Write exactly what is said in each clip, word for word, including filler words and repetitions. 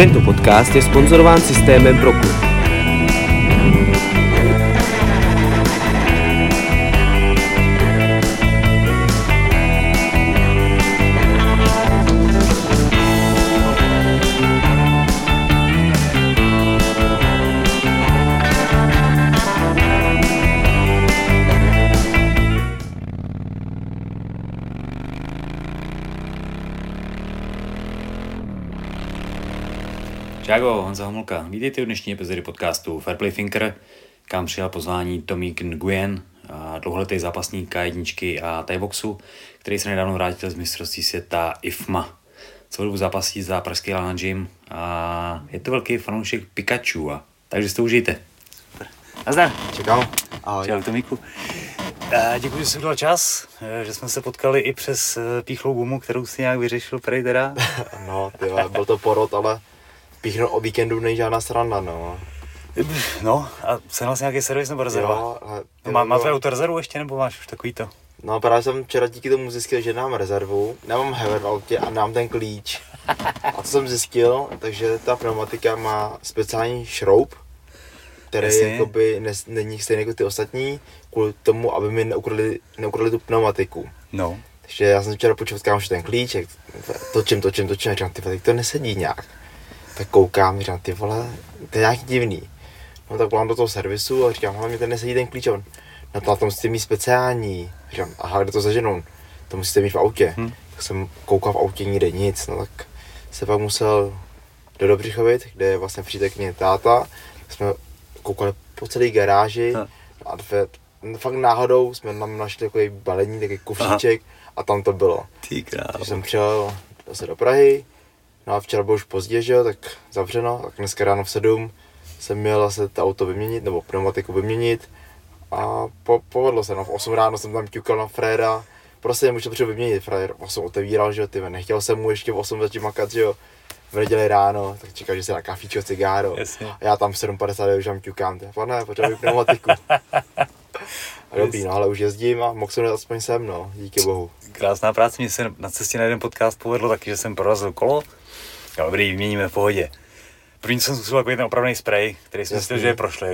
Tento podcast je sponzorován systémem ProKlub. Čágo, Honza Homolka, vítejte u dnešní epizody podcastu Fairplay Thinker, kam přijal pozvání Tomík Nguyen, dlouholetý zápasník ká jedna a Thaiboxu, který se nedávno vrátil z mistrovství světa I F M A. Celou dobu zápasí za pražský Lannan Gym a je to velký fanoušek Pikachu, a takže si to užijte. Super. Nazdar. Čekám. Ahoj. Čau, Tomíku. Děkuji, že jsi udělal čas, že jsme se potkali i přes píchlou gumu, kterou si nějak vyřešil prej teda. No, tyhle, byl to porod, ale... Píchnu o víkendu není žádná sranda, no. No, a sehnal jsi nějaký servis nebo rezerva? Jo, ale... Má, má tvoje auto rezervu ještě, nebo máš už takový to? No, právě jsem včera díky tomu zjistil, že dám rezervu, nemám hever v autě a dám ten klíč. A to jsem zjistil, takže ta pneumatika má speciální šroub, který Jasně. jakoby ne, není stejný jako ty ostatní, kvůli tomu, aby mi neukradli, neukradli tu pneumatiku. No. Takže já jsem včera počíval kámoši ten klíček, točím, točím, točím, a říkám, ty to nesedí nějak. Tak koukám, říkám, ty vole, to je nějaký divný. No tak volám do toho servisu a říkám, hele, mě ten nesedí ten klíč, on, no to na to musíte mít speciální. Říkám, aha, kde to zaženou, to musíte mít v autě. Hmm. Tak jsem koukal v autě, nikde nic, no tak se pak musel do Dobřichovit, kde je vlastně přítelkyně táta. Tak jsme koukali po celé garáži hmm. a dve, no, fakt náhodou jsme tam našli takový balení, takový kufříček aha. a tam to bylo. Ty krávo. Takže jsem přijel zase do Prahy. No a včera bylo už pozdě, že jo, tak zavřeno, tak dneska ráno v sedm jsem měl zase to auto vyměnit, nebo pneumatiku vyměnit a po, povedlo se, no v osm ráno jsem tam ťukal na fréra, prostě jsem už to potřeboval vyměnit, frér osm otevíral, že jo, ty, nechtěl jsem mu ještě v osm začít makat, že jo, v neděli ráno, tak čekal, že se dá kafíčko, cigáro Jasně. a já tam v sedm padesát už tam ťukám, ty, pane, potřebuji pneumatiku. A dobrý, no, ale už jezdím a mohl jsem jít aspoň sem, no, díky bohu. Krásná práce, mně se na cestě na jeden podcast povedlo taky, že jsem prorazil kolo. No, dobrý, vyměníme v pohodě. První jsem zkusil takový ten opravný sprej, který jsem myslel, že je prošlý.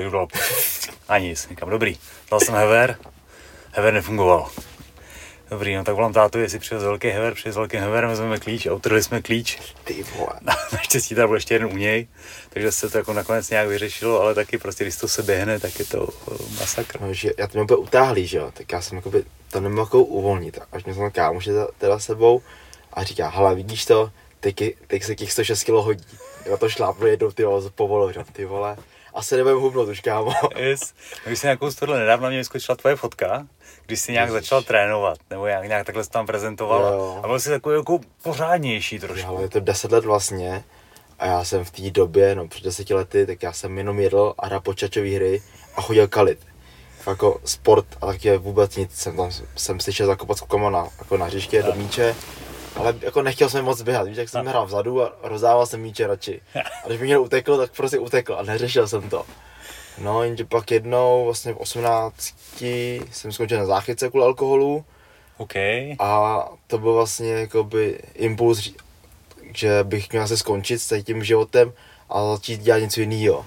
A nic, říkám, dobrý. Dal jsem hever, hever nefungoval. Dobrý, no tak volám tátu, jestli přijel velký hever, přijel velký hever, vezmeme klíč a utrhli jsme klíč. Ty vole. Naštěstí tam byl ještě jeden u něj, takže se to jako nakonec nějak vyřešilo, ale taky prostě, když to se běhne, tak je to masakr. No, že já to mě byl utáhlý, že jo, tak já jsem jakoby, to nemohl uvolnit, až mě jsem kámoš teda sebou a říká, hele, vidíš to? Teď, teď se těch sto šest kilogramů hodí. Já to šlápnu jednou, ty vole, povolu, ty vole. Asi nebudem hubnout už, kámo. Yes. Když jsi nějakou z tohle nedávno mě vyskočila tvoje fotka, když jsi nějak Ježiš. začal trénovat, nebo nějak, nějak takhle jsi tam prezentovala. Jo. A byl jsi takový jako pořádnější trošku. Jo, je to deset let vlastně a já jsem v té době, no před deseti lety, tak já jsem jenom jedl a hrál počítačové hry a chodil kalit. Jako sport a taky vůbec nic. Jsem tam jsem slyšel zakopat s klukama na, jako na hřiště do míče. Ale jako nechtěl jsem moc běhat, víš, jak jsem hrál vzadu a rozdával jsem míče radši. A když mi někdo utekl, tak prostě utekl a neřešil jsem to. No, jenže pak jednou, vlastně v osmnácti jsem skončil na záchytce kvůli alkoholu. Okay. A to byl vlastně jakoby impuls, že bych měl se skončit s tím životem a začít dělat něco jiného.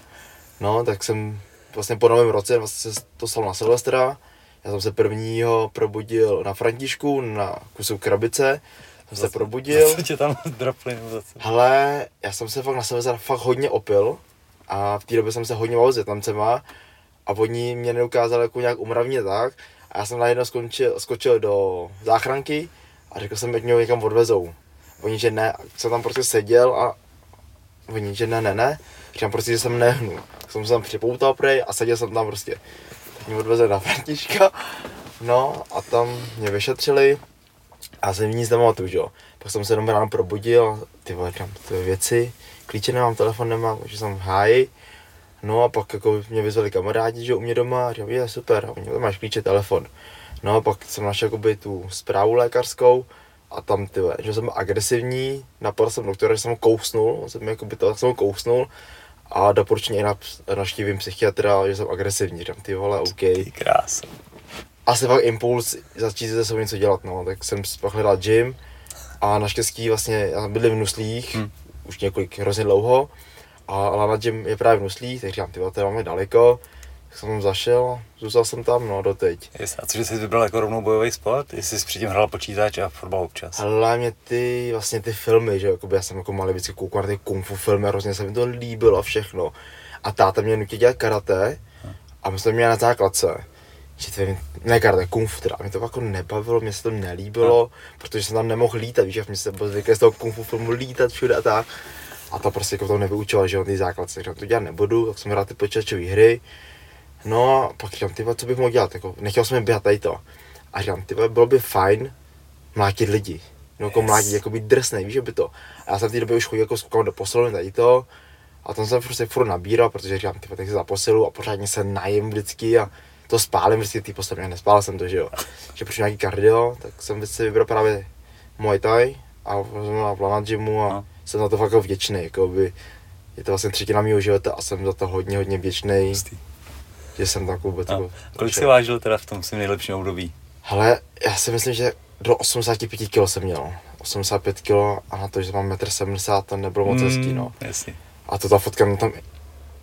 No, tak jsem vlastně po novém roce vlastně to stalo na Silvestra. Já jsem se prvního probudil na Františku, na kusu krabice. Jsem se probudil. Co tě tam dropli? Hele, já jsem se fakt na sebe fakt hodně opil a v té době jsem se hodně bavil s Vietnamcema a oni mě neukázali jako nějak umravně tak a já jsem najednou skončil, skočil do záchranky a řekl jsem, že mě někam odvezou. Oni, že ne, jsem tam prostě seděl a oni, že ne, ne, ne, říkám prostě, že jsem nehnu. Jsem se tam připoutal prej a seděl jsem tam prostě. Tak mě odvezli na Františka, no a tam mě vyšetřili. A jsem nic nematuju, že jo. Pak jsem se jenom ráno probudil, ty vole, tam ty věci, klíče nemám, telefon nemám, takže jsem v háji. No a pak jako mě vyzvali kamarádi, že u mě doma, a říkám, je super, a oni, máš klíče, telefon. No a pak jsem našel jakoby tu zprávu lékařskou a tam ty vole, že jsem byl agresivní, napadl jsem doktora, že jsem ho kousnul, on se mi jakoby to, tak jsem ho kousnul. A doporučení i na, naštívím psychiatra, že jsem agresivní, říkám, ty vole, OK. Ty krása. Asi pak impuls začít se sebou něco dělat, no, tak jsem pak hledal gym a naštěstí vlastně, já bydlím v Nuslích, hmm. už několik hrozně dlouho a Lana Jam je právě v Nuslích, tak říkám, ty to máme daleko. Tak jsem tam zašel, zůstal jsem tam, no, doteď. Yes, a cože jsi vybral jako rovnou bojový sport? Jestli jsi předtím hrál počítač a fotbal občas? Ale mě ty, vlastně ty filmy, že jakoby já jsem jako malý vždycky koukal na ty kung fu filmy a hrozně se mi to líbilo a všechno. A táta mě nutil dělat karate hm. a my jsme měli na základce. Že to ne karate, kung fu teda, a mě to jako nebavilo, mě se to nelíbilo, hm. protože jsem tam nemohl lítat, víš, mě se byl zvyklý z toho kung fu filmu lítat všude a tak. A to prostě jako to nevyučoval, že on ty základce, že to dělat nebudu, tak jsem hrál ty počítačové hry. No a pak říkám, tyhle, co bych mohl dělat, jako, nechtěl jsem je běhat tady to. A říkám, tyhle, bylo by fajn mlátit lidi, no jako yes. mlátit, jako být drsnej, víš, že by to. A já jsem v té době už chodil jako skoukal do posilovny tady to. A tam jsem prostě furt nabíral, protože říkám, tyhle, tak se zaposilu a pořádně se najím vždycky a to spálím vždycky ty posilovny, nespálil jsem to, že jo. Že proč nějaký kardio, tak jsem si vybral právě Muay Thai a rozumím v Lana Jamu a no. jsem na to fakt jako vděčný, jakoby. Je to vlastně třetina mýho života a jsem za to hodně, hodně vděčný. Že jsem tak vůbec... No. Kolik jsi vážil teda v tom svým nejlepším období? Hele, já si myslím, že do osmdesáti pěti kilogramů jsem měl. osmdesát pět kilogramů a na to, že mám jedna sedmdesát metrů, to nebylo moc mm, hezký, no. Jasně. A to ta fotka na tom,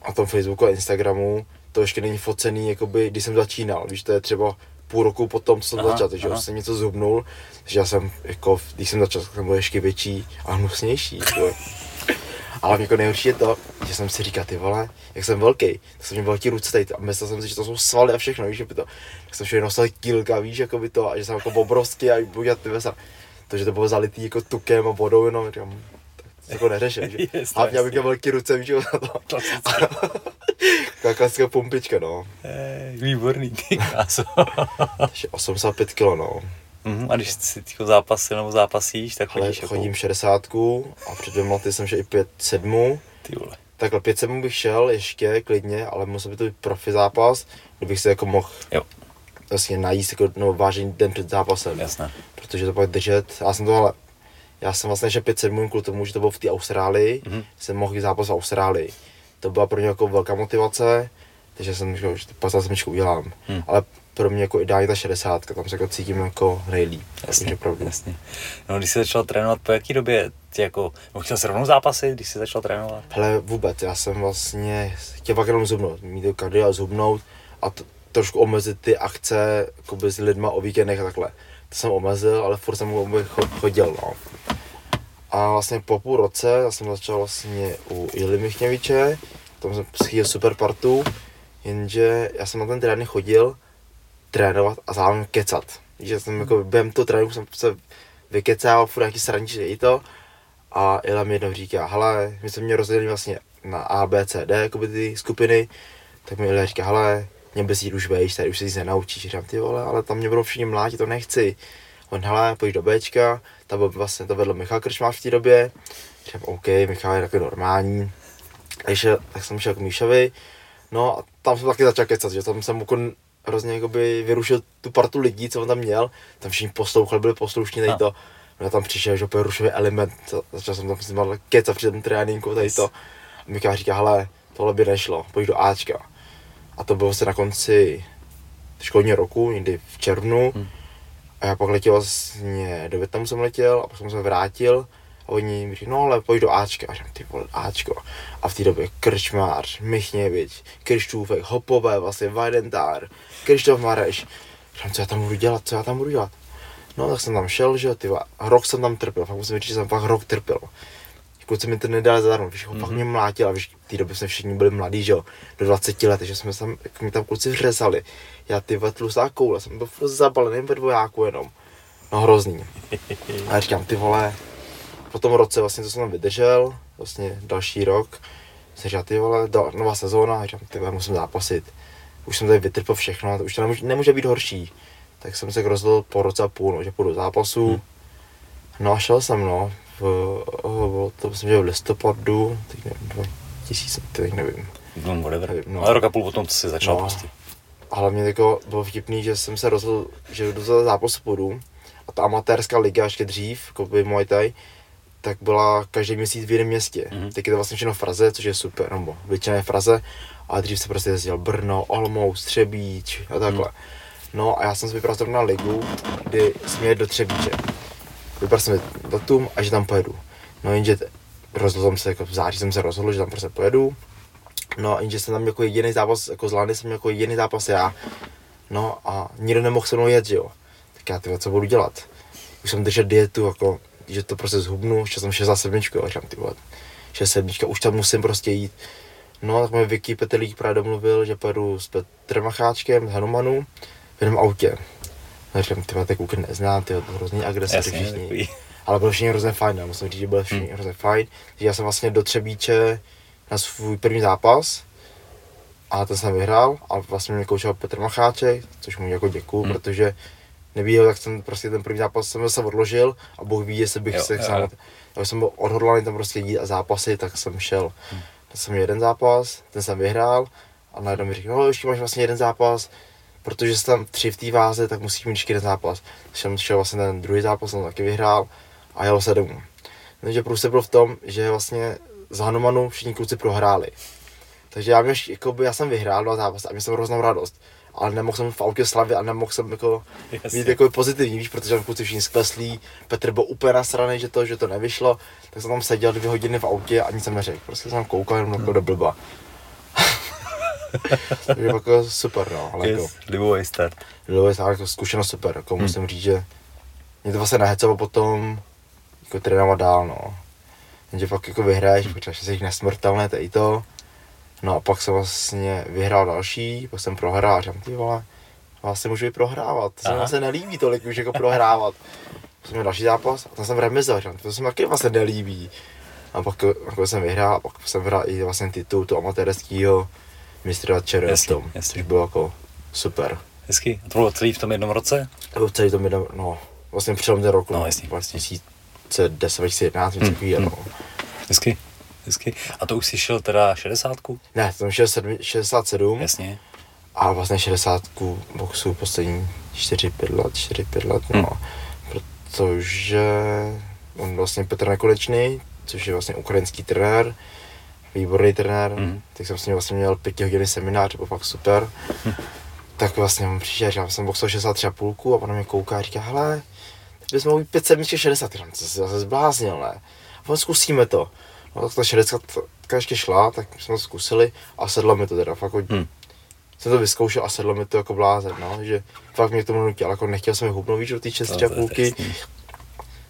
na tom Facebooku a Instagramu, to ještě není focený, jakoby, když jsem začínal. Víš, to je třeba půl roku potom, co jsem aha, začal, takže aha. už jsem něco zhubnul. Takže já jsem, jako, když jsem začal, tak jsem byl ještě větší a hnusnější. Ale jako nejhorší je to, že jsem si říkal, ty vole, jak jsem velký, tak jsem měl velký ruce tady a myslel jsem si, že to jsou svaly a všechno, víš, že by to. Tak jsem všechno nosil kilka, víš, jako by to, a že jsem jako obrovský a budu dělat ty vesa. To, že to bylo zalitý jako tukem a vodou, jenom, říkám, tak to se jako neřešil, že? Yes, a měl bych měl velký ruce, víš, že to. Klasická. Taková klasická pumpička, no. Ej, výborný, ty kráso. Takže osmdesát pět kilogramů, no. Uhum. A když si týho zápasil nebo zápasíš, tak chodíš jako... Chodím šedesátku a před dvěma lety jsem šel i pět sedm. Ty vole. Takhle pět sedm bych šel ještě klidně, ale musel by to být profi zápas, kdybych se jako mohl jo. vlastně najíst jako no, vážený den před zápasem. Jasné. Protože to pak držet, já jsem tohle... Já jsem vlastně šel pět sedm kvůli tomu, že to bylo v té Austrálii, uhum. Jsem mohl jít zápas v Austrálii. To byla pro mě jako velká motivace, takže jsem říkal, že padesát sedm udělám. Hmm. Ale pro mě jako ideálně ta šedesátka, tam se jako cítím jako nejlíp. Jasně, jasně. No když jsi začal trénovat, po jaký době ty jako, no chtěl jsi rovnou zápasy, když jsi začal trénovat? Hele vůbec, já jsem vlastně chtěl pak jenom zhubnout, mít to kardio a zhubnout a t- trošku omezit ty akce jakoby s lidma o víkendech a takhle. To jsem omezil, ale furt jsem chodil, no. A vlastně po půl roce, já jsem začal vlastně u Jily Michněviče, tam jsem schytil super partu, jenže já jsem na ten trénink chodil, trénovat a zároveň kecat. Že jsem jako během toho tréninku jsem se vykecal, furt nějaký sraničky i to a Ila mi jednou říká, hele, my jsme mě rozdělili vlastně na A, B, C, D, jakoby ty skupiny, tak mi Ila říká, hele, mě bez jít už vejš, tady už se jít nenaučíš. Říkám, ty vole, ale tam mě budou všichni mlátit, to nechci. On, hele, pojď do Bčka, tam byl vlastně to vedl Michal Krčmář v té době. Říkám, OK, Michal je takový normální. Ještě, tak jsem šel k Míšovi, no a tam jsem taky začal kecat, že tam jsem jako hrozně jakoby vyrušil tu partu lidí, co on tam měl, tam všichni poslouchali, byli poslušní, tady to. No tam přišel, že opět rušový element, začal jsem tam myslím, keca při tom tréninku, tady to. A Miká říká, hele, tohle by nešlo, pojď do Ačka. A to bylo se na konci školního roku, někdy v červnu. Hmm. A já pak letěl vlastně, do Vietnamu jsem letěl a pak jsem se vrátil. A oni mi říkají, no ale pojď do Ačka, a říkám, ty vole, Ačko. A v té době Krčmář, Michněvič, Krštůfek, Hopové, vlastně Vajdentár, Krištof Mareš. Říkám, co já tam budu dělat, co já tam budu dělat. No tak jsem tam šel, že jo, ty rok jsem tam trpěl, fakt musím říct, že jsem fakt rok trpěl. Kluci mi to nedali zadarmo, víš, mm-hmm. fakt mě mlátil a víš, v té době jsme všichni byli mladí, že jo, do dvaceti let, že jsme tam, jak mi tam kluci vřezali. Já ty tlusá koule, jsem byl furt zabalený ve dvojáku jenom. No hrozný. A říkám, ty vole, po tom roce vlastně, co jsem tam vydržel, vlastně další rok, jsem říkal, ty vole, nová sezóna, říkám, ty vole, musím zápasit. Už jsem tady vytrpil všechno, to už to nemůže, nemůže být horší. Tak jsem se rozhodl po roce a půl, no, že půjdu do zápasu. Hmm. No a šel jsem, no, v, oh, to myslím, že v listopadu, teď nevím, dva tisíce, teď nevím. No, whatever, no. Ale rok a půl potom, co jsi začal no. prostě. Ale mě jako bylo vtipný, že jsem se rozhodl, že do zápasu půjdu. A ta amatérská liga ještě dřív, jako by Muay Thai, tak byla každý měsíc v jiném městě. Mm-hmm. Teď je to vlastně všechno v Praze, což je super, nebo většinou je v Praze, ale dřív se prostě jezdil Brno, Olomouc, Třebíč a takhle. Mm-hmm. No a já jsem si vybral zrovna ligu, kdy jsme jeli do Třebíče. Vybral jsem datum a že tam pojedu. No jenže rozhodl jsem se, jako v září jsem se rozhodl, že tam prostě pojedu. No a jenže jsem tam jako jediný zápas, jako z Landy jsem jako jediný zápas já. No a nikdo nemohl se mnou jet, že jo. Tak já tyhle, co budu dělat? Už jsem držel dietu, jako, že to prostě zhubnu, šel jsem šest za sedmičku, jo, říkám ty vole, šest sedmička, už tam musím prostě jít. No tak mi Vicky Petelík právě domluvil, že pojedu s Petrem Macháčkem, s Hanumanem v jednom autě. No říkám, ty vole, tak úplně neznám, ty hrozný agresivní všichni. Ale bylo všichni hrozně fajn, já musím říct, že bylo všichni hrozně fajn. Takže já jsem vlastně do Třebíče na svůj první zápas a ten jsem vyhrál a vlastně mě koučoval Petr Macháček, což mu jako děkuju, mm. protože nebýval, tak jsem prostě ten první zápas jsem se odložil a Bůh ví, jestli bych jo, se sám, já jsem byl odhodlaný tam prostě jít a zápasy, tak jsem šel. Mm. Tak jsem jeden zápas, ten jsem vyhrál a najednou mi říkal, no ještě máš vlastně jeden zápas, protože jsem tam tři v té váze, tak musíš mít ještě jeden zápas. Takže jsem šel vlastně ten druhý zápas, jsem taky vyhrál a jel se domů. Takže průslep byl v tom, že vlastně z Hanumanu všichni kluci prohráli. Takže já, mě, jako, já jsem vyhrál dva zápasy a měl jsem hroznou radost. Ale nemohl jsem v autě slavit a nemohl jsem jako být jako pozitivní, víš, protože tam kluci všichni skleslí. Petr byl úplně nasraný, že to, že to nevyšlo. Tak jsem tam seděl dvě hodiny v autě a nic jsem neřekl. Prostě jsem koukal jenom jako do blba. Takže jako super, no. Ale yes, jako, libový start. Libový start, jako zkušenost super. Jako hmm. musím říct, že mě to vlastně nahecalo potom jako trénovat dál, no. Jenže pak jako vyhraješ, protože jsi jich nesmrtelné, to i to. No a pak jsem vlastně vyhrál další, pak jsem prohrál a říkám, ty vole, vlastně můžu i prohrávat, to se mi vlastně nelíbí tolik už jako prohrávat. Pak jsem měl další zápas a tam jsem remizoval, říkám, to se mi taky vlastně nelíbí. A pak jako jsem vyhrál a pak jsem vyhrál i vlastně titul toho amatérského mistra ČR, což bylo jako super. Hezky, a to bylo celý v tom jednom roce? To bylo celý v tom jednom roce, no, vlastně přelom ten roku, no, jasný, dva tisíce deset, dva tisíce jedenáct, něco takového, no. Hezky. Hezky. A to už jsi šel teda šedesátku? Ne, jsem šel šedesát sedm. Jasně. A vlastně šedesátku boxu poslední čtyři pět let, čtyři pět let, no. Hmm. Protože on vlastně Petr Nekonečný, což je vlastně ukrajinský trenér, výborný trenér, hmm. tak jsem s ním vlastně měl pětihodinový seminář, byl fakt super. Hmm. Tak vlastně on přišel, já jsem boxoval šedesát tři a půl a on mě kouká a říká, hele, ty bys mohl být pět sedmiček šedesát, říkám, co jsi zase zbláznil, ne? A on, zkusíme to. No, tak ta šedesátka ještě šla, tak jsme to zkusili a sedlo mi to teda, fakt jako, hmm. jsem to vyzkoušel a sedlo mi to jako blázen, no, že fakt mě k tomu nutilo, ale jako nechtěl jsem je hubnout, víš, do ty šest a půl,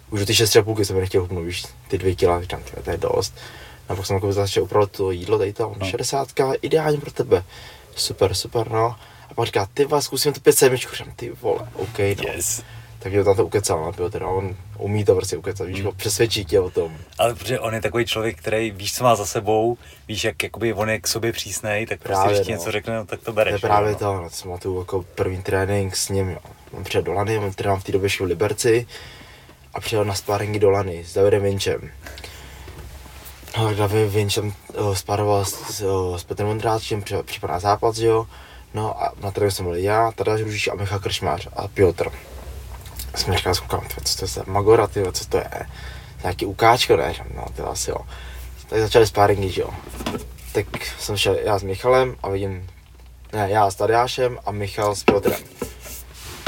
už do ty šest a půl jsem je nechtěl hubnout, víš, ty dvě kila, říkám, to je dost, a pak jsem jako začal upravovat to jídlo, tady to, šedesátka, ideální pro tebe, super, super, no, a pak říká, ty vás, zkusíme tu pět sedmičku, říkám, ty vole, OK, no. Yes. Takže tam to ukecal, no, teda on umí to prostě ukecat, víš, mm. přesvědčí tě o tom. Ale protože on je takový člověk, který víš, co má za sebou, víš, jak jakoby on je k sobě přísnej, tak právě, prostě když no. něco řekne, no, tak to bereš. To je právě no. to, no, jsem tu jako první trénink s ním, jo. On přijel do Lany, on trénoval v té době šel v Liberci a přijel na sparingy do Lany s Davidem Vinčem. No, David Vinčem oh, sparoval s, oh, s Petrem Ondráčem, případná zápas, že jo. No a na tréninku jsem byl já, Tadáš Růžič a Michal Kršmář a Piotr. Já jsem říkal, zkoukám, co to je za Magora, tyhle, co to je, nějaký ukáčko, ne, no to asi jo. Tak začaly sparingy, že jo. Tak jsem šel já s Michalem a vidím, ne, já s Tadeášem a Michal s Piotrem.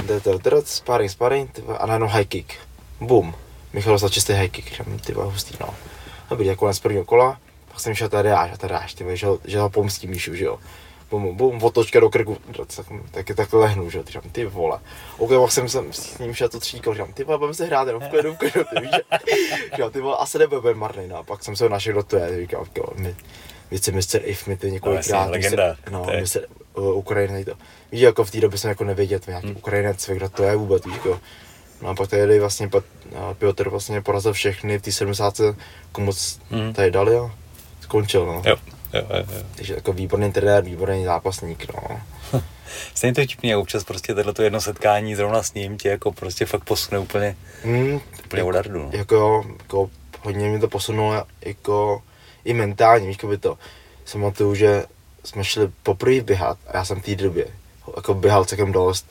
Jde to, jde to, sparing, sparing, tyhle, a najednou high kick. Bum, Michal dostal čistý high kick, říkám, tyhle, hustý, no. Dobrý, jako jen z prvního kola, pak jsem šel Tadeáš a Tadeáš, tyhle, že, že ho pomstí Míšu, že jo. Bum, bum, otočka do krku, tak, taky tak lehnu, že říkám, ty vole. Ok, pak jsem, jsem s ním šel to tříko, říkám, ty vole, budeme se hrát jenom v klidu, v klidu, ty víš, říkám, ty vole, asi nebude marný, no, pak jsem se ho našel, kdo to je, říkám, my, věci mister If, my ty několikrát, no, legenda, no, mister uh, Ukrajina, to, víš, jako v té době jsem jako nevěděl, to nějaký hmm. Ukrajinec, kdo to je vůbec, víš, jako, no a pak tady vlastně Piotr vlastně porazil všechny v té sedmdesátce, jako moc hmm. tady dali a skončil, no. Jo. Jo, jo, jo. Takže jako výborný trenér, výborný zápasník, no. Stejně to vtipný, jak občas prostě tohleto jedno setkání zrovna s ním tě jako prostě fakt posune úplně, mm, úplně od dardu, no. Jako, jako hodně mi to posunulo jako i mentálně, víš, by to. Jsem pamatuju, že jsme šli poprvé běhat a já jsem v té době jako běhal celkem dost.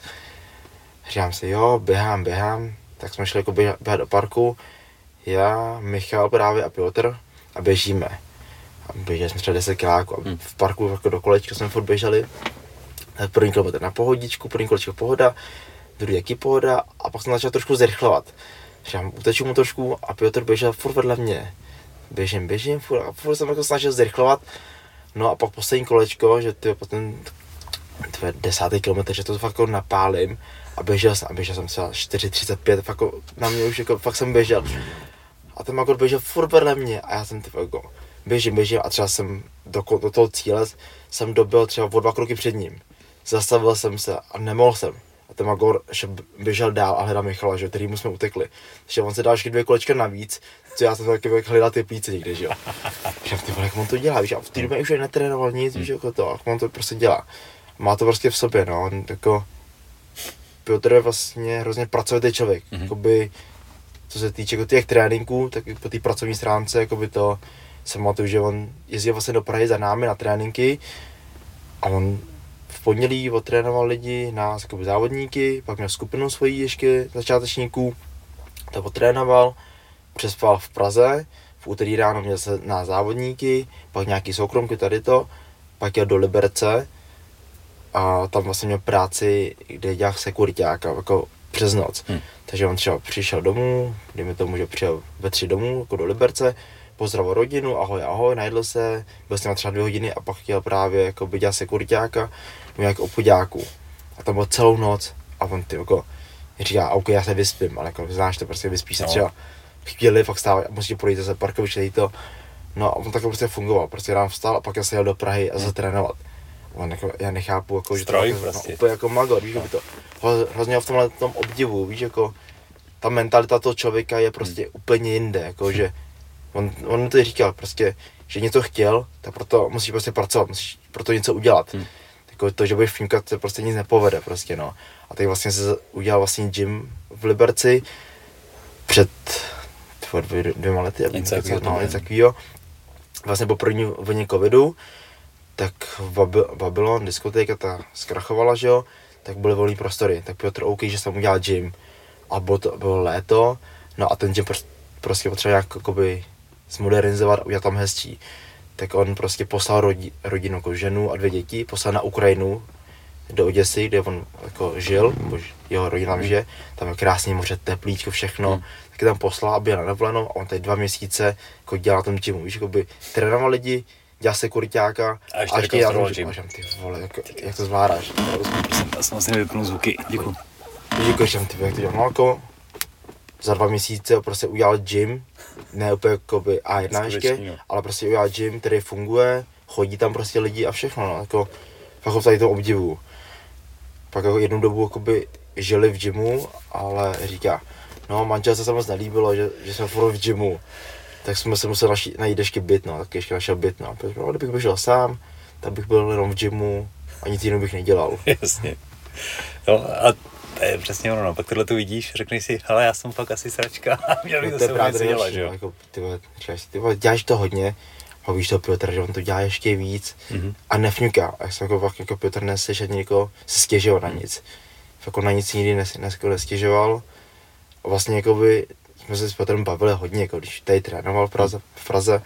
Říkám si, jo, běhám, běhám, tak jsme šli jako běhat, běhat do parku, já, Michal právě a Piotr a běžíme. Běželi jsme třeba deset kiláků a v parku jako do kolečka jsme furt běželi. První kilometr na pohodičku, první kolečko pohoda, druhý jaký pohoda a pak jsem začal trošku zrychlovat. Říkám, uteču mu trošku a Piotr běžel furt vedle mě. běžím, běžím, furt, a furt jsem jako snažil zrychlovat. No a pak poslední kolečko, že ty potom ten desátý kilometr, že to fakt jako napálím a běžel jsem, a běžel jsem třeba čtyři třicet pět, fakt jako na mě už jako fakt jsem běžel. A ten magor běžel furt vedle mě a já jsem ty jako běžím, běžím a třeba jsem do, do toho cíle jsem dobil třeba o dva kroky před ním. Zastavil jsem se a nemohl jsem. A ten magor běžel dál a hledal Michala, že, kterýmu jsme utekli. Takže on se dal ještě dvě kolečka navíc, co já jsem taky hledal ty plíce někde, že jo. Říkám, ty vole, jak on to dělá, víš, a v té době už netrénoval nic, víš, jako to, jak on to prostě dělá. Má to prostě v sobě, no, on jako, Piotr je vlastně hrozně pracovitý člověk, mm-hmm. jakoby, co se týče jako těch tréninků, tak i po té pracovní stránce, jakoby to, jsem pamatuju, že on jezdil vlastně do Prahy za námi na tréninky a on v pondělí otrénoval lidi, nás jakoby závodníky, pak měl skupinu svojí ještě začátečníků, to otrénoval, přespal v Praze, v úterý ráno měl se nás závodníky, pak nějaký soukromky tady to, pak jel do Liberce a tam vlastně měl práci, kde dělal sekuritáka, jako přes noc. Hmm. Takže on třeba přišel domů, kdy mi tomu, že přijel ve tři domů, jako do Liberce, pozdravil rodinu, ahoj, ahoj, najedl se, byl jsem na třeba dvě hodiny a pak chtěl právě jako by dělat sekuritáka u nějakých obchodáků. A tam byl celou noc a on ty jako říká, ok, já se vyspím, ale jako znáš to, prostě vyspíš se no. třeba chvíli, fakt stále, musíš projít zase parkoviště, tady to. No a on takhle prostě fungoval, prostě ráno vstal a pak já se jel do Prahy a zase trénovat. On jako, já nechápu, jako, že Stroj, to prostě. No, úplně jako magor, víš, no. by to, ho, hrozně ho v tomhle tom obdivu, víš, jako ta mentalita toho člověka je prostě hmm. úplně jinde, jako že On, on to říkal prostě, že něco chtěl, tak proto musíš prostě pracovat, musíš proto něco udělat. Hmm. Takové to, že budeš fňukat, se prostě nic nepovede prostě, no. A tak vlastně se udělal vlastně gym v Liberci před dvě, dvěma lety, něco takového. Vlastně po první vlně covidu, tak v Babylon diskotéka ta zkrachovala, že jo, tak byly volné prostory. Tak Piotr OK, že jsem udělal gym. A bylo, to, bylo léto, no a ten gym prostě, prostě potřeba nějak jakoby zmodernizovat a udělat tam hezčí. Tak on prostě poslal rodi, rodinu, jako ženu a dvě děti, poslal na Ukrajinu do Oděsy, kde on jako žil, jeho rodina tam žije, tam je krásný moře, teplíčko, všechno. Mm. Taky tam poslal, aby byl na dovolenou a on tady dva měsíce jako dělal na tom gymu, víš, jakoby trénoval lidi, dělal sekuritáka a ještě, a ještě dělal na tom ty vole, jako, jak to zvládáš? Já jsem vlastně vypnul zvuky, děkuji. Děkuji, že jsem ty, jak to dělal, no, jako, za dva měsíce prostě udělal gym, ne úplně jakoby A jedna ještě, ale prostě udělal gym, který funguje, chodí tam prostě lidi a všechno, no, jako, fakt ho tady to obdivu. Pak jako jednu dobu jakoby žili v gymu, ale říká, no manželce se moc nelíbilo, že, že jsme furt v gymu, tak jsme se museli naši, najít ještě byt, no, tak ještě našel byt, no, protože no, kdybych žil sám, tak bych byl jenom v gymu a nic jiného bych nedělal. Jasně. No, a to je přesně ono, no. Pak tohle tu vidíš, řekneš si, hele, já jsem pak asi sračka a měl bych to se vůbec dělat, že jo? Jako, ty vole, říkáš si, ty vole, děláš to hodně, a víš toho Piotra, že on to dělá ještě víc mm-hmm. a nefňuká. A jak jsem jako, jako Piotr neslyšet někoho, se stěžoval na nic. Jako na nic nikdy nes, nes, nestěžoval. A vlastně jakoby, jsme se s Piotrem bavili hodně, jako když tady trénoval v Praze, v Praze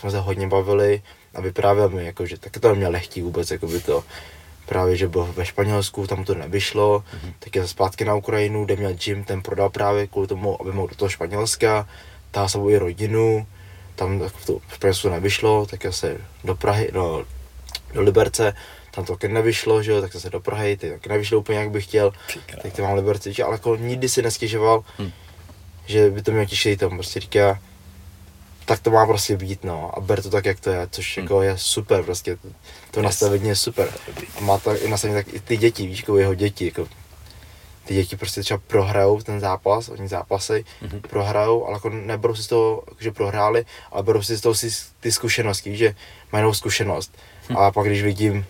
jsme se hodně bavili a vyprávěl mi, jako, že taky to neměl lehký vůbec, jako by to. Právě, že byl ve Španělsku, tam to nevyšlo, mm-hmm. tak je zpátky na Ukrajinu, kde měl gym, ten prodal právě kvůli tomu, aby mohl do toho Španělska, táhl sebou i rodinu, tam tak v, to, v Španělsku nevyšlo, tak se do Prahy, no, do Liberce, tam to taky nevyšlo, že jo, tak se do Prahy, ty taky nevyšlo úplně jak bych chtěl, Přikrát. Tak ty mám Liberci, že, ale jako nikdy si nestěžoval, mm. že by to měl těšit tam, prostě říká, tak to má prostě být, no, a ber to tak, jak to je, což hmm. jako je super prostě, to yes. nastavení je super. A má to i nastavení tak i ty děti, víš, jako jeho děti, jako ty děti prostě třeba prohrajou ten zápas, oni zápasy, mm-hmm. prohrajou, ale jako neberou si z toho, že prohráli, ale berou si z toho si ty zkušenosti, víš, že mají novou zkušenost. Hmm. A pak když vidím,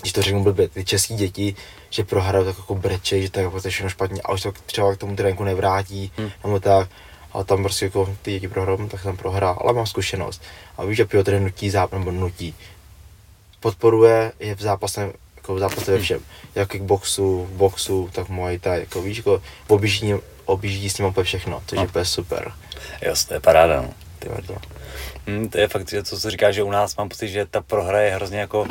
když to řeknu blbě, ty český děti, že prohrajou tak jako brečej, že tak jako to je všechno špatně a už to třeba k tomu tréninku nevrátí, hmm. nebo tak. A tam prostě jako ty děti prohrám, tak jsem prohrál, ale mám zkušenost. A víš, že Piotr nutí zápas, nebo nutí. Podporuje je v zápase, jako v zápase ve všem. Jak k boxu, boxu, tak Muay Thai, jako víš, jako objíždí, objíždí s ním úplně všechno, což je úplně super. Jo, to je paráda, no. Ty to. Hmm, to je fakt, že to, co říkáš, že u nás mám pocit, že ta prohra je hrozně jako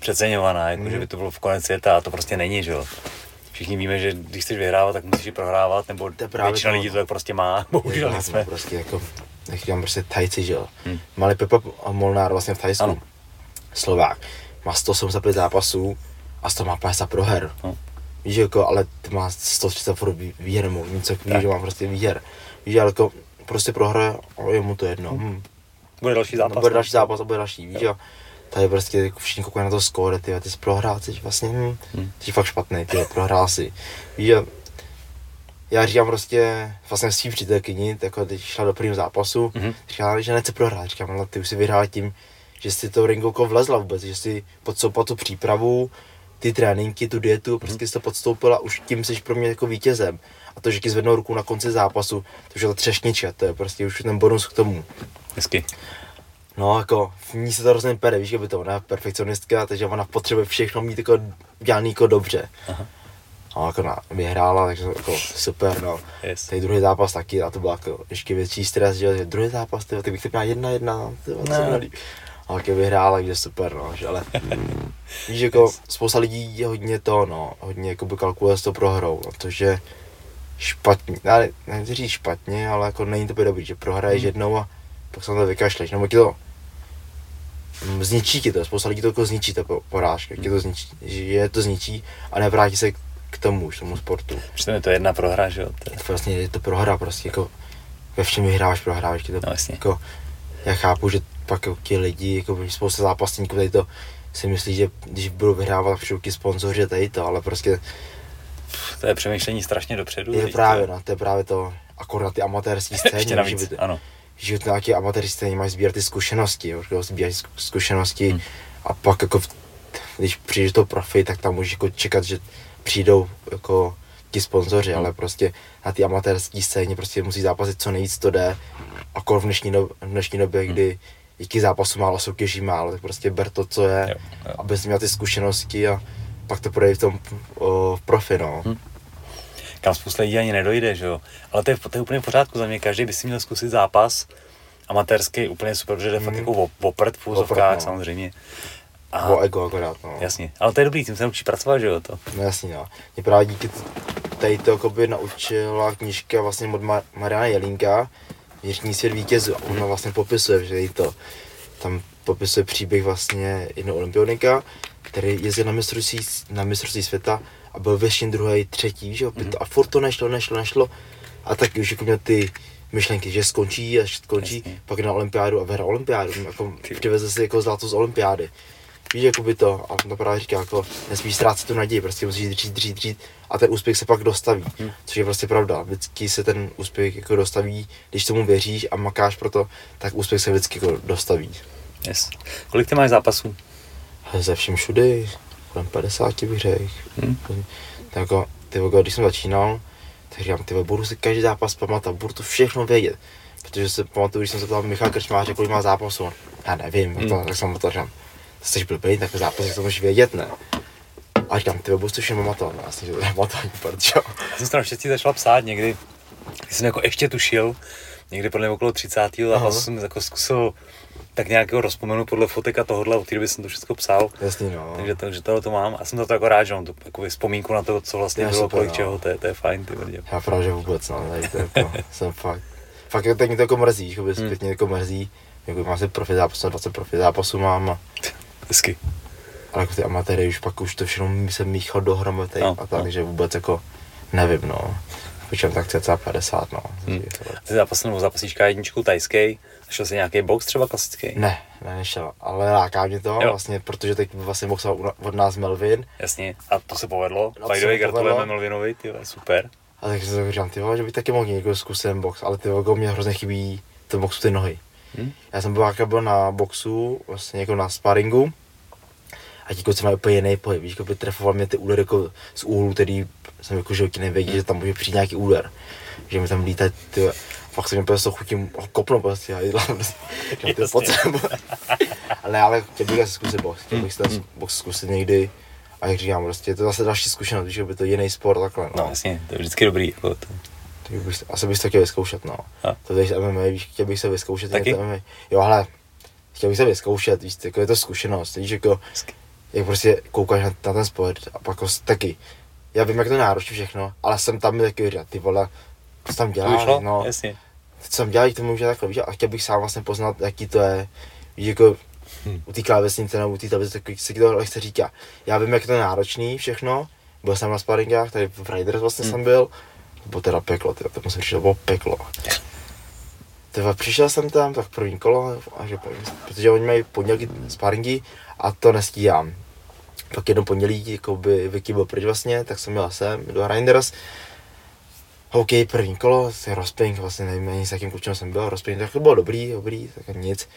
přeceňovaná, jako hmm. že by to bylo v konec světa, a to prostě není, že jo. Všichni víme, že když chceš vyhrávat, tak musíš i prohrávat, nebo většina lidí to tak prostě má, bohužel nejsme. Prostě jako jak říkám, prostě Thajci, že jo. Hmm. Malý Pepa Molnár vlastně v Thajsku. Ano. Slovák. Má sto sedmdesát pět zápasů a sto má padesát proher. Hmm. Víš, jako, ale ty má sto třicet pro výher, mu něco takový, že má prostě výher. Víš, ale jako, prostě prohra, je mu to jedno. Hmm. Bude další zápas. No, bude další zápas a bude další, víš, jo. Tady prostě jako všichni koukají na to skóre, ty jsi prohrál, jsi vlastně, hm, jsi fakt špatný, ty prohrál jsi. Víš, jo. Já říkám prostě, vlastně svým přítelkyni, jako když šla do prvního zápasu, mm-hmm. říkala, že nechce prohrát, říkám, ale ty už si vyhrála tím, že jsi to ringoukou vlezla vůbec, že jsi podstoupila tu přípravu, ty tréninky, tu dietu, prostě jsi to podstoupila, už tím jsi pro mě jako vítězem. A to, že ti zvednou ruku na konci zápasu, to už je to třešnička, to je prostě už ten bonus k tomu. Hezky. No jako, v ní se to hrozně pere, víš, aby to ona je perfekcionistka, takže ona potřebuje všechno mít jako dělaný jako dobře. Aha. A jako na, vyhrála, takže jako super, no. Yes. Tady druhý zápas taky, a to byl jako ještě větší stres, že druhý zápas, tyjo, tak bych to byla jedna jedna, tyjo, to se mi nelíbí. A jako vyhrála, takže super, no, že ale víš, jako yes. Spousta lidí je hodně to, no, hodně jako by kalkuluje s tou prohrou, no, to, že špatně, ne, nechci říct špatně, ale jako není to by dobrý, že prohraješ hmm. jednou a pak se na to vykašleš, nebo ti to zničí ti to, spousta lidí to jako zničí, ta porážka, hmm. ti to zničí, že je to zničí a nevrátí se k tomu, k tomu sportu. Přitom je to jedna prohra, že jo? To je to, vlastně, je to prohra prostě, jako ve všem vyhráváš, prohráváš, to no, vlastně. Jako, já chápu, že pak jako, ti lidi, jako spousta zápasníků tady to si myslí, že když budou vyhrávat všuky sponzoři tady to, ale prostě to je přemýšlení strašně dopředu. Je právě, to... No, to je právě to, akorát ty amatérský scény. Ještě navíc, že by, ano. Že ty nějaké amatérský scény mají sbírat ty zkušenosti, jo, sbírat zkušenosti hmm. a pak jako, když přijdeš do profi, tak tam můžeš jako čekat, že přijdou jako ti sponzoři, ale prostě na té amatérské scéně prostě musí zápasit co nejvíc to jde. Akor v dnešní, do, v dnešní době, kdy jaký zápasů málo, soutěží málo, tak prostě ber to, co je, jo, jo. aby jsi měl ty zkušenosti a pak to projeví v tom o, v profi, no. Hmm. Kam spousta lidí ani nedojde, že jo? Ale to je, to je úplně v pořádku za mě, každý by si měl zkusit zápas amatérský, úplně super, protože jde hmm. fakt jako oprt v úzovkách, no. Samozřejmě. Aha. O ego akorát, no. Jasně, ale to je dobrý, tím se naučí pracovat, že jo, to? No jasně, no. Mě právě díky tady to jakoby naučila knížka vlastně od Mar- Mariana Jelínka, Vnitřní svět vítězů, a ona vlastně popisuje, že je to. Tam popisuje příběh vlastně jednoho olympionika, který jezdil na mistrovství, na mistrovství světa a byl většině druhý, třetí, že jo, mm-hmm. a furt to nešlo, nešlo, nešlo. A taky už jako měl ty myšlenky, že skončí, až skončí, jasně. Pak na olympiádu a vyhrál olympiádu, jako přiveze si jako zlato z olympiády. Víš, jakoby to, a to právě říká, jako nesmíš ztrácet tu naději, prostě musíš dřít, dřít, dřít a ten úspěch se pak dostaví, hmm. což je prostě pravda, vždycky se ten úspěch jako dostaví, když tomu věříš a makáš pro to, tak úspěch se vždycky jako dostaví. Yes. Kolik ty máš zápasů? Ze všem všudy, kolem padesáti bych řekl. Hmm. Tak jako, ty voga, když jsem začínal, tak říkám, ty budu si každý zápas pamatovat, budu to všechno vědět, protože se pamatuju, když jsem se ptal Michala Krčmáře, kolik má zápasů, já nevím, hmm. to, tak jsem to říkám. Jsi blbý, tak zápas, jak to můžeš vědět, ne? A říkám, ty bohu, jsi to všechno pamatoval, já jsem to pamatoval, protože jo. Já jsem se tam štěstí začal psát někdy, když jsem jako ještě tušil, někdy podle mě okolo třicátého zápasu jsem jako zkusil tak nějakého rozpomenu podle fotek a tohohle, od té doby jsem to všechno psal. Jasný, no. Takže, to, takže tohle to mám a jsem za to jako rád, že mám tu jako vzpomínku na to, co vlastně já bylo, kolik no. čeho, to je, to je fajn, ty vrdě. Já právě, že vůbec, no, tady to jako, jsem fakt, fakt tak mě to jako mrzí, že vůbec zpětně jako mrzí, jako mám si profi zápasů, dvacet profi zápasů mám a... Hezky. Ale jako ty amatéry už pak už to všechno se míchal dohromady no, a tak, no. Že vůbec jako nevím no. Počítám tak cca padesát no. Hmm. Ty zápasy nebo zápasíčka jedničku tajský, šel jsi nějaký box třeba klasický? Ne, ne nešel, ale láká mě to jo. Vlastně, protože teď vlastně boxoval od nás Melvin. Jasně, a to se povedlo, no, by the way gratulujeme Melvinovi, ty vole, super. A takže se říkám, ty vole, že bych taky mohl někdo zkusit box, ale ty vole, mě hrozně chybí to boxu ty nohy. Hmm? Já jsem byl, byl na boxu, vlastně jako na sparingu a ti kluci mají úplně jiný pohyb, víš, jako trefoval mě ty úder jako z úhlu, který jsem jako životě nevěděl, že tam může přijít nějaký úder, že mi tam lítat, ty, a fakt se mi prostě chutím ho kopnout prostě a jídlám prostě, že ty pod sebou. Ale já chtěl bych asi zkusit box, chtěl bych si ten box zkusit někdy a jak říkám, prostě je to zase další zkušenost, víš, jako by to jiný sport takhle. No, no jasně, to je vždycky dobrý. Jako to. Bych, asi bych to chtěl vyzkoušet, no. A. To je M M A, víš, chtěl bych se vyzkoušet. Taky? M M A. Jo, hele, chtěl bych se vyzkoušet, víš, jako je to zkušenost, víš, jako, jak prostě koukáš na, na ten sport a pak jako taky. Já vím, jak to náročí všechno, ale jsem tam taky říkal, ty vole, co tam děláš, no. Jasně. teď jsem dělal k tomu, že takhle víš, a chtěl bych sám vlastně poznat, jaký to je, víš, jako hmm. u té klávesnice nebo u té tablice, tak se to lehce říká. Já vím, jak to je náročný všechno, byl jsem na sparingách, tady v Raiders vlastně hmm. jsem byl, to bylo teda peklo, teda, tak musím říct, to bylo peklo. Teda přišel jsem tam, tak první kolo, a že, protože oni mají pondělky sparingy a to nestíhám. Pak jedno pondělí, jako by Vicky byl pryč vlastně, tak jsem jel sem do Reinders. OK, první kolo, rozping, vlastně nevím ani s jakým klučem jsem byl, rozping, tak to bylo dobrý, dobrý, tak nic.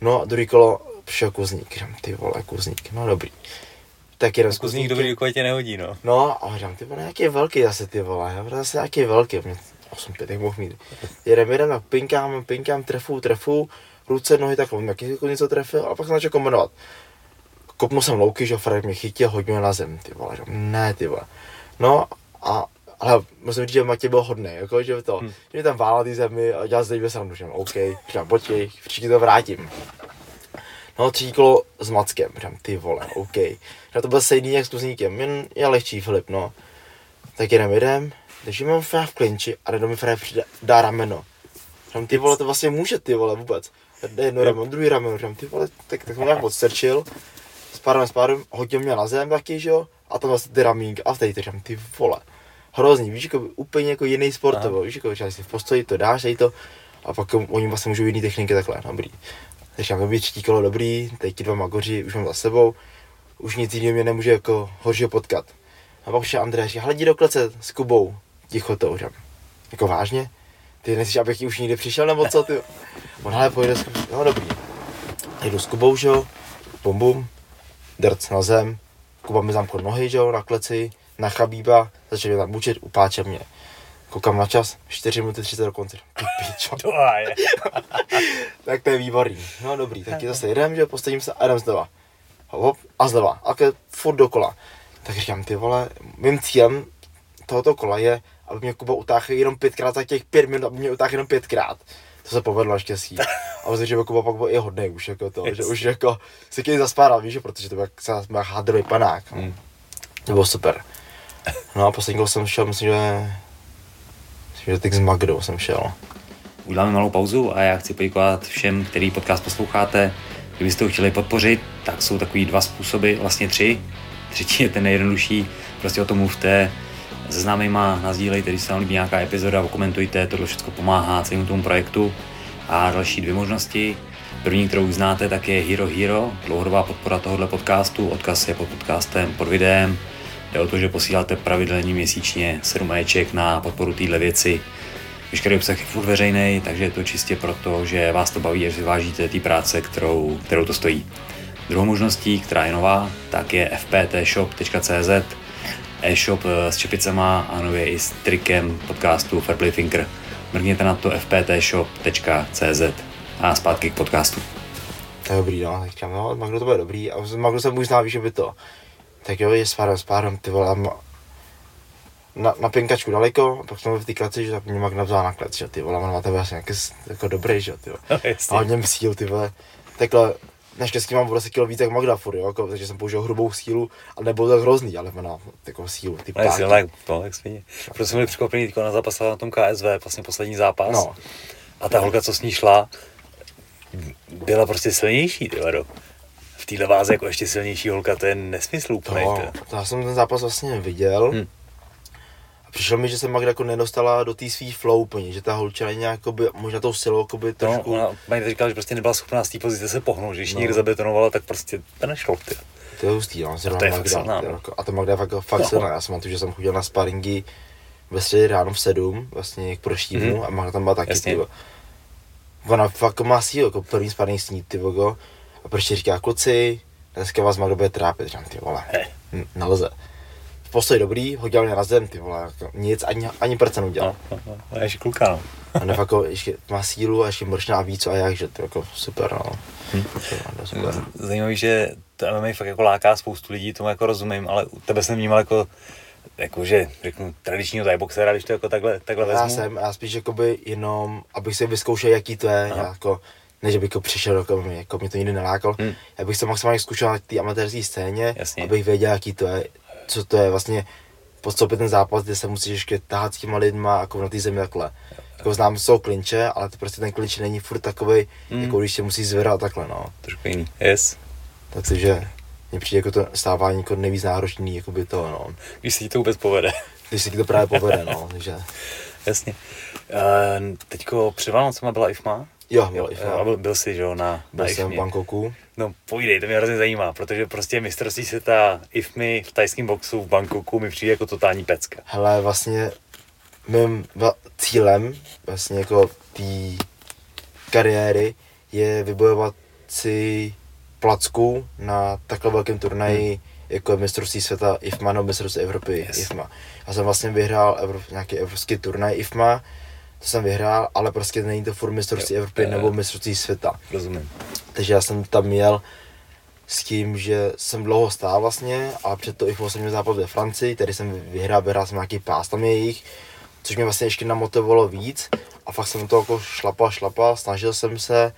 No a druhý kolo přišel Kuzník, říkám, ty vole, Kuzník, no dobrý. Tak jenom Kuzník dobrý, ukoj tě nehodí, no. No a říkám, ty vole, jaký velký zase ty vole, jo, zase jaký velký, mě osm pět, jak mohl mít. Jedem, jedem, tak pinkám, pinkám, trefu, trefu, ruce, nohy, tak vím, jaký něco trefil a pak jsem začal kombinovat. Kopnul jsem louky, že Frek mě chytil, hodil na zem, ty vole, že ne, ty vole. No a, ale musím říct, že Matěj byl hodnej, jako, že to, hmm. že mi tam válel ty zemi a dělal z nejbě srandu, že OK, říkám, počkej, všichni to vrátím. No třetí kolo s Mackem, říkám, ty vole, OK. Říkám, to byl stejný jak s Kuzníkem, jen je lehčí Filip, no. Tak jedem, jedem, takže mám Frek v klinči a jednou mi Frek dá rameno. Říkám, ty vole, to vlastně může, ty vole, vůbec. Jedno rameno, druhý rameno, říkám, ty vole, tak, tak jsem nějak odstrčil. Spárem, spárem, hodil mě na zem taky, že jo, a tam vlastně ty ramínka a tady to říkám, ty vole, hrozný, víš, jako úplně jako jiný sport, no. Víš, jako si v postoji to dáš, tady to, a pak oni vlastně můžou jiný techniky takhle, dobrý. Takže mám třetí kolo dobrý, teď ti dva magoři už mám za sebou, už nic jiného mě nemůže jako horšího potkat. A pak přišel Andrej a říká, hledí do klece s Kubou, tichotou, říkám, jako vážně? Ty nechceš, abych ti už nikdy přišel nebo co, ty? On hele, pojede s Kubou, no dobrý, jdu s Kubou, že jo, bum, bum. Drc na zem, Kuba mi zamkl nohy, že jo, na kleci, na Chabíba, začal mě tam bučit, upáčel mě. Koukám na čas, čtyři minuty třicet do konce, ty pičo. Tak to je výborný, no dobrý, tak je zase jedem, že postavím se a jdem znova. Hop, hop a znova, a ke, furt dokola. Tak říkám, ty vole, mým cílem tohoto kola je, aby mě Kuba utáhl jenom pětkrát za těch pět minut, aby mě utáhl jenom pětkrát. To se povedlo naštěstí. A myslím, že Kuba pak byl i hodnej už jako to, yes. Že už jako se když zaspáral, víš, protože to byl jak hádrový panák. Mm. To bylo super. No a poslední kolo jsem šel, myslím, že... Myslím, že tak s Magdou jsem šel. Uděláme malou pauzu a já chci poděkovat všem, který podcast posloucháte. Kdybyste ho chtěli podpořit, tak jsou takový dva způsoby, vlastně tři. Třetí je ten nejjednodušší, prostě o tom mluvte. Se známejma nazdílejte, když se vám líbí nějaká epizoda, okomentujte, tohle všechno pomáhá celému tomu projektu. A další dvě možnosti. První, kterou už znáte, tak je Hero Hero, dlouhodobá podpora tohohle podcastu, odkaz je pod podcastem, pod videem. Jde o to, že posíláte pravidelně měsíčně sedm eček na podporu téhle věci. Veškerý obsah je furt veřejnej, takže je to čistě proto, že vás to baví a že si vážíte té práce, kterou, kterou to stojí. Druhou možností, která je nová, tak je ef pé té shop tečka cé zet. E-shop s čepicema a nově i s trikem podcastu Fairplay Thinker. Mrkněte na to ef pé té shop tečka cé zet a zpátky k podcastu. To je dobrý, no, tak říkám, no, Magdu to bude dobrý, a Magdu se už zná, víš, že by to. Tak jo, je s párem, s párem, ty vole, na, na pinkačku daleko, a pak jsme v té kleci, že tak mě Magda vzala na klec, že ty vole, on má tebe asi nějaký jako dobrý, že ty vole. No, a hodně msíl, ty vole, takhle. Naštěstí mám deset kilo víc jak Magda furt, jo, jako, takže jsem použil hrubou sílu, ale nebylo tak hrozný, ale má takovou sílu, ty páky. Ale silná jak to, jak svině. Proto jsem byl překvapený, když ona zapasala na tom ká es vé, vlastně poslední zápas. No. A ta holka, co s ní šla, byla prostě silnější, ty vado. V téhle váze jako ještě silnější holka, to je nesmysl úplnej. To, já jsem ten zápas vlastně viděl. Hmm. Přišlo mi, že se Magda jako nedostala do té svý flow úplně, že ta holčina je nějak jakoby, možná tou silou jakoby trošku... No, ona říkala, že prostě nebyla schopná z té pozice se pohnout, že když no. Někde zabetonovala, tak prostě to nešlo, ty. To je hustý, no, zrovna Magda. A to Magda je fakt, fakt no. silná, já jsem na to, že jsem chodil na sparingy ve středě ráno v sedm, vlastně k proštímu mm-hmm. a Magda tam byla taky, jasně. Tyvo. Ona fakt má sílu, jako první sparing s ní, tyvo, a prostě říká, kluci, dneska vás Magda bude trápit, říkám, ty vole, N- nelze. Postoj dobrý, hodil mě na zem, ty vole, jako nic, ani, ani prce neudělal. No, no, no, ještě kluka, no. A nebo jako, ještě má sílu a ještě mršná víc a jak, že to jako super, no. Hm. Super. Zajímavý, že to em em á fakt jako láká spoustu lidí, tomu jako rozumím, ale u tebe jsem vnímal jako, jako že řeknu, tradičního thaiboxera, když to jako takhle, takhle já vezmu. Já jsem, já spíš jakoby jenom, abych si vyzkoušel, jaký to je, já jako, než bych jako přišel, jako, jako mě to nikdy nelákal, hm. Já bych se maximálně zkoušel na té amatérské scéně, jasně. Abych věděl, jaký to je. Co to je vlastně podstoupit ten zápas, kde se musíš ještě táhat s těma lidma jako na té zemi takhle. Jako znám jsou klinče, ale to prostě ten klinč není furt takovej, mm. jako když se musí zvedat takhle, no. Trošku jiný, yes. Takže mně přijde jako to stávání jako nejvíc náročný, jako by to, no. Když se ti to vůbec povede. Když se ti to právě povede, no, takže. Jasně. Uh, teďko před Vánocema byla I F M A? Jo, byla I F M A. A byl, byl jsi, že jo, na, na I F M A. Byl jsem v Bangkoku. No povídej, to mě hrozně zajímá, protože prostě mistrovství světa I F M I v tajském boxu v Bangkoku mi přijde jako totální pecka. Hele, vlastně mým cílem vlastně jako té kariéry je vybojovat si placku na takhle velkém turnaji, hmm. jako mistrovství světa I F M A nebo mistrovství Evropy yes. I F M A. Já jsem vlastně vyhrál Evrop, nějaký evropský turnaj I F M A, to jsem vyhrál, ale prostě není to furt mistrovství Evropy nebo mistrovství světa. Rozumím. Takže já jsem tam měl s tím, že jsem dlouho stál vlastně, ale před to I F M A jsem měl zápas ve Francii, tady jsem vyhrál, vyhrál jsem nějaký pás tam jejich, což mě vlastně ještě namotivovalo víc a fakt jsem to jako šlapal, šlapal, snažil jsem se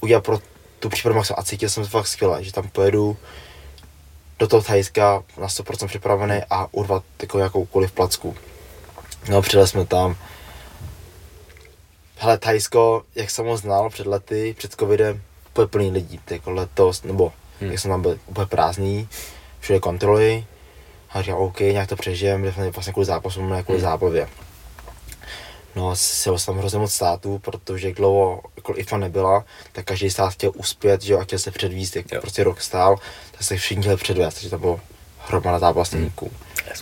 udělat pro tu přípravu a cítil jsem se fakt skvěle, že tam pojedu do toho Thajska na sto procent připravený a urvat jako jakoukoliv placku. No, přijeli jsme tam. Hele, Thajsko, jak jsem ho znal před lety, před covidem, úplně plný lidí, jako letos, nebo hmm. jak jsem tam byl úplně prázdný, všude kontroly. A říkám, OK, nějak to přežijem, vlastně kvůli zápasu, ne kvůli hmm. zábavě. No, sjel jsem tam hrozně moc států, protože jak dlouho I F M A nebyla, tak každý stát chtěl uspět, že jo, a chtěl se předvíst, jak jo. prostě rok stál, tak se všichni chtěli předvést, takže tam bylo hromada zápasníků.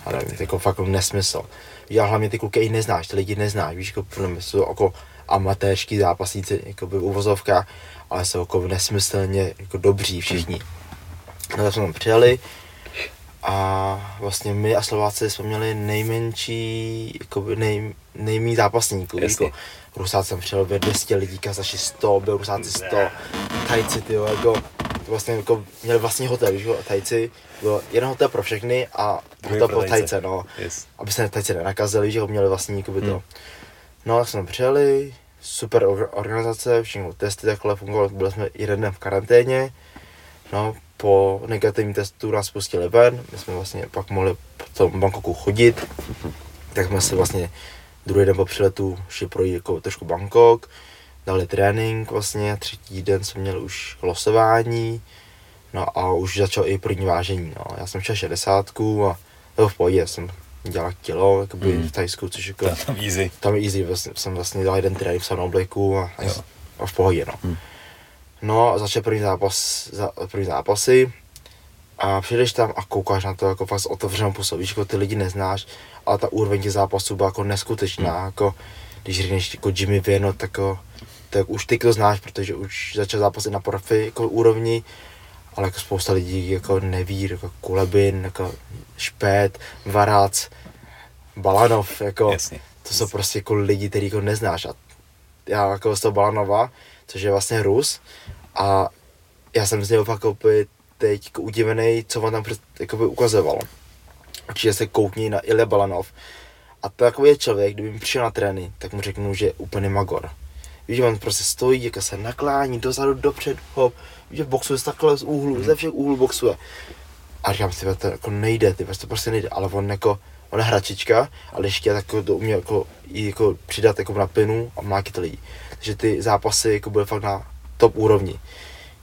Hmm. To jako fakt nesmysl. Já hlavně ty kluky i neznáš, ty lidi neznáš, víš, jako, jsou jako amatéřští zápasníci, jako by uvozovka, ale jsou jako nesmyslně jako dobří všichni. Hmm. No, tak jsme tam přijeli. A vlastně my a Slováci jsme měli nejmenší, jakoby nej, nejméně zápasníků. Jako Rusáci tam přijeli ve dvě stě lidí, Kazaši sto, Bělorusáci sto, Tajci, tyjo, jako vlastně jako měli vlastní hotel, víš, Tajci, byl jeden hotel pro všechny a druhý hotel pro Tajce, tajce no, yes. aby se Tajci nenakazili, že ho měli vlastní, jakoby to. Hmm. No tak jsme tam přijeli, super organizace, všechno testy takhle fungovalo, byli jsme jeden den v karanténě, no. Po negativním testu nás pustili ven, my jsme vlastně pak mohli po tom Bangkoku chodit, tak jsme si vlastně druhý den po přiletu šli projít jako trošku Bangkok, dali trénink vlastně, třetí den jsme měli už losování, no a už začalo i první vážení, no. Já jsem šel šedesátku a no, v pohodě, jsem dělal kilo, jakoby mm. v Tajsku, což jako tam easy, tam easy vlastně, jsem vlastně dal jeden trénink v saunobleku a, a v pohodě, no. Mm. No, začal první, zápas, za, první zápasy a přijdeš tam a koukáš na to jako fakt s otevřenou pusou, víš, jako ty lidi neznáš, ale ta úroveň těch zápasů byla jako neskutečná, mm. jako když řekneš jako Jimmy Vieno, tak, jako, tak už ty to znáš, protože už začal zápasit na profi jako úrovni, ale jako spousta lidí jako neví, jako Kulebin, jako Špét, Varac, Balanov, jako jasně, to jasně. jsou prostě jako lidi, který jako neznáš a já jako z toho Balanova, což je vlastně Rus a já jsem z něho fakt teď udivený, co on tam jakoby ukazoval. Určitě se koukni na Ilja Balanov a takový je člověk, kdyby mi přišel na trény, tak mu řeknu, že je úplný magor. Víš, on prostě stojí, jako se naklání dozadu, dopředu, hop, víš, boxuje z takhle z úhlu, mm-hmm. ze všech úhlů boxuje. A říkám si, to jako nejde, ty, to prostě nejde, ale on jako, on je hračička, ale ještě tak to uměl jako, jako přidat jako na pinu a mlátit lidi. Že ty zápasy jako byly fakt na top úrovni.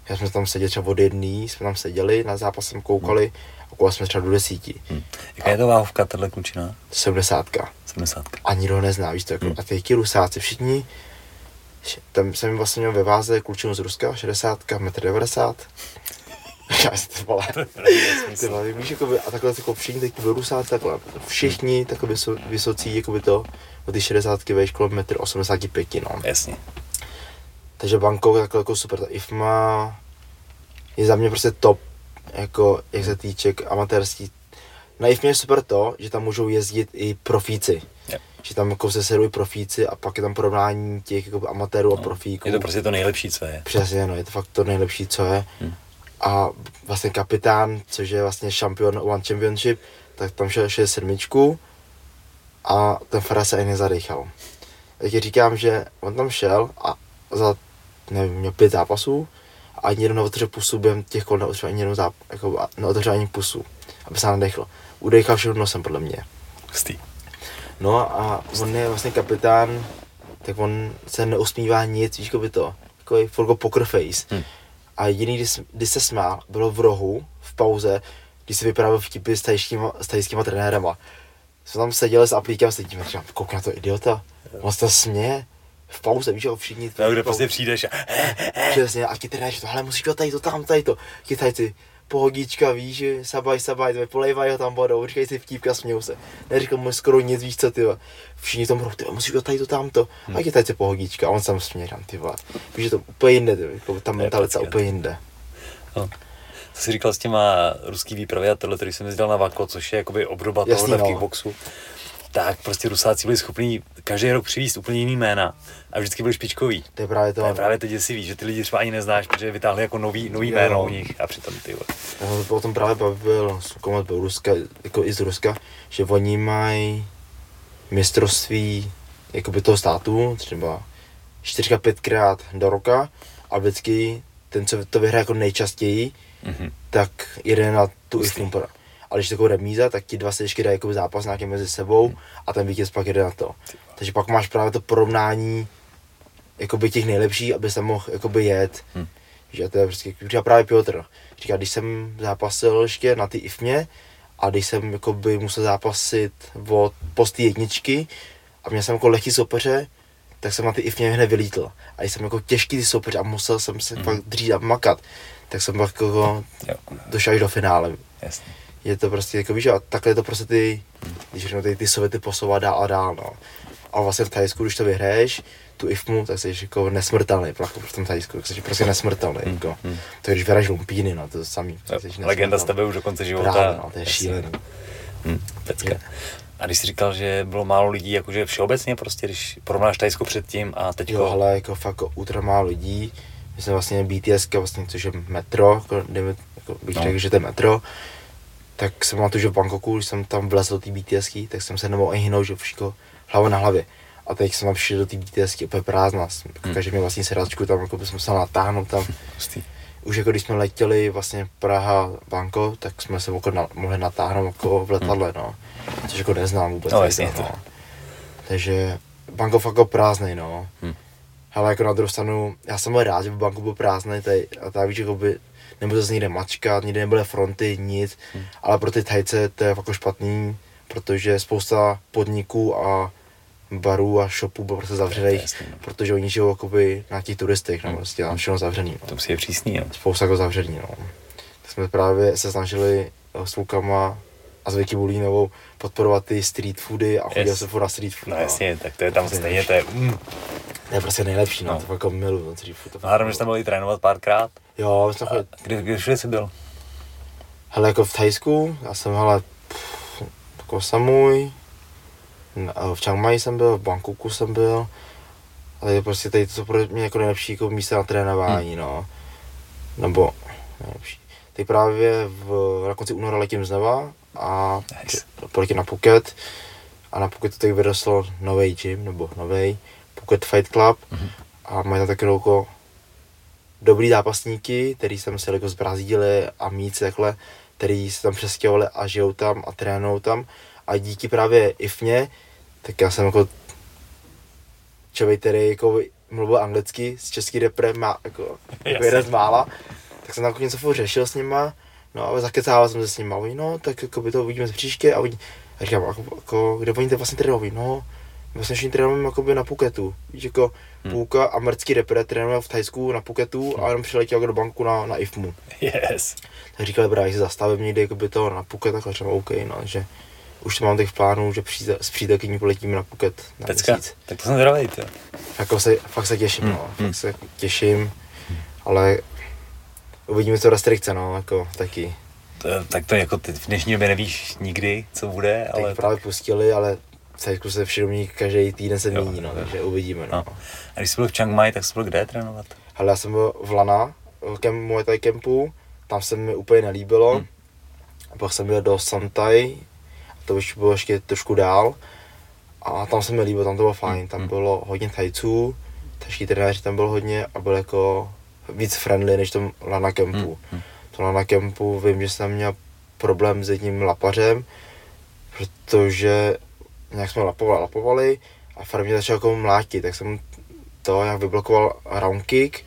Já jsme tam seděli třeba od jedný, jsme tam seděli, na zápas jsme koukali a koukali jsme třeba do desíti. Hmm. Jaká je to váhovka tato klučina? sedmdesátka. sedmdesátka. A nikdo ho nezná, víš to jako, hmm. a ty Rusáci všichni, tam jsem vlastně měl ve váze klučinu z Ruska, šedesátka, metr devadesát. Já si to volám. Ty hlavně víš, jakoby, a takhle jako všichni, teď byl Rusáci takhle, všichni takový vysocí, jakoby to, od ty šedesátky vejš kolem metr osmdesát pět, no. Jasně. Takže Bangkok je takhle jako super, ta I F M A je za mě prostě top, jako jak se týče amatérský. Na I F M A je super to, že tam můžou jezdit i profíci. Yep. Že tam jako se sedou i profíci a pak je tam porovnání těch jako amatérů no, a profíků. Je to prostě to nejlepší, co je. Přesně, no, je to fakt to nejlepší, co je. Hmm. A vlastně kapitán, což je vlastně šampion One Championship, tak tam šel ještě sedmičku a ten Farah se ani zadechal. Takže říkám, že on tam šel a za, nevím, měl pět zápasů a ani jednou neotevřel pusu, během těch kol neotevřel ani jednou záp- jako neotevřel ani pusu, aby se nadechlo. Udechal všechno nosem, podle mě. Hustý. No a on je vlastně kapitán tak on se neusmívá nic, víš, by to, takový furt poker face. Hmm. A jediný, když, když se smál, bylo v rohu, v pauze, když se vyprávěl vtipy s tajskýma, s tajskýma trenérama. Jsme tam seděli s aplíkem a sedíme, říkám, kouk na to idiota, on se to směje. V pauze, víš, jo, všichni... No, kde pauze. Prostě přijdeš a... Přesně, a ti trenéři, tohle musíš dělat tady to, tam, tady to. Ti tajci, pohodíčka, víš, sabaj, sabaj, tve, polejvaj ho tam bodou, říkají si vtípka, smějou se. Neříkal mu skoro nic, víš co, ty vole. Všichni tam budou, ty vole, musíš dělat tady to, tamto. Hmm. A ti tajci, pohodíčka, a on tam směje, ty vole. Víš, že to úplně jinde, ty vole, ta mentalica úplně jinde. No. Co jsi říkal s těma ruský výpravy a tohle, který jsem jezdil na Vako, což je jakoby obdoba tohohle v kickboxu. Tak prostě Rusáci byli schopni každý rok přivést úplně jiný jména a vždycky byli špičkový. To je právě to. To je právě to děsivý, že ty lidi třeba ani neznáš, protože vytáhli jako nový, nový jméno u nich a přitom ty vole. Já o tom právě bavil s komat byl Ruska, jako i z Ruska, že oni mají mistrovství jakoby toho státu, třeba čtyřka, pětkrát do roka a vždycky ten, co to vyhraje jako nejčastěji, mm-hmm. tak jede na tu ifumpora. A když je taková remíza, tak ti dva se ještě dají jako zápas nějaký mezi sebou hmm. a ten vítěz pak jde na to. Takže pak máš právě to porovnání jakoby těch nejlepších, aby se mohl jakoby jet. Hmm. Že to je prostě, říká právě Piotr. Říká, když jsem zápasil ještě na ty ifmě a když jsem jakoby musel zápasit od posty jedničky a měl jsem jako lehký soupeře, tak jsem na ty ifmě hned vylítl. A když jsem jako těžký ty soupeře a musel jsem se hmm. fakt dřít a makat, tak jsem pak jako došel až do finále. Jasně. Je to prostě jako víš, a takhle je to prostě ty, když řeknu, ty, ty Sověty posouvá dál a dál, no. A vlastně v Thajsku, když to vyhraješ, tu ifmu, tak jsi jako nesmrtelný, jako v tom Thajsku, tak jsi prostě nesmrtelný, hmm. jako. Hmm. To když vyhraješ lumpíny, no, to je samý. Jo, legenda z tebe už do konce života. Právě, no, to je šílený. Hmm, pecka. A když jsi říkal, že bylo málo lidí, jakože všeobecně prostě, když porovnáš Thajsku předtím a teďko... Jo, hele, jako fakt jako, ultra málo lidí. My jsme vlastně bé té eska, vlastně, což je metro, jako, nevím, jako bych no. řekl, že to je metro. Tak jsem pamatuju, že v Bangkoku, když jsem tam vlezl do té bé té esky, tak jsem se nemohl ani hnout, že všechno hlava na hlavě. A teď jsem tam přišel do té bé té esky úplně prázdná, hmm. každý měl vlastní sedačku, tam jako jsem musel natáhnout tam. Pustý. Už jako když jsme letěli vlastně Praha, Bangkok, tak jsme se na, mohli natáhnout jako v letadle, no. Což jako neznám vůbec. No, jasně to. No. Takže Bangkok jako prázdnej, no. Hmm. Hele, jako na druhou stranu, já jsem byl rád, že v Bangkoku byl prázdnej, tady, a tady víš, jakoby, nebo zase někde mačkat, někde nebyly fronty, nic, hmm. ale pro ty Thajce to je fakt špatný, protože spousta podniků a barů a shopů bylo prostě zavřených, protože oni žijou jakoby na těch turistech, hmm. no, prostě tam všechno zavřený. No. To musí je přísný, jo. Spousta jako zavřený, no. Tak jsme právě se snažili s Lukama a s Vicky Bulínovou podporovat ty street foody a chodil yes. se furt na street food. No, no jasně, tak to je tam stejně, to je mm. To je prostě nejlepší, no, no. To fakt jako miluji, no, street food. No hádám, že jste byli trénovat párkrát. Jo, my jsme chodili. Kdy, kdy všude jsi byl? Hele, jako v Thajsku, já jsem, hele, pff, jako Samui, v Chiang Mai jsem byl, v Bangkoku jsem byl, ale je prostě tady to jsou pro mě jako nejlepší jako místa na trénování, hmm. no. Nebo nejlepší. Teď právě v, na konci února letím znova a nice. Poletím na Phuket a na Phuketu teď vyrostl nový gym, nebo nový Phuket Fight Club hmm. a mají tam takovou dobrý zápasníky, který jsem se jako z Brazílie a míc takhle, který se tam přestěhovali a žijou tam a trénujou tam a díky právě ifně, tak já jsem jako člověk, který jako mluvil anglicky s český reprem má jako, jako jeden z mála, tak jsem tam jako něco furt řešil s nima, no a zakecával jsem se s nima, oni no, tak jako by to uvidíme z příště a oni, já říkám, jako, jako, kde oni to vlastně trénují, no. Vlastně všichni trénujeme jakoby na Phuketu, víš jako hmm. půlka americký repre trénuje v Thajsku na Phuketu hmm. a jenom přiletěl do Bangkoku na, na ifmu. Yes. Tak říkali právě, že se zastavím někde jakoby toho na Phuket, tak říkám OK, no, že už to mám teď v plánu, že přijde, s přítelkyní poletíme na Phuket na Pecka. Měsíc. Tak to jsem zdravej, ty. Jako se, fakt se těším, hmm. no, fakt se těším, hmm. ale uvidíme co restrikce, no, jako taky. To, tak to jako ty v dnešní době nevíš nikdy, co bude, ale... Tak právě tak... pustili, ale... V Thajsku se všimní, každý týden se mění, no, takže uvidíme. No. No. A když jsi byl v Chiang Mai, tak jsi byl kde trénovat? Hele, já jsem byl v Lana, v Muay Thai kempu, tam se mi úplně nelíbilo. Hmm. A pak jsem byl do Santai, to už bylo ještě trošku dál. A tam se mi líbilo, tam to bylo fajn, tam bylo hodně Thajců, thajští trenéři tam bylo hodně a byl jako víc friendly než v tom Lana kempu. Hmm. To Lana kempu vím, že jsem měl problém s jedním lapařem, protože nějak jsme lapovali, lapovali a Ferm mě začal jako mlátit, tak jsem to jak vyblokoval round kick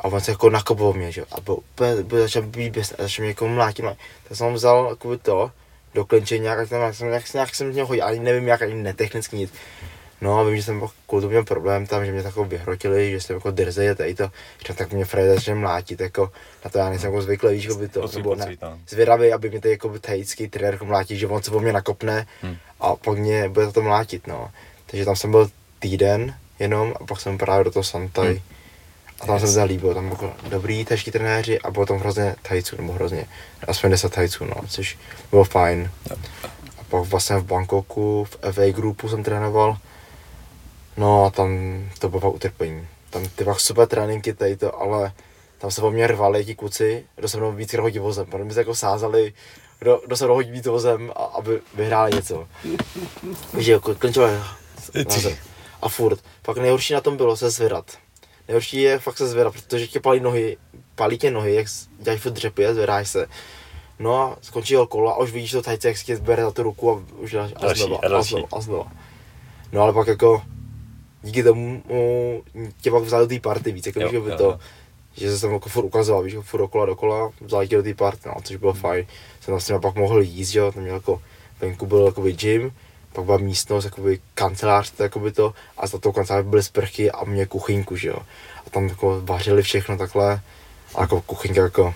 a on se jako nakopoval mě, že? A byl úplně, byl začal být bez a začal mě jako mlátit, mlátit. Tak jsem vzal jakoby to do klinče nějak, jak, jak, jak, jak jsem z něho hodil, ani nevím jak, ani netechnicky nic. No a vím, že jsem kvůli tomu měl problém tam, že mě takovou vyhrotili, že jsem jako drzej a tady to, že tak mě Fred začne mlátit, jako na to já nejsem jako zvyklý, víš, by to, nebo ne, zvědavý, aby mě tady jako tajický trenér mlátit, že on se po mě nakopne hmm. a pak mě bude to mlátit, no. Takže tam jsem byl týden jenom a pak jsem právě do toho Santai hmm. a tam yes. jsem zalíbil, tam jako dobrý tajští trenéři a bylo tam hrozně tajiců, nebo hrozně, aspoň deset tajiců, no, což bylo fajn. Yep. A pak vlastně v Bangkoku, v F A Groupu jsem trénoval. No a tam to bylo utrpení. Tam ty fakt super tréninky tady to, ale tam se po mě rvali ti kluci, kdo se mnou víc hodí vozem, protože mi se jako sázali, kdo, kdo se mnou hodí víc vozem, a, aby vyhráli něco. Víš, jako klinčové a furt. Fakt nejhorší na tom bylo se zvěrat. Nejhorší je fakt se zvěrat, protože tě palí nohy, palí tě nohy, jak děláš furt dřepy a zvěráš se. No a skončí kola a už vidíš to tajce, jak si tě bere za tu ruku a už děláš a znova, a znova, a znova. No ale pak jako díky tomu tě pak vzali do té party víc, jako jo, víš, jo, to, jo. Že se tam jako furt ukazoval, víš, furt dokola dokola, vzali tě do té party, no, což bylo hmm. fajn. Jsem tam s nimi pak mohl jíst, že jo, tam měl jako, venku byl jakoby gym, pak byla místnost, jakoby kancelář, to, jakoby to, a za tou kancelář byly sprchy a mě kuchyňku, že jo. A tam jako vařili všechno takhle, a jako kuchyňka jako,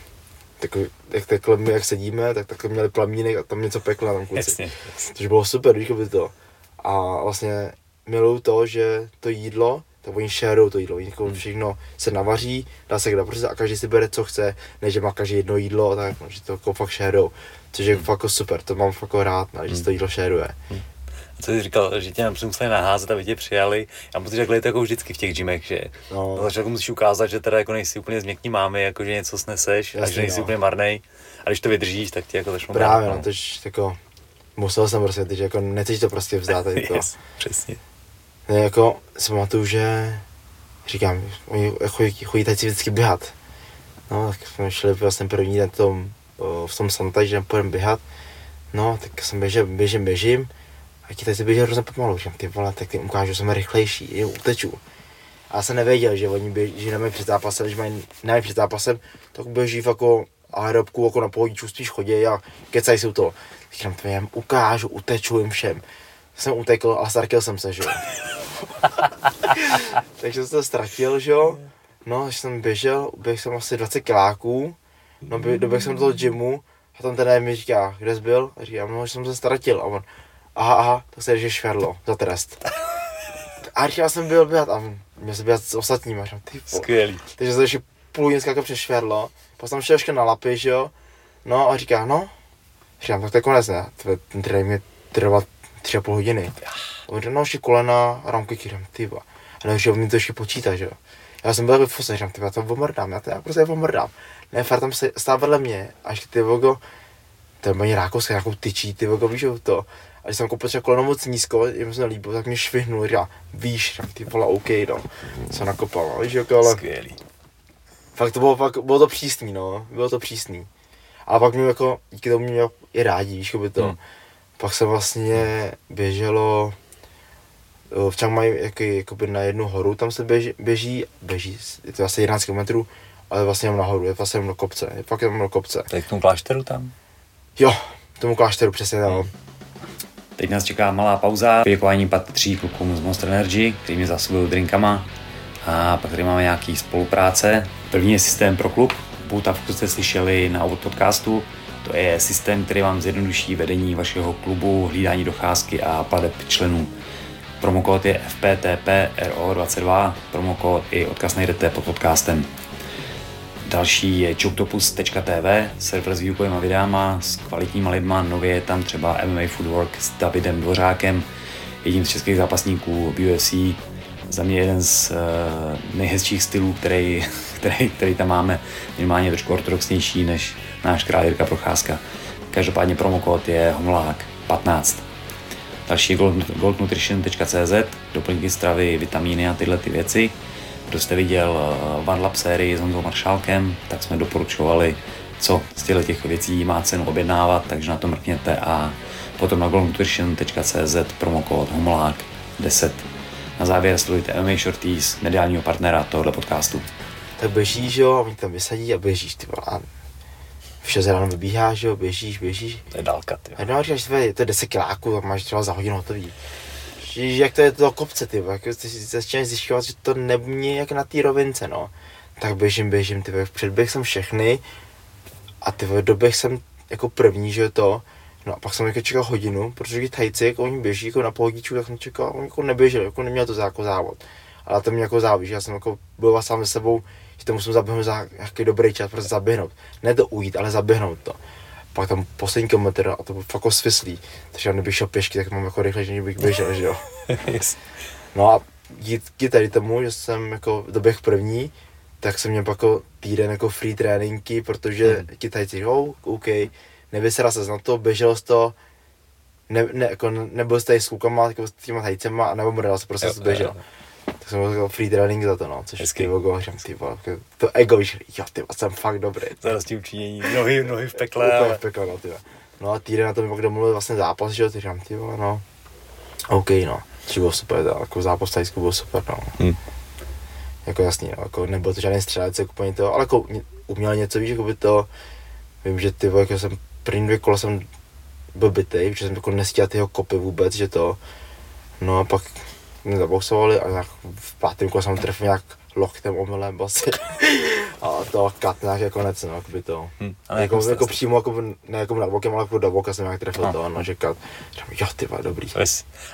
takový, jak takhle my jak sedíme, tak takhle měli plamínek a tam něco pekla tam kluci. Jasně, jasně. Což bylo super, víš, jakoby to. A vlastně miluju to, že to jídlo, tak oni šerou to jídlo, oni jako všechno se navaří, dá se kde prostě a každý si bere co chce, ne že má každý jedno jídlo, tak že to jako fakt šerou, což je mm. fakt super, to mám fakt rád, ne, že se to jídlo šeruje. Mm. A co jsi říkal, že tě nám museli naházet, aby tě přijali, já musím říct, že je to jako vždycky v těch gymech, že no. Na začátku musíš ukázat, že teda jako nejsi úplně z měkký mámy, jako že něco sneseš, jasný, a že nejsi no. úplně marnej a když to vydržíš, tak tě jako začnou právě, no, tož jako musel jsem prostě, že jako nechceš to prostě vzdát tady to. Yes, přesně. Ne, jako si pamatuju, že říkám, oni chodí, chodí tady si vždycky běhat. No, tak jsme šli vlastně první den tom, v tom Santai, že půjdeme běhat. No, tak jsem běžel, běžím, běžím. A ti tady si běžel hrozně pomalu, říkám, ty vole, tak ty ukážu, jsem rychlejší, jim uteču. A já jsem nevěděl, že oni běží na mě před zápasem, když mají na mě před zápasem, tak běží jako aerobku, jako na pohodíčů, spíš chodí a kecají si u toho. Říkám, to jim ukážu, uteču jim všem. Jsem utekl a ztratil jsem se, že jo. Takže jsem to ztratil, že jo. No, takže jsem běžel, běhl jsem asi dvacet kiláků. No, doběhl jsem do toho gymu a tam ten mi říká, kde jsi byl? A říkám, no, že jsem se ztratil. A on, aha, aha, tak se drží švadlo za trest. A říkám, jsem byl běhat a měl se běhat s ostatníma, že jo. Skvělý. Takže jsem ještě půl dní skákal přes švadlo, pak jsem šel ještě na lapy, že jo. No a říká, no. Říkám, tak to je konec, ne? Ten trénink mě trval tři a půl hodiny. On říkal, no ještě kolena a ramky kýrám, tyba. A než mi to ještě počítá, že jo. Já jsem byl takový fosej, říkám, tyba, já to omrdám, já to já prostě omrdám. Ne, Far tam stál vedle mě, až ty vogo, to je paní Rákovská, nějakou tyčí, ty vogo, víš to. A když jsem kopil třeba koleno moc nízko, jim se nelíbilo, tak mě švihnul, říkal, víš, říkám, ty vole, OK, no. Jsem nakopal, no, víš, jako, ale skvělý. Fakt to bylo, fakt, bylo to přísný, no, bylo to přísný. Ale pak mě jako, díky tomu mě i rádi, víš, by to. Hmm. Pak se vlastně běželo v Chiang Mai jaký, jakoby na jednu horu, tam se běží, běží, běží je to asi jedenáct kilometrů, ale vlastně jenom nahoru, je vlastně jenom do kopce, je fakt jenom do kopce. Tak k tomu klášteru tam? Jo, k tomu klášteru, přesně tam. Hmm. Teď nás čeká malá pauza, poděkování patří klukům z Monster Energy, který mě zásobují drinkama a pak tady máme nějaký spolupráce. První je systém pro klub, poutavku jste slyšeli na úvod podcastu. To je systém, který vám zjednoduší vedení vašeho klubu, hlídání docházky a plateb členů. Promokód je F P T P R O dvacet dva, promokód i odkaz najdete pod podcastem. Další je choctopus tečka t v, server s výukovýma videama, s kvalitníma lidma, nově je tam třeba M M A Footwork s Davidem Dvořákem, jedním z českých zápasníků U F C, za mě jeden z uh, nejhezčích stylů, který, který, který tam máme, minimálně trošku ortodoxnější než náš král Jirka Procházka. Každopádně promokód je homolák patnáct. Další je gold nutrition tečka c z, doplňky stravy, vitamíny a tyhle ty věci. Kdo jste viděl One Lab sérii s Honzou Maršálkem, tak jsme doporučovali, co z těchto těch věcí má cenu objednávat, takže na to mrkněte a potom na gold nutrition tečka c z promokód homolák. deset. Na závěr sledujte el em á Shorties, mediálního partnera tohoto podcastu. Tak běžíš, jo, a oni tam vysadí a běžíš, ty vole, a v šest ráno vybíháš, jo, běžíš, běžíš. To je dálka, ty vole. A no, říkáš, to je deset kiláků, tak máš třeba za hodinu hotový. Žíš, jak to je toho kopce, ty vole, jako ty si začínáš zjišťovat, že to není jak na té rovince, no. Tak běžím, běžím, ty vole, předběh jsem všechny a ty vole, doběh jsem jako první, že to. No a pak jsem jako čekal hodinu, protože ty tajci, jako oni běží jako na pohodíčku, tak jsem čekal, oni jako neběželi, jako neměl to za jako závod. Ale to mě jako závidí, já jsem jako byl sám se sebou, že to musím zaběhnout za nějaký dobrý čas, prostě zaběhnout. Ne to ujít, ale zaběhnout to. Pak tam poslední kilometr a to fakt jako svislý, takže já kdybych šel pěšky, tak mám jako rychle, že bych běžel, že jo. No a díky tady tomu, že jsem jako doběh první, tak jsem měl pak jako týden jako free tréninky, protože hmm. ti tajci, oh, OK, nevysral ses na to, běžel jsi to, ne, ne, jako nebyl jsi tady s klukama, jako s těma tajcema, a nebo modlal se, prostě jo, jsi běžel. Jo, jo. Tak jsem byl free training za to, no, což Hezky. Ty vogo, říkám, ty vole, to ego, víš, jo, ty vole, jsem fakt dobrý. Zarosti učinění, nohy, nohy v pekle. Úplně v pekle, no, ty vole. No a týden na to mi pak domluvil vlastně zápas, že jo, ty říkám, ty vole, no, OK, no, což bylo super, tak, jako zápas tajskou byl super, no. Hmm. Jako jasný, no, jako nebyl to žádný střelec, jako úplně to, ale jako uměl něco, víš, jako by to, vím, že ty vole, jako jsem první dvě kola jsem byl bitej, protože jsem jako nestíhal tyho kopy vůbec, že to, no a pak mě zaboxovali a v pátém kole jsem trefil nějak loktem, omylem, basy a to katnáš jako konec, no, jakoby to. Hmm, ale jako, jako, jako přímo, jako, ne jako nad bokem, ale jako do boka jsem nějak trefil no. to, no, že kat, říkám, jo, ty vole, dobrý.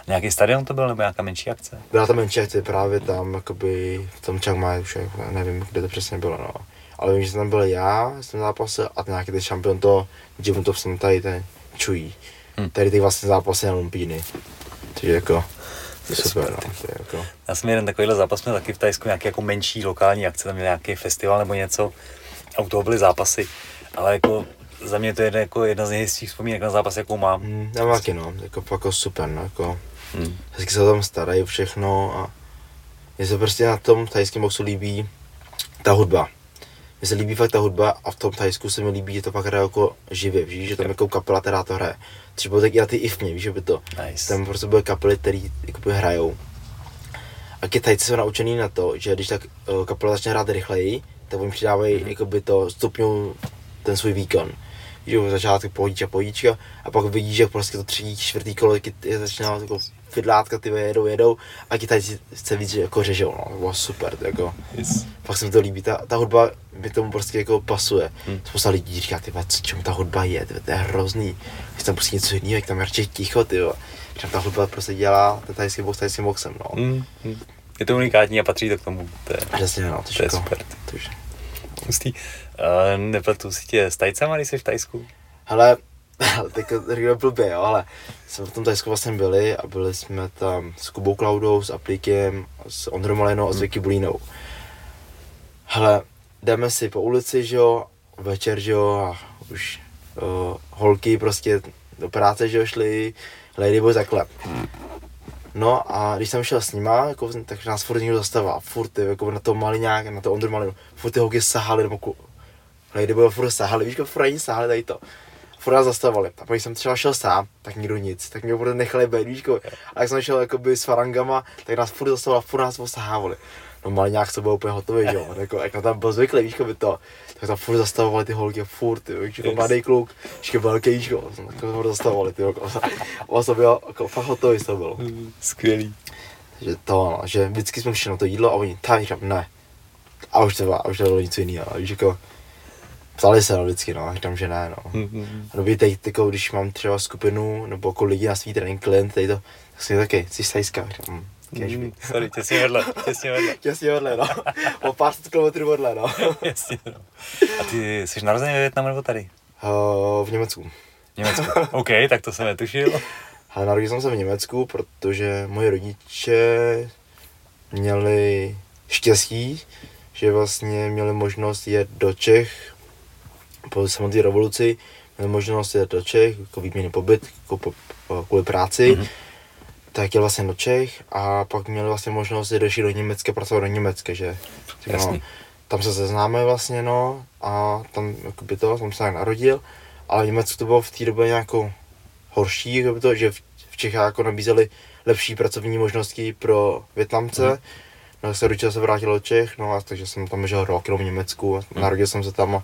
Nějaký stadion to byl, nebo nějaká menší akce? Byla tam menší akce, právě tam, jakoby, v tom Čangmaji už, nevím, kde to přesně bylo, no. Ale vím, že tam byl já, jsem zápasil a nějaký ten šampion toho Jim Thompson tady, ten Čují. Hmm. Tady ty vlastně zápasy na Lumpíny. Takže jako to super, no, to je jako. Já jsem jeden takovýhle zápas měl taky v Tajsku, nějaký jako menší lokální akce, tam měl nějaký festival nebo něco a u toho byly zápasy. Ale jako za mě to je jedna, jako jedna z nejhezčích vzpomínek na zápas, jakou mám. Hmm, já mám taky, no, jako, jako super, no, jako hmm. hezky se tam starají všechno a mě se prostě na tom tajském boxu líbí ta hudba. Mně se líbí fakt ta hudba a v tom Thajsku se mi líbí, že to pak hraje jako živě, víš, že tam jako kapela teda to hraje. Což bylo tak i na ty ifmě, víš, že by to, nice. Tam prostě byly kapely, který jakoby hrajou. A ti Thajci jsou naučený na to, že když tak kapela začne hrát rychleji, tak oni přidávají, mm-hmm. jakoby to, stupňují ten svůj výkon. Víš, že začátku pohodíčka, pohodíčka a pak vidíš, jak prostě to třetí, čtvrtý kolo je začíná jako fidlátka, ty jedou, jedou a ti tady se víc jako řežou, no, to bylo super, to jako. Yes. Fakt se mi to líbí, ta, ta hudba mi tomu prostě jako pasuje. Hmm. Spousta lidí říká, ty vole, čemu ta hudba je, ty, to je hrozný, když tam pustí něco jiného, jak tam radši ticho, ty vole. Že ta hudba prostě dělá ten tajský box tajským boxem, no. Hmm. Je to unikátní a patří to k tomu, to je, přesně, no, to je, to je jako, super. To už. Pustý. Uh, nepletu si tě s Tajcama, když jsi v Tajsku? Hele, teď řeknu blbě, jo, ale jsme v tom Tajsku vlastně byli a byli jsme tam s Kubou Klaudou, s Aplíkem, s Ondrou Malinou a s Vicky Bulínou. Hele, jdeme si po ulici, že jo, večer, že jo, a už uh, holky prostě do práce, že jo, šli, ladyboy za klep. No a když jsem šel s nima, jako, tak nás furt někdo zastavá, furt ty, jako na toho Maliňáka, na toho Ondru Malinu, furt ty holky sahali, nebo ku... ladyboy furt sahali, víš, furt ani sahali tady to. Furt nás zastavovali. A pak jsem třeba šel sám, tak nikdo nic, tak mě furt nechali být, víš, jako. A jak jsem šel jakoby s farangama, tak nás furt zastavovali, furt nás sahávali. No Maliňák se byl úplně hotový, že jo, jako, jak na tam byl zvyklý, víš, by to. Tak tam furt zastavovali ty holky, furt, ty, víš, jako mladý kluk, ještě velký, víš, jako, furt zastavovali, ty, jako, on se byl, jako, fakt hotový se byl. Skvělý. Takže to, no, že vždycky jsme šli na to jídlo a oni, tam, říkám, ne. A už to, a už to bylo nic jiného, víš, jako. Psali se, no, vždycky, no, říkám, že ne, no. A dobře, teď, jako, když mám třeba skupinu, nebo jako lidi na svý trénink, klient, tady to, tak jsem taky, jsi Tajska, říkám, Mm, sorry, těsně vedle, těsně vedle. těsně vedle, no. O pár set kilometrů vedle, no. Jasně, no. A ty jsi narozený ve Vietnamu nebo tady? Uh, v Německu. V Německu, OK, tak to jsem netušil. Ale narodil jsem se v Německu, protože moje rodiče měli štěstí, že vlastně měli možnost jet do Čech po samotné revoluci, měli možnost jet do Čech, jako výměnný pobyt, jako po, kvůli práci. Mm-hmm. Tak jel vlastně do Čech a pak měli vlastně možnost jít do Německa, pracovat do Německa, že? No, tam se seznáme vlastně, no, a tam jakoby to, tam se tak narodil, ale v Německu to bylo v té době nějakou horší, jakoby to, že v, v v Čechách jako nabízeli lepší pracovní možnosti pro Vietnamce. Mm. No, se rodiče se vrátil do Čech, no a takže jsem tam žil rok v Německu, mm. narodil jsem se tam a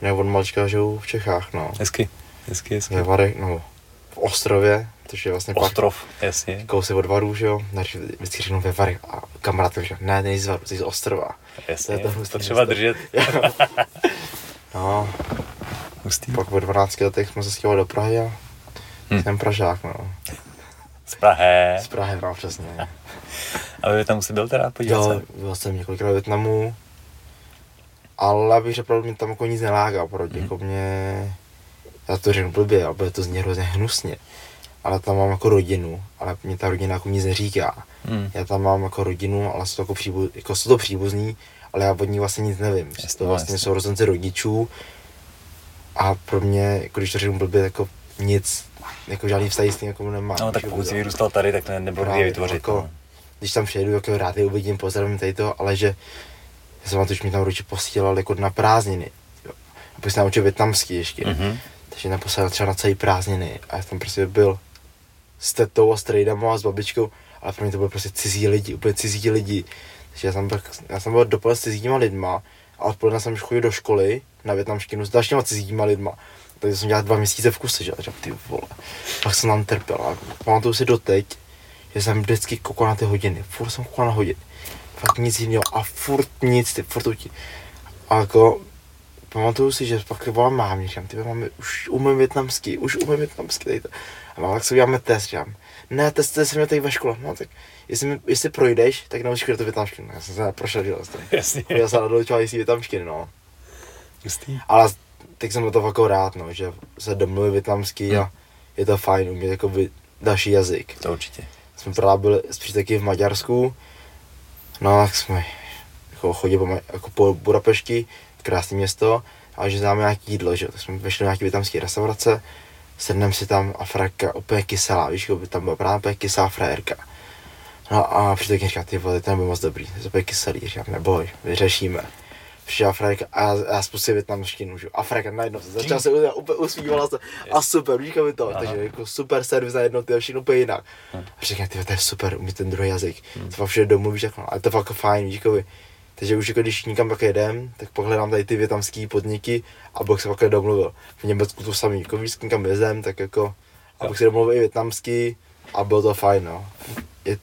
jinak od malička žiju v Čechách, no. Hezky, hezky, hezky. Ve Varech, no, v Ostrově, což je vlastně Ostrov, pak jasně. Kousek od Varů, že jo, vždycky řeknu ve Varech a kamarádka říká, ne, nejsi z Varů, jsi z Ostrova. Jasně, to, je to, to třeba držet. No, hustý. Pak ve dvanácti letech jsme se stěhovali do Prahy a hmm. jsem Pražák, no. Z Prahy. Z Prahy, no, přesně. A ve Vietnamu jsi byl teda podívat se? Jo, byl jsem několikrát ve Vietnamu, ale abych řekl, mě tam jako nic neláká, protože hmm. jako mě, já to řeknu blbě, ale bude to zní hrozně hnusně, ale tam mám jako rodinu, ale mě ta rodina jako nic neříká. Hmm. Já tam mám jako rodinu, ale jsou to, jako příbu, jako jsou to příbuzní, ale já od ní vlastně nic nevím. Jasně, to vlastně jasně. Jsou rozenci rodičů a pro mě, jako když to řeknu blbě, jako nic, jako žádný vztahy s tím jako nemám. No tak pokud jsi vyrůstal tady, tak ne, nebudu je vytvořit. Jako, když tam přijedu, jako rád je uvidím, pozdravím tady to, ale že já jsem vám to, že mě tam rodiče posílali jako na prázdniny. Jo. A pak jsem naučil vietnamský ještě, mm-hmm. takže mě posílali třeba na celý prázdniny a já tam prostě byl s tetou a s trejdama a s babičkou, ale pro mě to byly prostě cizí lidi, úplně cizí lidi. Takže já jsem byl, já jsem byl dopoledne s cizíma lidma a odpoledne jsem chodil do školy na vietnamštinu s dalšíma cizíma lidma. Takže jsem dělal dva měsíce v kuse, že? Říkám, ty vole. Pak jsem tam trpěl a pamatuju si doteď, že jsem vždycky koukal na ty hodiny, furt jsem koukal na hodiny. Fakt nic jiného a furt nic, ty, furt uti. A jako, pamatuju si, že pak volám mámě, říkám, ty máme, už umím vietnamský, už umím vietnamský, tady to. A máma, tak se uděláme test, říkám, ne, test se mě tady ve škole, no tak, jestli, mi, jestli projdeš, tak naučíš kdo to vietnamští. Já jsem se prošel, dělal jsem to. Jasně. Já jsem dočoval jistý vietnamští, no. Jistý. Ale tak jsem na to fakt rád, no, že se domluvím vietnamský hmm. a je to fajn umět jako další jazyk. To určitě. Jsme právě byli spíš taky v Maďarsku, no tak jsme jako chodili po, Ma- jako po Budapešti, krásné město, ale že známe nějaké jídlo, že? Tak jsme vešli do nějaké vietnamské restaurace, sedneme si tam a frajka úplně kyselá, víš, jako by tam byla právě úplně kyselá frajerka. No a přijde říká, ty vole, to nebyl moc dobrý, to je úplně kyselý, říkám, neboj, vyřešíme. Přišla frajerka a já, já spustím vietnamštinu, že? A frajerka najednou se začala se úplně usmívala se a super, víš, mi to, takže jako super servis najednou, ty je všechno úplně jinak. Aha. A říkám, ty to je super, umí ten druhý jazyk, hmm. to fakt všude domluvíš, jako, ale to je fakt fajn, víš, jako by. Takže už jako když nikam pak jedem, tak pohledám tady ty vietnamské podniky a pak se pak domluvil. V Německu to samý, jako víš, nikam jezdem, tak jako, a pak se domluvil i vietnamský a bylo to fajn, no. Je,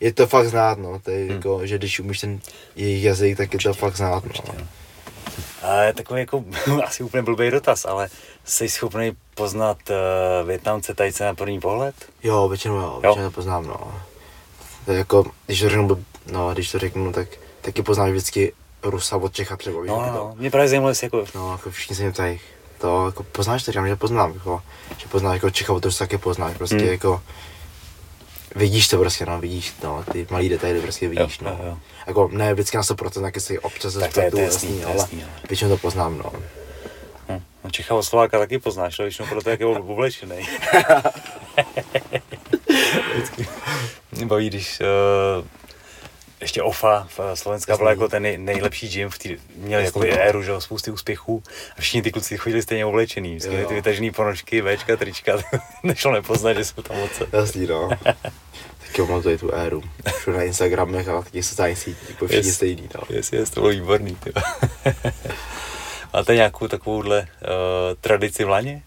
je to fakt znát, no, tady, hmm. jako, že když umíš ten jejich jazyk, tak určitě, je to fakt znát, určitě, no. Ale takový jako, asi úplně blbý dotaz, ale jsi schopný poznat uh, Vietnamce tajce na první pohled? Jo, většinou jo, většinou jo. To poznám, no. Tak jako, když to řeknu, no, když to řeknu, tak taky poznáš vždycky Rusa od Čecha třeba. No, no, no, mě právě zajímalo, jestli jako... No, jako všichni se mě ptají, to jako poznáš to, říkám, že poznám, jako, že poznáš jako Čecha od Rusa, taky poznáš, prostě mm. jako... Vidíš to prostě, no, vidíš, no, ty malý detaily prostě vidíš, jo, no. Jo. Jako ne vždycky na sto procent, taky si občas se zpětů, jasný, ale většinou to poznám, no. Hm. No Čecha od Slováka taky poznáš, ale většinou proto, jak je oblečenej. Vždycky mě baví, když uh, ještě Ofa, Slovenská byla jako ten nej, nejlepší gym, v tý, měli jasný, jako éru, že jo, spousty úspěchů a všichni ty kluci chodili stejně oblečený, vždycky ty vytažený ponožky, véčka, trička, nešlo nepoznat, že jsou tam oce. Jasný, no. Tak jo, mám tady tu éru, všude na Instagramech a taky sociální sítí, po všichni yes, stejný, no. Yes, yes, to bylo výborný, ty. Máte nějakou takovouhle uh, tradici v Lani?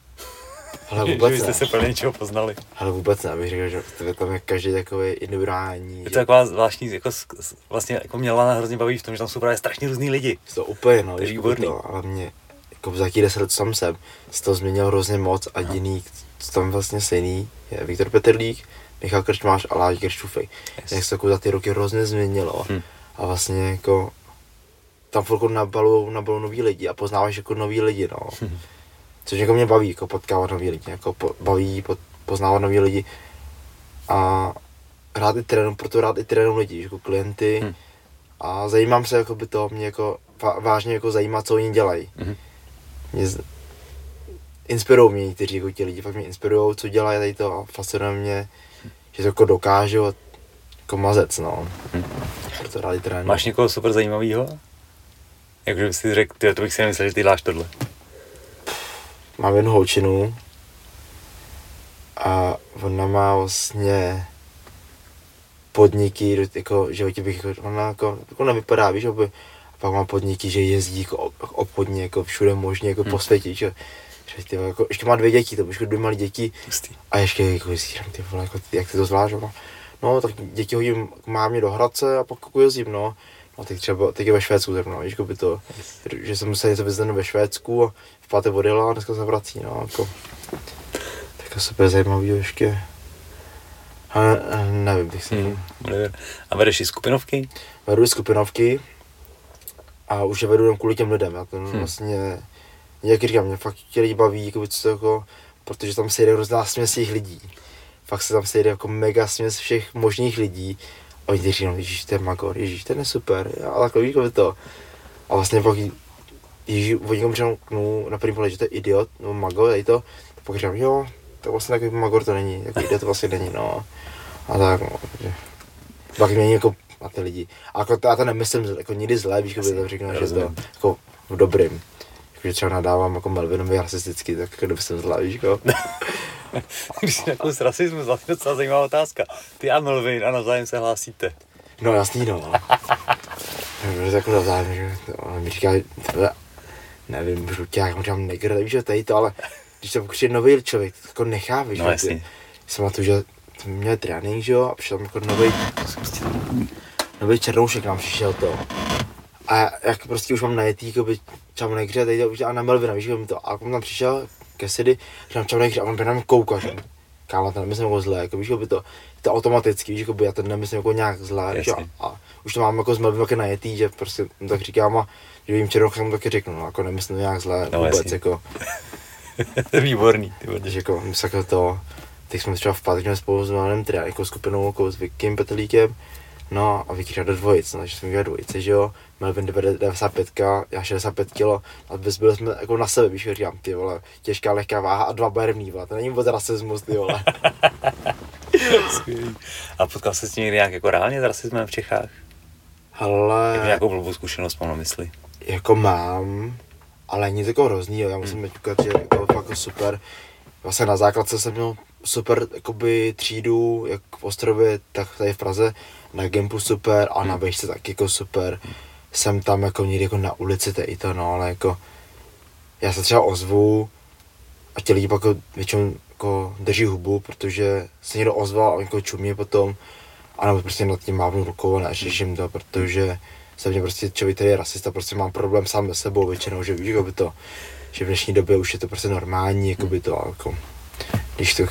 Ale vůbec že byste ne. se pro něčeho poznali. Ale vůbec ne, abych řekl, že tam je každý takový individuální. Je to taková zvláštní, jako, vlastně jako mě Lana hrozně baví v tom, že tam jsou právě strašně různý lidi. To úplně, no, to je výborný. To, ale mě, jako za jaký deset let tam jsem, se to změnil hrozně moc a no. Jiný, co tam vlastně stejný, je Viktor Petrlík, Michal Krčmář a Láďa Krčůfej. Yes. Jak se jako za ty roky hrozně změnilo hmm. a vlastně jako tam furt nabalujou, nabalujou nový lidi a poznáváš jako nový lidi, no. Hmm. Což jako mě baví, jako potkávat nový lidi, jako po, baví po, poznávat nový lidi a rád i trénu, proto rád i trénu lidi, jako klienty hmm. a zajímám se, jako by to mě jako vážně jako zajímá, co oni dělají. Hmm. Mě z... inspirují mě někteří jako ti lidi, fakt mě inspirují, co dělají tady to a fascinuje mě, že to jako dokážu a jako mazec, no. Hmm. Proto rád i trénu. Máš někoho super zajímavého? Jakože bys si řekl, to bych si nemyslel, že ty děláš tohle. Mám jednu holčinu, a ona má vlastně podniky, jako, že bych, ona jako, ona vypadá, víš, aby, a pak má podniky, že jezdí jako obchodně, jako všude možně, jako hmm. po světě, že, že ty, jako, ještě má dvě děti, to byly dvě malé děti a ještě jako, jezdím, ty vole, jako, jak ty to zvlášť, no? No, tak děti hodím k mámě do Hradce a pak jezdím, no. No teď třeba, teď je ve Švédsku zrovna, víš, jako by to, že jsem musel něco vyznat ve Švédsku a v pátek odjela a dneska se vrací, no, jako. Tak super zajímavý ještě. A nevím, bych si... Hmm, a vedeš i skupinovky? Vedu skupinovky a už je vedu jen kvůli těm lidem, já to hmm. vlastně, jak říkám, mě fakt ti lidi baví, jako by to jako, protože tam sejde hrozná směs těch lidí. Fakt se tam sejde jako mega směs všech možných lidí. A oni říkají, no ježíš, to je magor, ježíš, to je super, a takhle víš, to. A vlastně pak ježíš, o někom řeknu na první pohled, že to je idiot, nebo magor, tady to, to pak říkám, jo, to vlastně takový magor to není, takový idiot to vlastně není, no. A tak, no, takže. Pak mění jako na ty lidi. A jako to, já to nemyslím jako nikdy zlé, víš, kdyby to řeknu, že to jako v dobrým. Jakože třeba nadávám jako Melvinovi rasisticky, tak kdyby jsem zlá, víš, jako. Když jsi nakonec rasismus, to je docela zajímavá otázka. Ty a Melvin a navzájem se hlásíte. No jasný, no. Bylo to jako navzájem, že on mi říká, nevím, bruťák, možná negr, víš, že tady to, ale když tam křičí nový člověk, to jako necháváš, no, že ty. Jsem na to, že jsem měl trénink, že jo, a přišel tam jako nový, nový černoušek nám přišel to. A jak prostě už mám najetý, jako by čam negr, tady to, a na Melvina, víš, že mi to, a on tam přišel, Cassidy, že nám čamnej hře a on by nám kouká, že kámo, to nemyslím jako zlé, jako víš, jako by to, to automaticky, víš, jako by já to nemyslím jako nějak zlé, víš, a, a už to mám jako s Melvinem taky najetý, že prostě tak říkám a že jim černou jsem taky řeknu, no, jako nemyslím nějak zlé, no, vůbec, jasný. Jako. Výborný, ty vole. Jako, myslím, jako to, teď jsme třeba v pátek měli spolu s Melvinem trénink, jako skupinou, jako s Vikym Petelíkem, no a Viky jde do dvojic, takže jsme jde dvojice, že jo, Melvin devadesát pět, já šedesát pět kilo a byli jsme jako na sebe, víš, říkám, ty vole, těžká lehká váha a dva barevný, vole, to není vůbec rasismus, ty vole. A potkal jsi s tím někdy nějak jako reálně s rasismem v Čechách? Hele... Jako nějakou blbou zkušenost mám na mysli? Jako mám, ale nic jako hroznýho, já musím říkat, hmm. že je to jako super. Vlastně na základce jsem měl super jakoby třídu, jak v Ostrově, tak tady v Praze, na Gimpu super a hmm. na vejšce taky jako super. Hmm. Jsem tam jako někdy jako na ulici, to je i to, no, ale jako já se třeba ozvu a ti lidi pak jako většinou jako drží hubu, protože se někdo ozval a jako čumí potom a nebo prostě nad tím mávnu rukou a neřeším to, protože se mě prostě člověk, který je rasista, prostě mám problém sám se sebou většinou, že víš, jakoby to, že v dnešní době už je to prostě normální, jakoby to, jako když to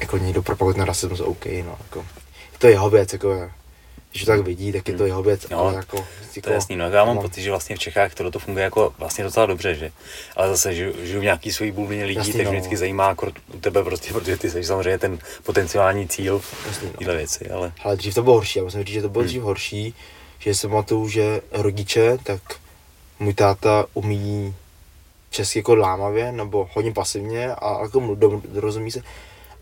jako někdo propaguje na rasismus, OK, no, jako to je jeho věc, jako je. Když to tak vidí, tak je to jeho věc. No, jako, to je jasný, no, já mám pocit, že vlastně v Čechách tohle to funguje jako vlastně docela dobře, že? Ale zase žiju, žiju v nějaký svojí bublině lidí, jasný, takže no. Vždycky zajímá u tebe prostě, protože ty jsi samozřejmě ten potenciální cíl tyhle no. věci, ale... Ale dřív to bylo horší, já musím říct, že to bylo hmm. dřív horší, že jsem pamatuju, že rodiče, tak můj táta umí česky jako lámavě, nebo hodně pasivně a jako rozumí se.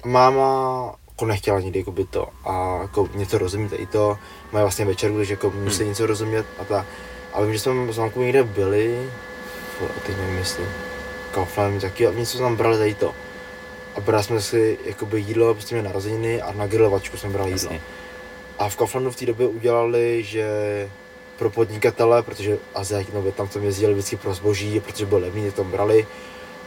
Máma jako nechtěla nikdy jako by to a jako něco rozumíte i to, mají vlastně večer, takže jako musí hmm. něco rozumět a ta. Ale vím, že jsme s mamkou někde byli, a teď nevím jestli, Kaufland taky a něco jsme tam brali tady to. A brali jsme si jakoby jídlo, prostě měli narozeniny a na grilovačku jsme brali jídlo. A v Kauflandu v té době udělali, že pro podnikatele, protože Aziáti nebo tam tam jezdili vždycky pro zboží, protože bylo levný, tam brali.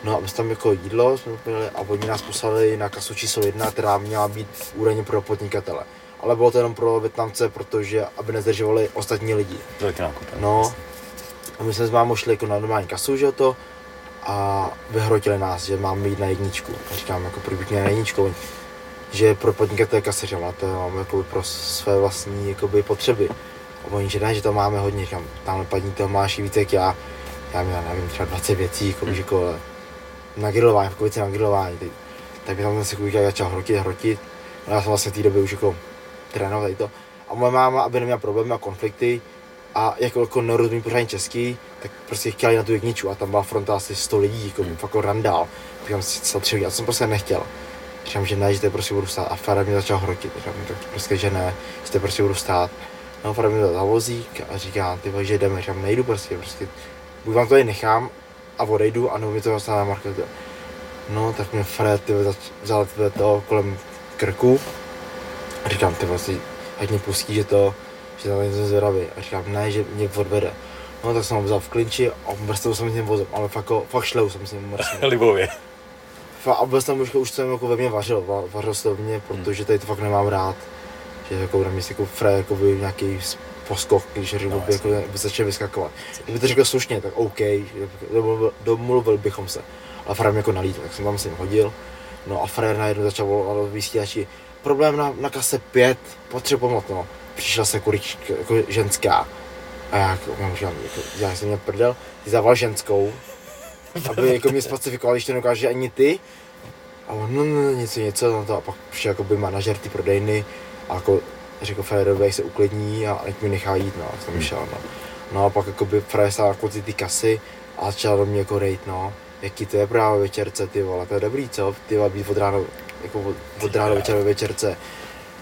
No a my jsme tam jako jídlo jsme měli a oni nás poslali na kasu číslo jedna, která měla být údajně pro podnikatele. Ale bylo to jenom pro Vietnamce, protože aby nezdržovali ostatní lidi. No a my jsme s mámou šli jako na normální kasu, že to, a vyhrotili nás, že máme jít na jedničku. A říkám jako první na jedničku, že pro podnikatele kaseře, ale to máme jako pro své vlastní jakoby, potřeby. A oni, že ne, že tam máme hodně, říkám, tamhle padní toho máš i víc jak já. Já měl, nevím, třeba dvacet věcí, jako hmm. kole. Na grilování, v kovici na grilování, teď, tak by tam ten se kůjka začal hrotit, hrotit. No já jsem vlastně v té době už jako trénoval tady to. A moje máma, aby neměla problémy a konflikty a jako, jako nerozumí pořádně česky, tak prostě chtěla jít na tu jedničku a tam byla fronta asi sto lidí, jako, mm. jako randál. Říkám si, co tři lidi, já jsem prostě nechtěl. Říkám, že ne, že tady prostě budu stát a Fara mě začal hrotit. Říkám, tak prostě, že ne, že tady prostě budu stát. No Fara mě dal vozík a říká, ty že jdeme, říkám, nejdu prostě, prostě buď vám to tady nechám, a odejdu a nebo mi to dostane na marketu. No, tak mě Fred vzal toho kolem krku a říkám, ty vlastně, ať mě pustí, že to, že tam něco zvědavý. A říkám, ne, že mě odvede. No, tak jsem ho vzal v klinči a mrstil jsem s ním vozem, ale fakt, fakt šleu jsem s ním mrstil. Libově. A vůbec tam už jsem jako ve mně vařil, vařil se ve mně, protože tady to fakt nemám rád. Že jako na mě jako Fred jako by nějaký poskok, když rybu no, by jako začal vyskakovat. Kdyby to řekl slušně, tak OK, domluvil bychom se. A Fred mě jako nalítl, tak jsem tam s ním hodil. No a Fred najednou začal volat vysílači. Problém na, na kase pět, potřebuji pomoc, no. Přišla se kurička, jako ženská. A já jako, říkám, jako, já jsem měl prdel, ty zavolal ženskou, aby jako mě spacifikoval, když to neukáže ani ty. A on, no, no, něco, něco, no to. A pak přišel jako by manažer ty prodejny a jako řekl Frederovi, jak se uklidní a ať mi nechá jít, no, tak jsem šel, no. No a pak jako by Freder stál kluci ty kasy a začal do mě jako rejt, no. Jaký to je právě večerce, ty vole, to je dobrý, co? Ty vole, být od rána, jako od rána večer do večerce.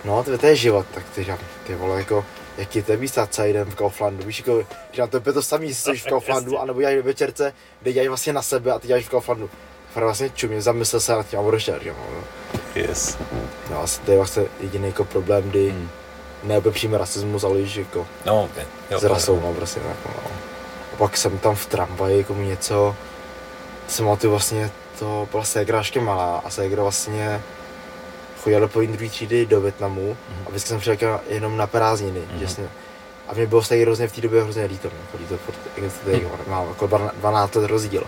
No, to je život, tak ty říkám, ty vole, jako, jaký to je být stát celý den v Kauflandu, víš, jako, říkám, to je to samý, jsi v Kauflandu, anebo děláš ve večerce, kde děláš vlastně na sebe a ty děláš v Kauflandu. Fakt vlastně čumě, zamyslel se nad tím a odešel, říkám, no. Yes. No, asi to je vlastně jediný jako problém, kdy hmm. neopět přijme rasismus, ale víš, jako, no, okay. Jo, s rasou, no, prostě, jako, no. A pak jsem tam v tramvaji, jako něco, jsem mal ty vlastně, to byla ségra ještě malá a ségra vlastně chodila do první druhé třídy do Vietnamu mm-hmm. a vždycky jsem přišel jenom na prázdniny, mm-hmm. jasně. A mě bylo ségra hrozně v té době hrozně líto, jako líto, jak to tady mám, jako dvanáct let rozdíl.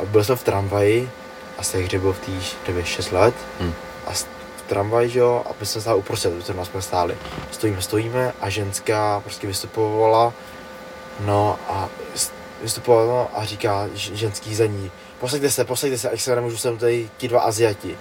A byl jsem v tramvaji a ségře byl v té době šest let mm. a v tramvaji, že jo, a my jsme stáli uprostřed, protože nás jsme stáli. Stojíme, stojíme a ženská prostě vystupovala, no a vystupovala a říká ženský za ní, posaďte se, posaďte se, ať se nemůžu sem tady ti dva Aziati.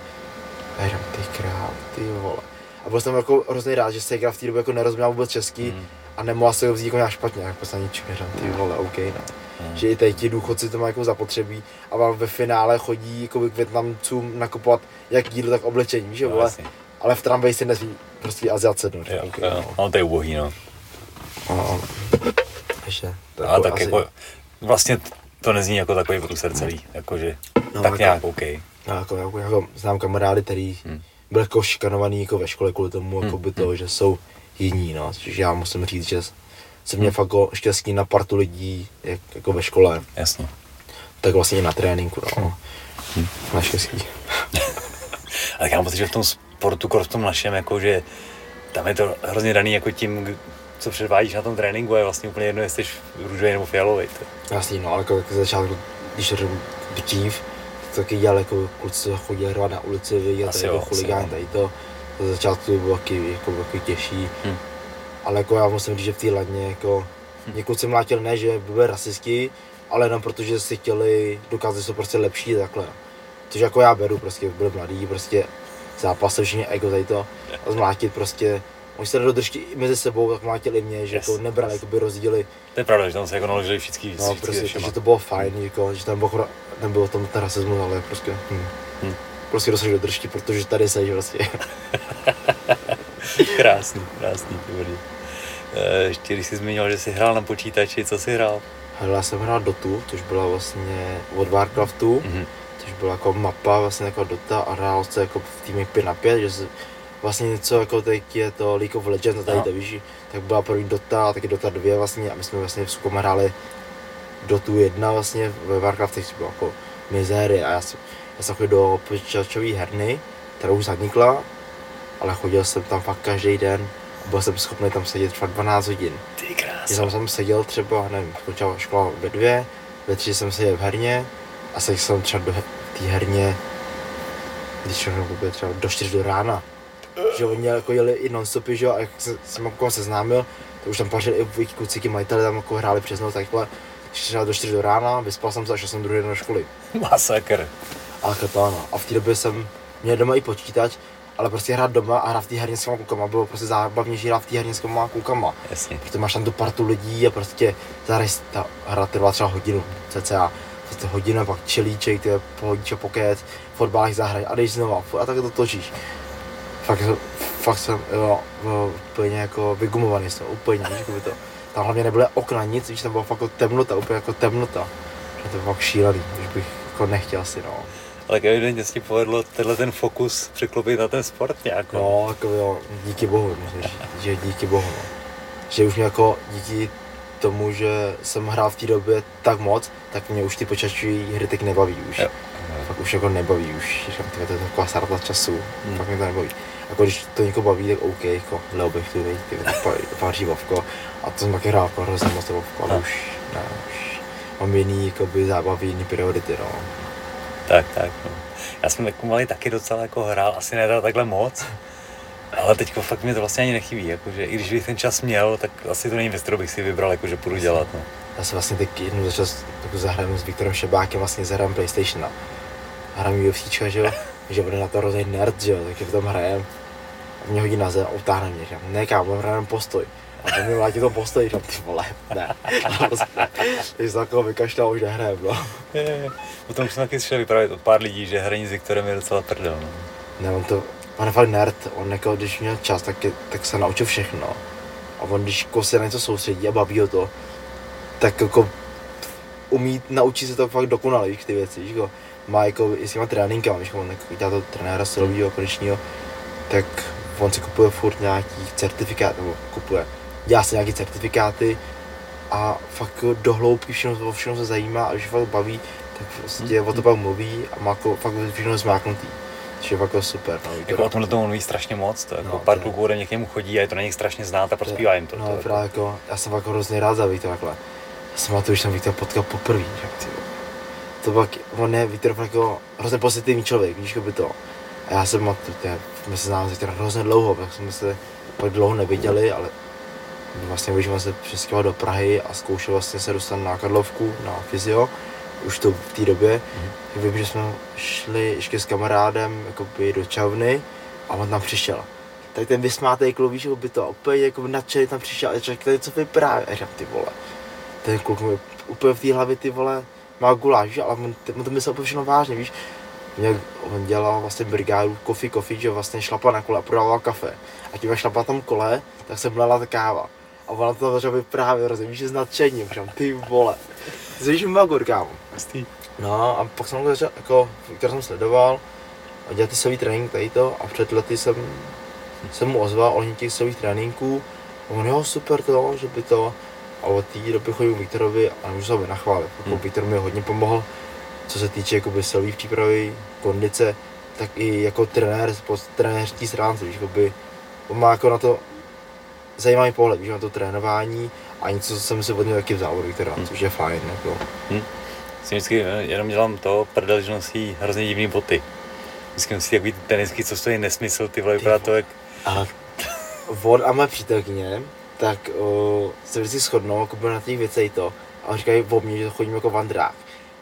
A jenom ty král, ty vole. A byl jsem jako hrozný rád, že ségra v té době jako nerozuměla vůbec česky mm. a nemohla se ho vzít jako nějak špatně, jako se ničím, jenom ty vole, OK, no. Mm. Že i tady ti důchodci to má jako zapotřebí a vám ve finále chodí jako k Vietnamcům nakupovat jak jídlo, tak oblečení, víš, no, vole. Jasný. Ale v tramvaji si nesmí prostě Aziat sednout. Jo, okay, jo. No. On to je ubohý, no. No, ještě. No, ale tak asi... jako... Vlastně to nezní jako takový průser celý, jakože no, tak jako, nějak OK. No, jako, jako, jako znám kamarády, který hmm. byl jako šikanovaný jako ve škole kvůli tomu, hmm. jako by to, že jsou jiní, no. Což já musím říct, že jsem měl fakt jako šťastný na partu lidí, jak, jako ve škole. Jasně. Tak vlastně i na tréninku, no. Hmm. Naštěstí. Ale já mám pocit, že v tom sportu, v tom našem, jakože tam je to hrozně daný jako tím, co předvádíš na tom tréninku, je vlastně úplně jedno, jestli jsi růžový nebo fialový. Jasný, no, ale jako ze začátku, když dřív, to taky dělali jako kluci, co chodili hrvat na ulici, viděli tady jako chuligány, tady to. Ze začátku bylo taky jako, jako těžší, hmm. ale jako já musím říct, že v té ladně jako hmm. mě kluci mlátil ne, že by byli rasisti, ale jenom protože si chtěli dokázat, že jsou prostě lepší takhle. Což jako já beru, prostě byli mladí, prostě zápasy, všichni ego tady to a zmlátit prostě. Oni se dodrží i mezi sebou, tak mlátili mě, že yes, jako nebrali, yes. Jakoby rozdíly. To je pravda, že tam se jako naložili všichni. No, prostě, že to bylo fajn, jako, že tam bylo, tam bylo tam ten rasismus, ale prostě, hm. Hmm. prostě dosaž dodrží, protože tady seš prostě. Krásný, krásný, ty vody. Ještě když jsi zmínil, že jsi hrál na počítači, co jsi hrál? Hrál jsem hrál Dotu, což byla vlastně od Warcraftu, mm-hmm. což byla jako mapa, vlastně jako Dota a hrál se jako v týmech pět na pět, že jsi, vlastně něco jako teď je to League of Legends, tady to víš, tak byla první Dota a taky Dota dva vlastně a my jsme vlastně v Sukom hráli Dotu jedna vlastně, ve Warcraftech to bylo jako mizérie a já jsem, já jsem chodil do počítačové herny, která už zanikla, ale chodil jsem tam fakt každý den a byl jsem schopný tam sedět třeba dvanáct hodin. Ty krásno. Já jsem seděl třeba, nevím, skončila škola ve dvě, ve tři jsem seděl v herně a seděl jsem třeba do té herně, když všechno bylo třeba do čtyř do rána. Že oni jako jeli i non-stopy, že jo, a jak se, jsem jako seznámil, to už tam pařili i kluci, ti majitele tam jako hráli přes noc takhle, šel do čtyř do rána, vyspal jsem se a šel jsem druhý den do školy. Masakr. A katána. A v té době jsem měl doma i počítač, ale prostě hrát doma a hrát v té herně s těma klukama, bylo prostě zábavnější hrát v té herně s těma klukama. Jasně. Protože máš tam tu partu lidí a prostě zahraješ, ta hra trvá třeba hodinu, cca. Prostě hodina, pak čelíček, ty pohodíče poket, fotbálech zahraj a jdeš znova a tak to točíš. Fakt, fakt jsem, jo, jo, úplně jako vygumovaný jsem, úplně, víš, jako by to, tam hlavně nebyly okna, nic, víš, tam byla fakt temnota, úplně jako temnota, že to bylo fakt šílený, už bych jako nechtěl si, no. Ale evidentně se ti povedlo tenhle ten fokus překlopit na ten sport nějak. No, jako jo, díky bohu, že, že díky bohu. No. Že už mě jako díky tomu, že jsem hrál v té době tak moc, tak mě už ty počítačové hry teď nebaví už. Jo. Fakt už jako nebaví už, říkám, to je taková sarta času, hmm. fakt mě to nebaví. Jako když to někoho baví, tak OK, jako leobych tu, pár žívavko, a to jsem taky hrál jako hrozně moc bavko, ale už ne, už mám jiný jakoby zábavy, jiný priority, no. Tak, tak, no. Já jsem jako malý taky docela jako hrál, asi nehrál takhle moc, ale teď fakt mi to vlastně ani nechybí, jakože i když bych ten čas měl, tak asi to není věc, kterou bych si vybral, jakože půjdu dělat, no. Já jsem vlastně teď jednou začal jako zahrám s Viktorem Šebákem, vlastně zahrám PlayStation, hrám UFCčka, že jo, že bude na to rozhodný nerd, že jo, takže v tom hrajem. A mě hodí na zem a utáhne mě, že ne kámo, hrajem postoj. A to mě vlátí to postoj, že ty vole, ne. Takže se takového vykašlal, už nehrajem, no. Je, je. O tom už jsem taky slyšel vyprávět od pár lidí, že hraní s Viktorem je docela prdel, no. Ne, on to, on je fakt nerd, on jako když měl čas, tak, je, tak se naučil všechno. A on když se na něco soustředí a baví ho to, tak jako umí, naučí se to fakt dokonale, víš, ty věci, víš, má jako i s těma tréninkama, víš, on jako dělá toho trenéra silovýho, konečního, tak on si kupuje furt nějaký certifikát, nebo kupuje, dělá si nějaký certifikáty a fakt do hloubky všechno, všechno se zajímá a když fakt baví, tak prostě o to pak mluví a má jako fakt všechno zmáknutý, což je fakt super. No, jako o tomhle tomu mluví strašně moc, to jako no, pár kluků ode mě k němu chodí a je to na nich strašně znát a prospívá jim to. No, to, to právě jako, já jsem fakt hrozně rád za Víta takhle. Já jsem na to, když jsem Víta potkal poprvé, to pak, on je Viktor jako hrozně pozitivní člověk, víš, by to. A já jsem, my se známe Viktora hrozně dlouho, tak jsme se pak dlouho neviděli, ale vlastně vyšel se přestěhoval do Prahy a zkoušel vlastně se dostat na Karlovku, na fyzio, už to v té době. Mm-hmm. Vím, že jsme šli ještě s kamarádem jakoby do Čavny a on tam přišel. Tak ten vysmátej kluk, víš, by to, opět jako nadšený tam přišel a člověk tady co vyprávět, a říkám, ty vole, ten kluk mi úplně v té hlavě, ty vole, má guláš, víš, ale on, on to myslel úplně všechno vážně, víš. Mě, on dělal vlastně brigádu Coffee Coffee, že vlastně šlapal na kole a prodával kafe. A tím, jak šlapal tam kole, tak se mlela ta káva. A ona to začala vyprávět, rozumíš, že s nadšením, říkám, ty vole. Ty jsi magor, kámo. No a pak jsem začal, jako, který jsem sledoval, a dělal ty silový trénink tadyto a před lety jsem se mu ozval ohledně těch silových tréninků. A on, jo, super to, že by to. A od té doby chodím k Viktorovi a nemůžu se ho vynachválit. Hmm. Viktor mi hodně pomohl, co se týče jakoby silové přípravy, kondice, tak i jako trenér, po trenérští stránce, víš, jakoby, on má jako na to zajímavý pohled, víš, na to trénování a něco, co jsem si od něj taky vzal od Viktora, hmm. což je fajn, jako. Hmm. Si vždycky jenom dělám to, prdel, že nosí hrozně divný boty. Vždycky nosí takový tenisky, co stojí nesmysl, ty vole, vypadá to jak... A on a moje přítelkyně, tak uh, se vždycky shodnou jako na těch věcech to a říkají o mně, že to chodím jako vandrák.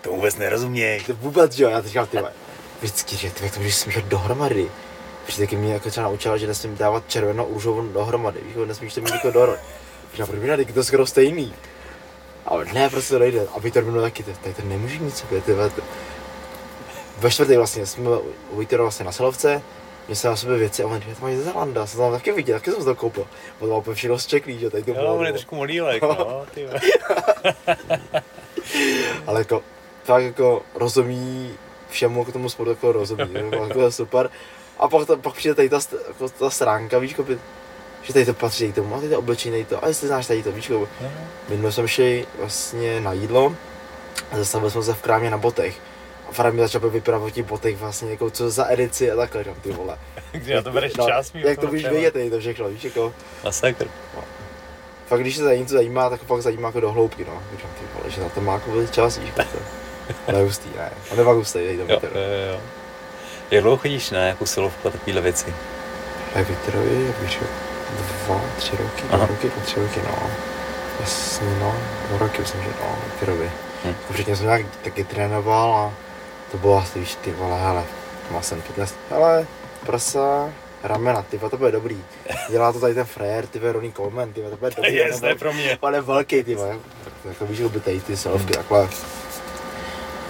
To vůbec nerozuměj. To vůbec, že jo, já to říkám, tyhle. Vždycky, že ty, jak to můžeš smíchat dohromady. Protože taky mě jako třeba naučila, že nesmím dávat červenou a růžovou dohromady, víš, nesmíš to mít jako dohromady. Říkám, proč mi na to skoro stejný. Ale ne, prostě to nejde. A Viktor byl taky, tady to nemůžeš mít sobě, ty vole. Ve čtvrtek vlastně jsme u Viktora vlastně na silovce. Měl jsem na sobě věci a on říkal, to mají ze Zelanda, jsem tam taky viděl, taky jsem to koupil. On má úplně všechno zčeklý, že tady to bylo. Jo, on je trošku modílek, no, ty vole. Ale jako, fakt jako rozumí všemu, k tomu sportu jako rozumí, jako to je super. A pak, ta, pak přijde tady ta, jako ta stránka, víš, koby, že tady to patří tady tomu, a tady to oblečení, tady to, a jestli znáš tady to, víš, koby. Minul jsem šli vlastně na jídlo a zastavili jsme se v krámě na botech. A Fara mi začal vyprávět o těch botech vlastně, jako co za edici a takhle, říkám, ty vole. Kdy na to bereš no, čas, mimo jak to budeš vědět, tady to všechno, víš, jako. Masakr. No. Fakt když se za něco zajímá, tak fakt zajímá jako do hloubky, no. Říkám, ty vole, že na to má jako čas, víš, jako to. Ale hustý, ne. On je fakt hustý, tady to Viktor. Jo, jo, jo. Jak dlouho chodíš na nějakou silovku a takovýhle věci? A Viktorovi, jak víš, dva, tři roky, dva roky, dva, tři roky, no. Jasně, no, dva roky myslím, že no, Viktorovi. Hm. Předtím jsem nějak taky trénoval a to bylo asi, víš, ty vole, hele, má jsem fitness, hele, prsa, ramena, ty vole, to bude dobrý. Dělá to tady ten frajer, ty vole, Ronnie Coleman, ty vole, to bude dobrý. Je, zde pro mě. On je velký, ty vole, tak víš, by tady ty silovky, takhle.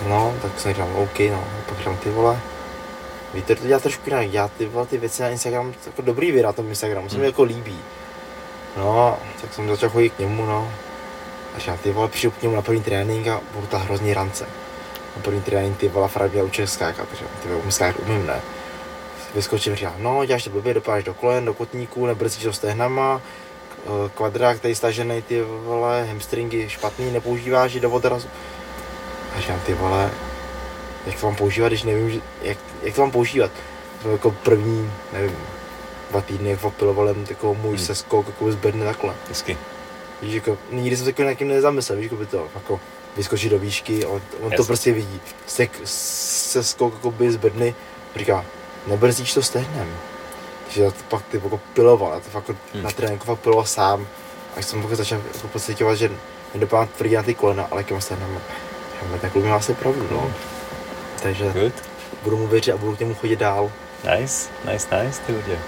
No, tak jsem říkal, OK, no, pak říkám, ty vole, Víte, to dělá trošku jinak, já ty vole, ty věci na Instagram, jako dobrý věd na tom Instagramu, se mi jako líbí. No, tak jsem začal chodit k němu, no. A říkám, ty vole, přijdu k němu na první trénink a budu ta hrozný rance. oborný trénink, ty vole, fakt mě učil skákat, že ty umím skákat, umím ne. Vyskočím, říkám, no děláš to blbě, dopadáš do kolen, do kotníků, nebrzdíš to stehnama, kvadrák tady stažený, ty vole, hamstringy špatný, nepoužíváš je do odrazu. A říkám, ty vole, jak to mám používat, když nevím, že, jak, jak to mám používat. To jako první, nevím, dva týdny vapilovali takovou můj hmm. seskok jako z bedny takhle. Hezky. Víš, jako, nikdy jsem se jako nějakým nezamyslel, víš, jako by to jako vyskočí do výšky, on, on to prostě vidí. Se, seskok jako by z bedny, říká, nebrzdíš to stehnem. Takže já to pak ty jako piloval, já to fakt hmm. na tréninku fakt piloval sám. Až jsem pak začal jako pocitovat, že nedopadám tvrdě na ty kolena, ale jakýma stehnama. Já tak klub měl asi pravdu, no. Takže Good. Budu mu věřit a budu k němu chodit dál. Nice, nice, nice, ty lidi.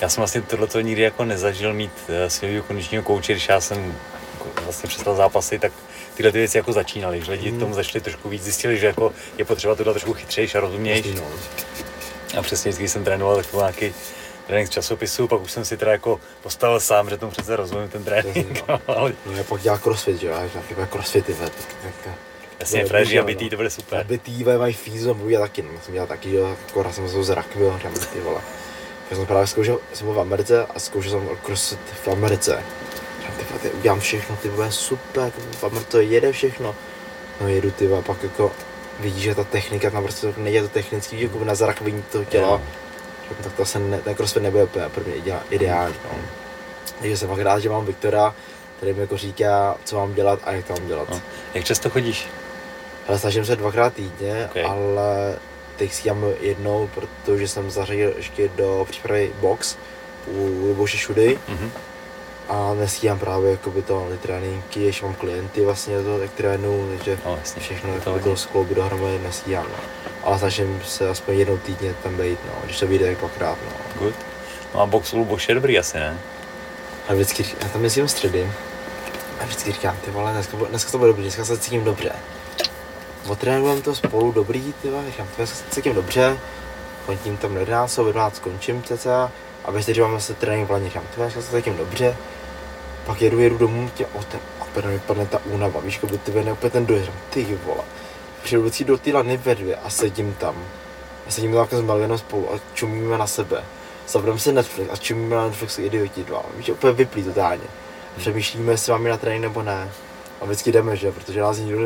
Já jsem vlastně tohleto nikdy jako nezažil mít uh, svého kondičního kouče, když já jsem vlastně přestal zápasy, tak tyhle ty věci jako začínaly, že lidi mm. tomu zašli trošku víc, zjistili, že jako je potřeba tohle trošku chytřejší a rozumější. No. A přesně vždycky jsem trénoval tak to nějaký trénink z časopisu, pak už jsem si teda jako postavil sám, že tomu přece rozumím ten trénink. No, ale... no já pak dělal crossfit, že jo, já crossfit, tyhle, tak... Jasně, frajeři a bytý, to bude super. A bytý, mají fízo, budu dělat taky, no, jsem dělal taky, že akorát jsem se zrakvil, říkám, ty vole. Já jsem právě zkoušel, jsem byl v Americe a zkoušel jsem crossfit v Americe. Říkám, ty vole, ty udělám všechno, ty vole, super, v Americe to jede všechno. No jedu, ty vole, pak jako vidíš, že ta technika tam prostě nejde to technický, že jako na zrakvení toho těla. Říkám, tak to asi ne, ten crossfit nebude úplně pro mě ideální, no. Takže jsem pak rád, že mám Viktora, který mi jako říká, co mám dělat a jak to mám dělat. No. Jak často chodíš? Ale snažím se dvakrát týdně, okay. Ale teď si jám jednou, protože jsem zařadil ještě do přípravy box u Luboše Šudy. Mm-hmm. A nestíhám právě jakoby to tréninky, ještě mám klienty vlastně do toho, jak trénu, takže no, vlastně, všechno to toho skloubu dohromady nestíhám. No. Ale snažím se aspoň jednou týdně tam být, no, když to vyjde dvakrát. No. Good. No a box u Luboše je dobrý asi, ne? A vždycky, já tam jezdím středy a vždycky říkám, ty vole, dneska, dneska to bude dobrý, dneska se cítím dobře. Otrénujeme to spolu dobrý, tyhle, říkám, tyhle se cítím dobře, končím tam do jedenáct, o jedenáct končím cca a ve čtyři máme se trénink v laně, říkám, tyhle se cítím dobře, pak jedu, jedu domů, tě, o ten, opět mi padne ta únava, víš, kdyby ty vene, opět ten dojezd, ty vole, přijedu do ty lany ve dvě a sedím tam, a sedím tam jako s Malvinou spolu a čumíme na sebe, zavrám si Netflix a čumíme na Netflixu idioti dva, víš, opět vyplý totálně, přemýšlíme, jestli máme na trénink nebo ne, a vždycky jdeme, že, protože nás nikdo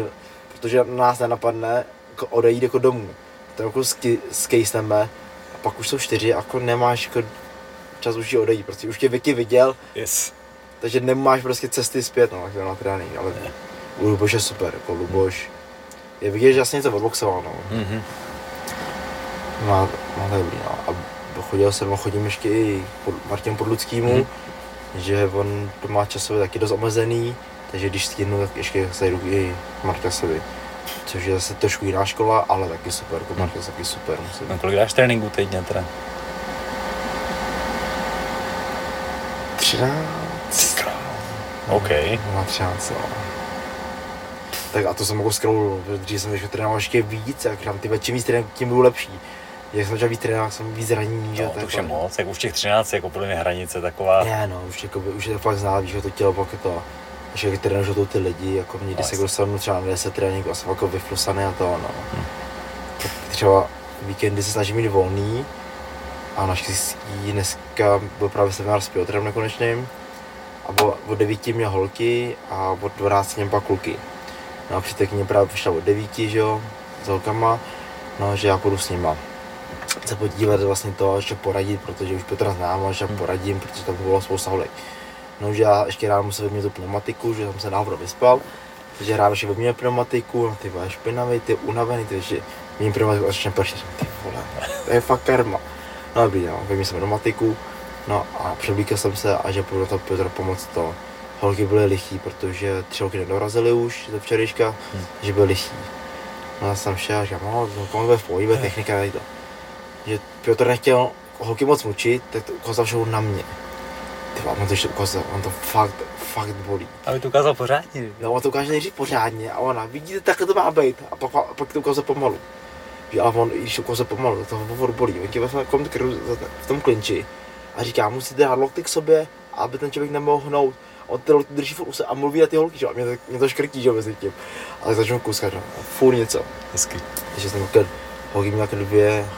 protože nás nenapadne jako odejít jako domů. Tak jako sk- skejsneme a pak už jsou čtyři a jako nemáš jako čas už ji odejít, prostě už tě Vicky viděl, yes. Takže nemáš prostě cesty zpět, no, tak to je natrénink, ale yeah. U Luboš je super, jako Luboš je vidět, že asi něco odboxoval, no. Mm-hmm. Má, má to dobrý, no. A chodil jsem, no, chodím ještě i pod Martinu Podluckýmu, mm-hmm. Že on to má časově taky dost omezený. Takže když stihnu, tak ještě zajdu i k Markasovi, což je zase trošku jiná škola, ale taky super, jako Markas taky super. Musím. No kolik dáš tréninku týdně teda? třináct. OK. Na třináct, no. Tak a to jsem jako scrollil, protože jsem ještě trénoval ještě víc, jak říkám, ty čím víc tréninku, tím budu lepší. Jak jsem začal víc trénovat, jsem víc zranění, že? No, to už je moc, jak už těch třináct, jako podle mě hranice taková. Ne, no, už, jako, už je to fakt znát, víš, že to tělo pak je to. Že trénují ty lidi, jako někdy se dostanu třeba na deset tréninků a jsem jako vyflusaný a to, no. Hmm. Tak třeba víkendy se snažím mít volný a naštěstí dneska byl právě seminář s Piotrem nekonečným a bylo, od devíti měl holky a od dvanácti měl pak kluky. No a přítek mě právě vyšla od devíti, že jo, s holkama, no, že já půjdu s nima. Se podívat vlastně to, ještě poradit, protože už Piotra znám, ale že hmm. poradím, protože tam bylo spousta holek. No, že já ještě ráno musel vyměnit tu pneumatiku, že jsem se náhodou vyspal, takže ráno ještě vyměnil pneumatiku, no, ty vole, špinavý, ty unavený, ty ještě měním pneumatiku a začneme pršet, ty vole, to je fakt karma. No dobrý, no, vyměnil jsem pneumatiku, no a převlíkl jsem se a že půjdu na to Piotra pomoct to. Holky byly lichý, protože tři holky nedorazily už ze včerejška, hmm. že byly lichý. No já jsem šel a říkám, no, komu bude v pohybe, technika, tady to. Že Piotr nechtěl holky moc mučit, tak to ukázal všeho na mě. Tyba, on to ještě ukázal, on to fakt, fakt bolí. A on to ukázal pořádně. No, on to ukáže nejdřív pořádně a ona, vidíte, takhle to má být. A pak, a pak to ukázal pomalu. Že, ale on, když to ukázal pomalu, to hovor bolí. On tě v tom klinči a říká, musíte dát lokty k sobě, aby ten člověk nemohl hnout. on ty holky drží furt u se a mluví na ty holky, že jo, a mě to, mě to škrtí, že jo, mezi tím. Ale začnu kouskat, no, a furt něco. Hezky. Takže jsem takhle, holky měl nějaké dvě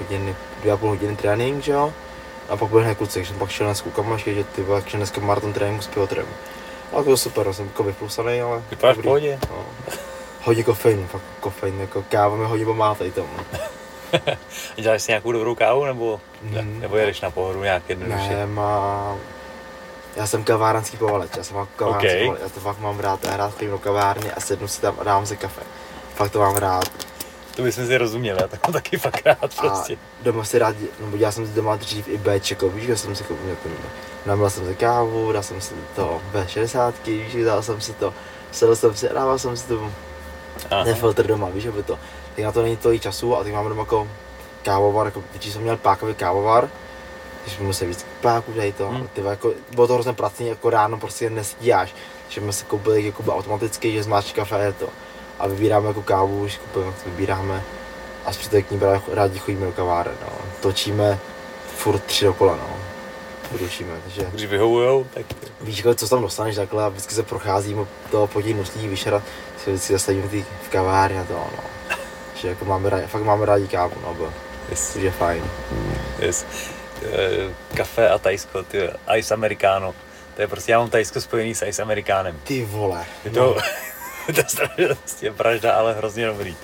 hodiny, dvě a půl hodiny trénink, že jo. A pak byl hned kluci, takže jsem pak šel s klukama, že ty byl, takže dneska maraton tréninku s pivotrem. Ale to je super, jsem jako vyplusanej, ale... Vypadáš v pohodě. No. Hodně kofeinu, fakt kofein, jako káva mě hodně pomátej tam. Děláš si nějakou dobrou kávu, nebo, ne, nebo jedeš na pohodu nějak jednoduše? Ne, mám... Já jsem kavárenský povaleč, já jsem mám kavárenský okay. povaleč, já to fakt mám rád, já rád chodím do kavárny a sednu si tam a dám si kafe. Fakt to mám rád. To bychom si rozuměli, já to mám taky fakt rád prostě. A doma si rád, nebo já jsem si doma dřív i béček, víš, já jsem si koupil, naměl jsem si kávu, dal jsem si to bé šedesát, víš, dal jsem si to, sedl jsem si a dával jsem si to, ten filtr doma, víš, aby to. Tak na to není tolik času a teď máme doma jako kávovar, jako většinou jsem měl pákový kávovar, když jsme museli víc páků, tady to, hmm. tyva, jako, bylo to hrozně pracný, jako ráno prostě nestíháš, že jsme si koupili jako automaticky, že zmáčí kafe a je to. A vybíráme jako kávu, už kupujeme, vybíráme a zpřítek k ní rádi chodíme do kaváren, no. Točíme furt tři dokola, no. Točíme, takže... Když vyhovujou, tak... Víš, co tam dostaneš takhle a vždycky se procházíme toho podíl nosní vyšerat, si vždycky zastavíme ty v kavárně a to, no. Takže jako máme rádi, fakt máme rádi kávu, no, bo... Yes. Což je fajn. Yes. Uh, kafe a tajsko, ty ice americano. To je prostě, já mám tajsko spojený s ice americanem. Ty vole. Je to... No. To je prostě pražda, ale hrozně dobrý.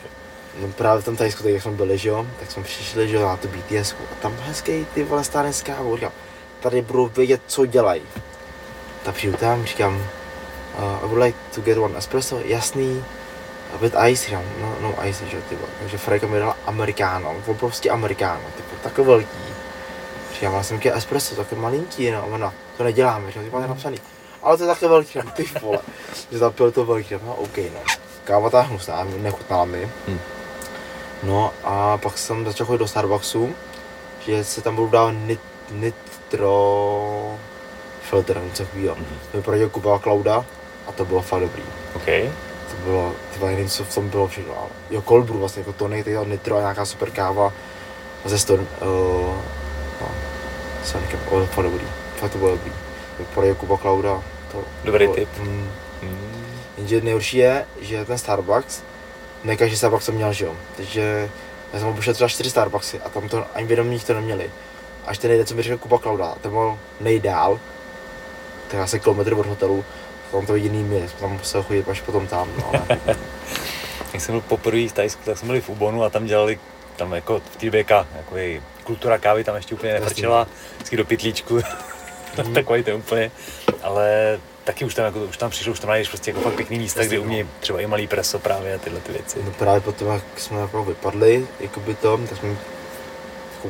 No právě v tom Tajsku, tak jak jsme byli, že jo, tak jsme přišli, že jo, na tu bé té esku a tam hezký ty vole stále s kávou, říkám, tady budou vědět, co dělají. Tak přijdu tam, říkám, uh, I would like to get one espresso, jasný, with ice, říkám, no, no ice, že jo, ty vole. Takže Frejka mi dala americano, obrovský americano, typu, takový velký. Říkám, ale jsem chtěl espresso, takový malinký, no, ona, to neděláme, že jo, ty máte napsaný. Ale to je takhle velký, ty vole, že zapil to velký, no OK, no. Káva ta hnusná, nechutnala mi. Hmm. No a pak jsem začal chodit do Starbucksu, že se tam budou dávat nit, nitro... filtr, něco chvíl. Hmm. To mi proděl Kuba Klauda a to bylo fakt dobrý. OK. To bylo, tyhle nevím, co v tom bylo všechno, ale jo, cold brew vlastně, jako tony, tady nitro a nějaká super káva ze Stone, uh, no, Sonicem, ale oh, fakt dobrý, fakt to bylo dobrý. Vypadá Kuba Klauda. To, Dobrý to, tip. Mm. Mm. Jenže nejhorší je, že ten Starbucks, ne každý Starbucks jsem měl, že jo. Takže já jsem opuštěl třeba čtyři Starbucksy a tam to ani vědom nich to neměli. Až ten nejde, co mi řekl Kuba Klauda, ten byl nejdál, tak asi kilometr od hotelu, tam to jediný měli, tam musel chodit až potom tam, no ale... Jak jsem byl poprvé v Tajsku, tak jsme byli v Ubonu a tam dělali, tam jako v T B K, jakový kultura kávy tam ještě úplně nefrčela, vždycky do pytlíčku. Mm. Takový to úplně, ale taky už tam, jako, už tam přišlo, už tam najdeš prostě jako fakt pěkný místa, kde umějí třeba i malý preso právě a tyhle ty věci. No právě potom, jak jsme jako vypadli, jakoby to, tak jsme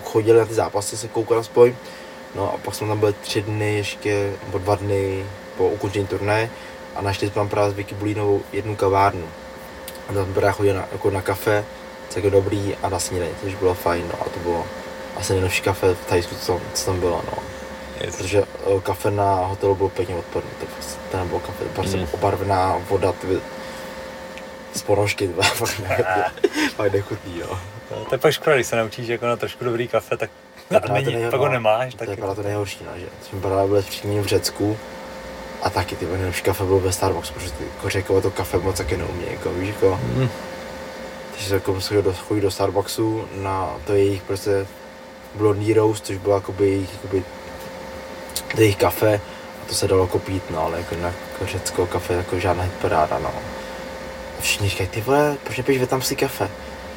chodili na ty zápasy se koukat aspoň, no a pak jsme tam byli tři dny ještě, nebo dva dny po ukončení turnaje a našli jsme tam právě s Vicky Bulínovou jednu kavárnu. A tam právě chodili na, jako na kafe, co jako dobrý a na snídani, což bylo fajn, no a to bylo asi nejlepší kafe v Tajsku, co, co tam bylo, no. Yes. Protože uh, kafe na hotelu bylo pěkně odporný, to prostě to nebylo kafe, prostě mm. obarvená voda tby, z ponožky, tby, fakt, ne, tby, fakt nechutný, jo. No, to je pak škoda, když se naučíš jako na trošku dobrý kafe, tak to není, nejho, pak ho nemáš. To je právě to nejhorší, no, že jsme právě byli příjemně v Řecku a taky ty nejlepší kafe bylo ve Starbucks, protože ty jako Řekové to kafe moc taky neumějí, jako, víš, jako. Mm. Takže jako musel chodit do Starbucksu na to jejich prostě blondý roast, což bylo jakoby jejich jakoby, jejich kafe a to se dalo kopít, no, ale jako na jako řeckého kafe jako žádná hitparáda, no. A všichni říkají, ty vole, proč nepiješ vietnamský kafe?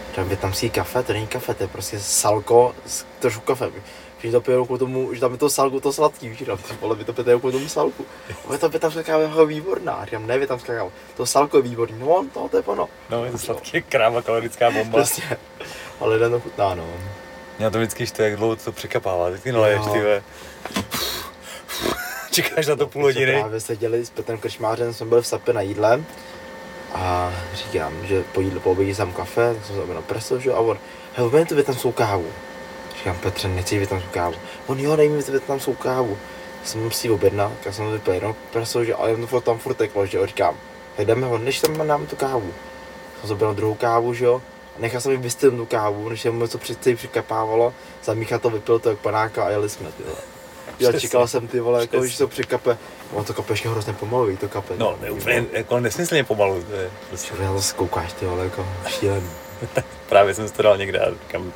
Říkám, vietnamský kafe, to není kafe, to je prostě salko s trošku kafem. Všichni to pijou kvůli tomu, že tam je to salku, to sladký, říkám, ty vole, vy to pijete kvůli tomu salku. A to vietnamská káva je výborná, říkám, ne vietnamská káva, to salko je výborný, no, to, to je ono. No, je to sladký kráva, kalorická bomba. Prostě, ale lidem to chutná, no. Já to vždycky štve, jak dlouho to překapává, tak ty naleješ, ty ve. Čekáš na to půl hodiny. Právě seděli s Petrem Krčmářem, jsme byli v Sapě na jídle a říkám, že po jídle po obědě sám kafe, tak jsem se objednal preso, že jo, a on, hej, umějte vietnamskou kávu. Říkám, Petře, nechci vietnamskou kávu. On, jo, dej mi vietnamskou kávu. Jsem si ji objednal, tak jsem vypil jenom preso, že jo, ale to tam furt teklo, že jo, říkám, tak jdeme, on, než tam nám tu kávu. Jsem se objednal druhou kávu, že jo, a nechal jsem jim vystylil tu kávu, než jsem něco přece přikapávalo, zamíchat to, vypil to jak panáka a jeli jsme, tyhle. Já čekal jsem, ty vole, jako když to přikape. On to kape ještě hrozně pomalu, víš, to kape. No, ne, úplně, jako nesmyslně pomalu. Čurně to zkoukáš, ty vole, jako šílený. Právě jsem to dal někde a říkám,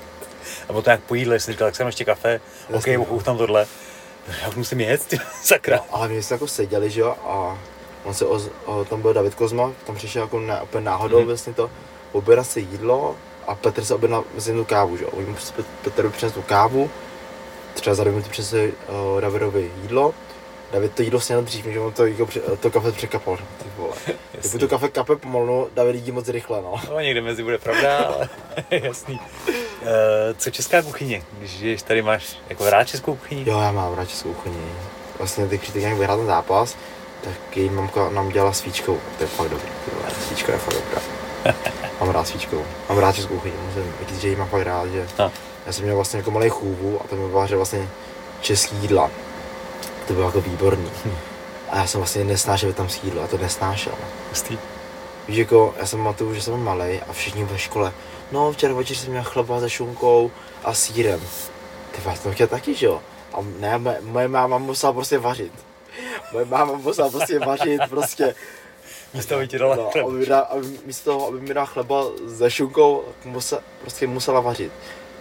a potom jak po jídle, jsem říkal, tak jsem ještě kafe, ok, už tam tohle. Já musím jet, ty sakra. No, ale my jsme jako seděli, že jo, a on se, o, o, tam byl David Kozma, tam přišel jako na, úplně náhodou mm-hmm. vlastně to, objednal si jídlo a Petr se objednal vlastně tu kávu, že jo. Oni mu Petrovi přinesl tu kávu, třeba za dvě minuty přinesli uh, Davidovi jídlo. David to jídlo snědl dřív, že on to, jako, to kafe překapal, ty vole. Kdyby to kafe kape pomalu, David jí moc rychle, no. No někde mezi bude pravda, ale jasný. Uh, co česká kuchyně? Když žiješ tady, máš jako rád českou kuchyni? Jo, já mám rád českou kuchyni. Vlastně teď, když teď nějak vyhrál ten zápas, tak její mamka nám dělala svíčkou. To je fakt dobrý, svíčka je fakt dobrá. Mám rád svíčkou, mám rád českou kuchyni, musím říct, že jí mám fakt rád, že... No. Já jsem měl vlastně jako malej chůvu a tam mi vařil vlastně český jídla. To bylo jako výborný. Hmm. A já jsem vlastně nesnášel tam jídlo a to nesnášel. Jistý. Víš, jako, já jsem matuju, že jsem malej a všichni ve škole. No, včera večer jsem měl chleba se šunkou a sýrem. Ty vás jsem chtěl taky, že jo? A ne, moje, moje máma musela prostě vařit. Moje máma musela prostě vařit, prostě. Místo mi ti dala no, chleba. Aby dá, aby, místo toho, aby mi dala chleba se šunkou, musela, prostě musela vařit.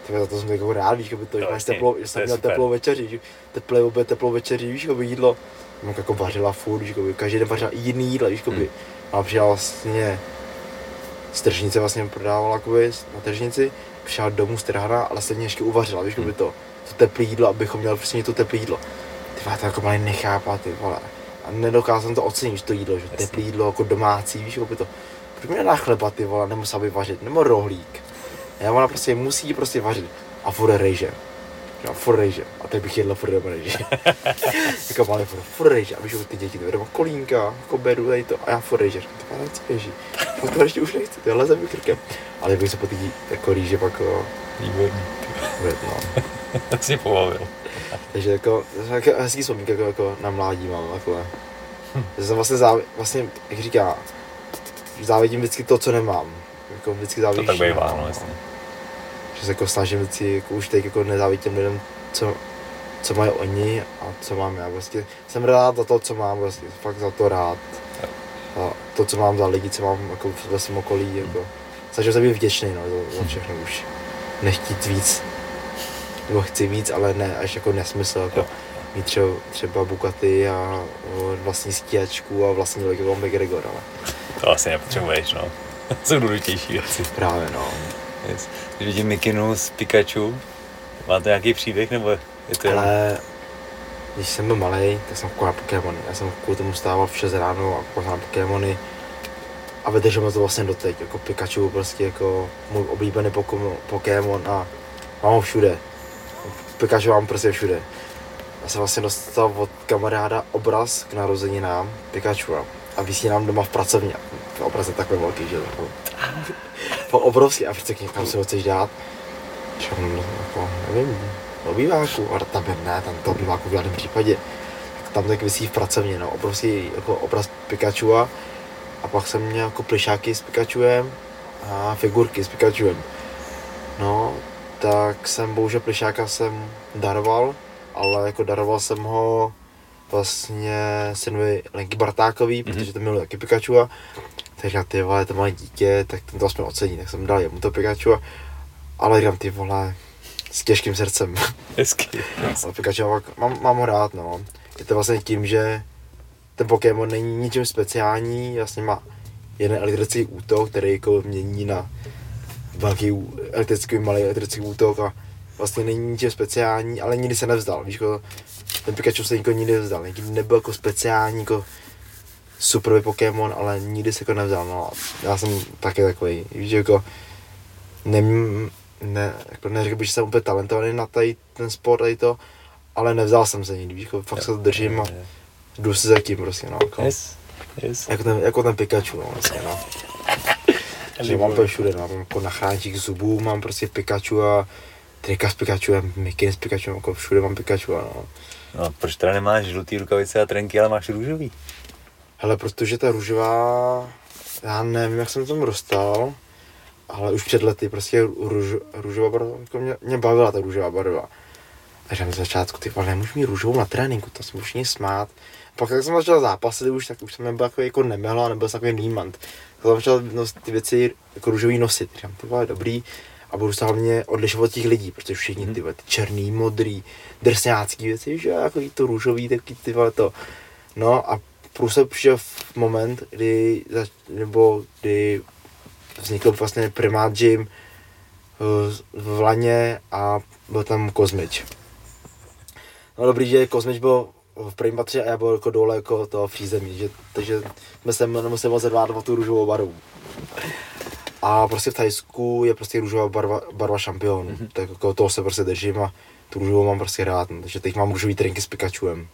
Tyhle, za to jsem jako rád, víš, aby to, no, že teplo, že jsem měl teplou večeři, teplé oběd, teplou večeři, víš, aby jídlo. Mám jako vařila furt, víš, aby každý den vařila jiný jídla, víš, aby. Mám přijala vlastně z tržnice, vlastně prodávala jakoby na tržnici, přišla domů z trhana a vlastně mě ještě uvařila, víš, aby to, to teplé jídlo, abychom měli přesně to teplé jídlo. Ty vole, to jako malý nechápá, ty vole. A nedokázal jsem to ocenit, to jídlo, že teplé jídlo jako domácí, víš, aby to. Proč mi nedá chleba, ty vole, nemusela by vařit, nebo rohlík. Já ona prostě musí prostě vařit a furt rejže, a furt rejže, a teď bych jedl furt rejže, jako malé furt, furt rejže, a víš, ty děti to vědou kolínka, jako beru, tady to, a já furt rejže, říkám, to fakt nechci ježí, fakt to ještě už nechci, to lezem vykrkem, ale bych se po ty jako rýže pak, jo, výborný, no. Tak si pobavil. Takže jako, jako hezký vzpomínky, jako, jako na mládí mám, takové, že jsem vlastně, záv, vlastně, jak říká, závidím vždycky to, co nemám. Jako vždycky závidíš. To tak bývá, no, no jasně. Že se jako snažím si jako už teď jako nezávidět těm lidem, co, co mají oni a co mám já. Vlastně jsem rád za to, co mám, vlastně fakt za to rád. A to, co mám za lidi, co mám jako ve svém okolí, jako. Snažím se být vděčný, no, za, za všechno už. Nechtít víc, nebo chci víc, ale ne, až jako nesmysl, jako. Mít třeba, třeba Bugatti a no, vlastní stíhačku a vlastní Lego McGregor, ale. To asi nepotřebuješ, no. Jsou důležitější věci. Právě, no. Yes. Když vidím Mikinu z Pikachu, má to nějaký příběh, nebo je to jen... Ale když jsem byl malej, tak jsem koukal na Pokémony. Já jsem kvůli tomu stával v šest ráno a koukal na Pokémony. A vydržel mi to vlastně doteď, jako Pikachu, prostě jako můj oblíbený Pokémon a mám ho všude. Pikachu mám prostě všude. Já jsem vlastně dostal od kamaráda obraz k narozeninám Pikachu. A vysí nám doma v pracovně. Obraz je takový velký, že to byl obrovský. A přece kam si ho chceš dát? Že on, jako, nevím, do býváku. A tam ne, tam do býváku v žádném případě. Tak tam tak vysí v pracovně, no. Obrovský jako obraz Pikachua. A pak jsem měl jako plišáky s Pikachuem a figurky s Pikachuem. No, tak jsem bohužel plišáka jsem daroval, ale jako daroval jsem ho vlastně synovi Lenky Bartákový, mm-hmm. protože to miluje taky Pikachu a říkám, ty vole, to malé dítě, tak ten to aspoň ocení, tak jsem dal jemu to Pikachu a, ale říkám, ty vole, s těžkým srdcem. Hezky. Ale Pikachu mám, mám ho rád, no. Je to vlastně tím, že ten Pokémon není ničím speciální, vlastně má jeden elektrický útok, který jako mění na velký elektrický, malý elektrický útok a vlastně není ničím speciální, ale nikdy se nevzdal, víš, jako ten Pikachu se nikdo nikdy nevzdal, nikdy nebyl jako speciální, jako superový Pokémon, ale nikdy se jako nevzdal, no. Já jsem taky takový, víš, jako nevím, ne, jako neřekl bych, že jsem úplně talentovaný na tady ten sport, tady to, ale nevzdal jsem se nikdy, víš, jako fakt se to držím a jdu si za tím, prostě, no, jako, yes, yes. Jako, ten, jako ten Pikachu, no, vlastně, no. Že mám to všude, no, mám jako na chráničích zubů, mám prostě Pikachu a trika s Pikachuem, mikiny s Pikachuem, jako všude mám Pikachu, no. No proč teda nemáš žlutý rukavice a trenky, ale máš růžový? Hele, protože ta růžová, já nevím, jak jsem tam dostal, ale už před lety prostě růž, růžová barva, jako mě, mě bavila ta růžová barva. Takže na začátku, ty vole, nemůžu mít růžovou na tréninku, to se musím smát. Pak jak jsem začal zápasit už, tak už jsem nebyl jako, jako nemehlo a nebyl jsem takový nímant. Tak jsem začal nos, ty věci jako růžový nosit, říkám, ty vole, dobrý. A budu se hlavně odlišovat od těch lidí, protože všichni ty, ty černý, modrý, drsňácký věci, že jako to růžový, taky ty vole to. No a průslep přišel v moment, kdy, nebo kdy vznikl vlastně Primát Gym v Laně a byl tam Kozmič. No dobrý, že Kozmič byl v prvním patře a já byl jako dole jako toho přízemí, že, takže jsme se nemuseli moc dbát o tu růžovou barvu. A prostě v Thajsku je prostě růžová barva, barva šampionů, mm-hmm. tak jako toho se prostě držím a tu růžovou mám prostě rád, no, takže teď mám růžový trenky s Pikachuem.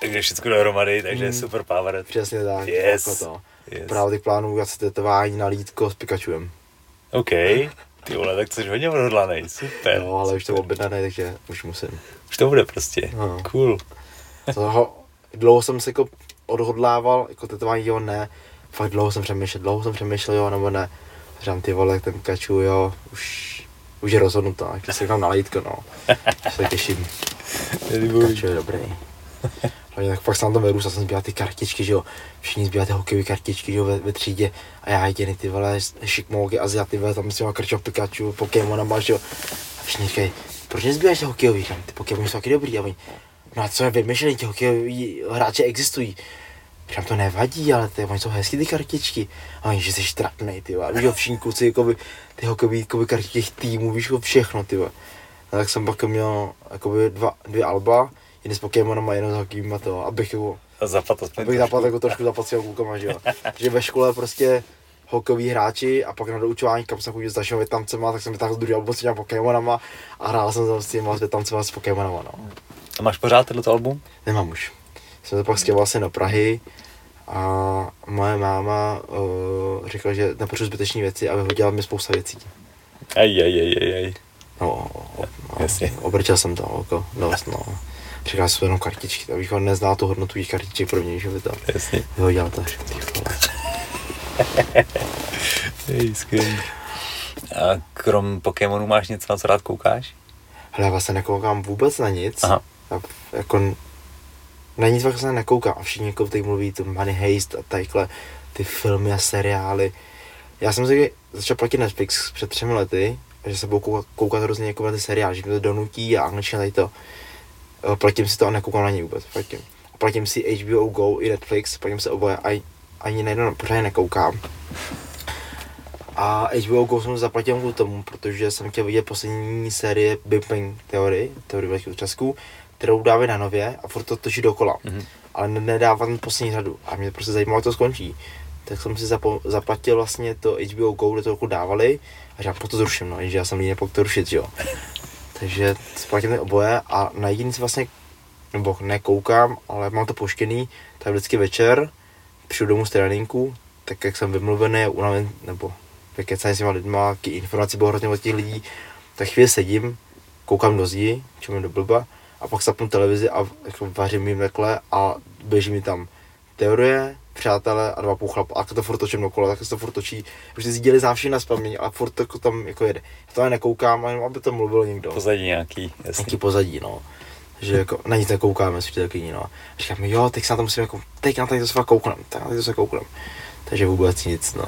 Takže všechno dohromady, takže mm. super power. Přesně tak, yes. jako to. Yes. Právě těch plánů udělat tetování na lítko s Pikachuem. OK. Ty vole, tak jsi hodně odhodlanej, super. No, ale super. Už to objednanej, takže už musím. Už to bude prostě, no. Cool. Toho, dlouho jsem se jako odhodlával, jako tetování jo, ne. Fakt dlouho jsem přemýšlel, dlouho jsem přemýšlel jo, nebo ne. Říkám, ty vole, ten Pikachu, jo, už, už je rozhodnutá, když se říkám na lítko, no. Už se těším. Pikachu je dobrý. Hlavně tak fakt jsem na tom vyrůstal, jsem sbíral ty kartičky, že jo. Všichni sbíral ty hokejové kartičky, že jo, ve, ve třídě. A já jediný ty vole, šikmouky, Aziaty, vole, tam si mám krčil Pikachu, Pokémonama, že jo. A všichni říkají, proč nezbíráš ty hokejový? Říkám, ty Pokémony jsou taky dobrý. A oni, no a co je vymyšlený, ty hokejoví hráče existují. Říkám, to nevadí, ale ty, oni jsou hezky ty kartičky. A oni, že jsi štrapnej, ty vole. Víš jo, všichni kluci, jakoby, ty hokejový kartičky těch týmů, víš jo, všechno, ty vole. No, tak jsem pak měl jakoby, dva, dvě alba. Jeden s Pokémonem a jenom s hokejím a to, abych ho abych zapadl jako trošku zapatřil klukama, že jo. Takže ve škole prostě hokejoví hráči a pak na doučování, kam jsem chodil s dalšíma Větnamcema, tak jsem vytáhl z druhého albumu s těma Pokémonama a hrál jsem s těma Větnamcema s Pokémonama, no. A máš pořád tohleto album? Nemám už. Jsem to pak stěhoval se do Prahy a moje máma uh, řekla, že nepotřebuji zbytečné věci a vyhodila mi spousta věcí. Aj, aj, aj, aj, aj. No, no obrčil jsem to oko, dost, no. Říkal jsem jenom kartičky, abych on neznal tu hodnotu těch kartiček pro mě, že by tam vyhodil to všechno. A krom Pokémonů máš něco, na co rád koukáš? Hele, já vlastně nekoukám vůbec na nic. Aha. Já, jako, na nic vlastně nekoukám a všichni jako teď mluví to Money Heist a takhle, ty filmy a seriály. Já jsem si začal platit Netflix před třemi lety, že se budu koukat, koukat hrozně jako na ty seriály, že mi to donutí a angličtina tady to. Platím si to a nekoukám na něj vůbec, platím. A platím si H B O Go i Netflix, platím se oboje a ani na jedno pořádně nekoukám. A H B O Go jsem zaplatil kvůli tomu, protože jsem chtěl vidět poslední série Big Bang Theory, teorie velkých třesků, kterou dávají na nově a furt to točí dokola. Mm-hmm. Ale nedává ten poslední řadu a mě prostě zajímalo, jak to skončí. Tak jsem si zapo- zaplatil vlastně to H B O Go, kde to roku dávali a říkám, to zruším, no, jenže já jsem líný, pokud to rušit, jo. Takže splatím oboje a na jediný si vlastně, nebo nekoukám, ale mám to poštěný, tak vždycky večer přijdu domů z tréninku, tak jak jsem vymluvený, unavený, nebo vykecání s těma lidma, jaký informace bylo hrozně od těch lidí, tak chvíli sedím, koukám do zdi, čemu je do blba, a pak zapnu televizi a jako vařím jim takhle a běží mi tam teorie, přátelé a dva půl chlapa. A to furt točím do kola, tak se to furt točí. Už ty sdíleli znám všichni na spamění, ale furt to tam jako jede. Já to ani nekoukám, ale aby to mluvil někdo. Pozadí nějaký, jasný. Nějaký pozadí, no. Takže jako na nic nekoukáme, jsme taky, no. A říkám, jo, teď se na to musím jako, teď na tady to se fakt kouknem, tak na tady to se kouknem. Takže vůbec nic, no.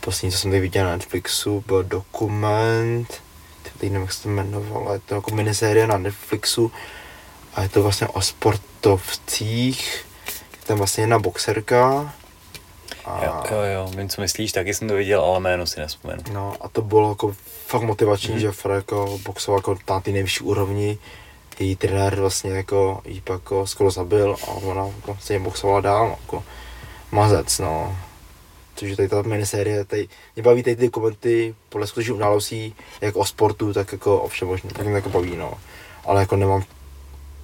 Poslední, co jsem teď viděl na Netflixu, byl dokument, teď nevím, jak se to jmenovalo, ale je to jako minisérie na Netflixu. A je to vlastně o sportovcích. Tam vlastně jedna boxerka. A... Jo, jo, jo, vím, co myslíš, taky jsem to viděl, ale jméno si nespomenu. No a to bylo jako fakt motivační, hmm. že Fra jako boxoval jako na té nejvyšší úrovni. Její trenér vlastně jako jí pak jako skoro zabil a ona jako se jim boxovala dál, no, jako mazec, no. Což je tady ta minisérie, tady, mě baví tady ty komenty podle skutečných událostí, jak o sportu, tak jako o všem možném, tak mě jako baví, no. Ale jako nemám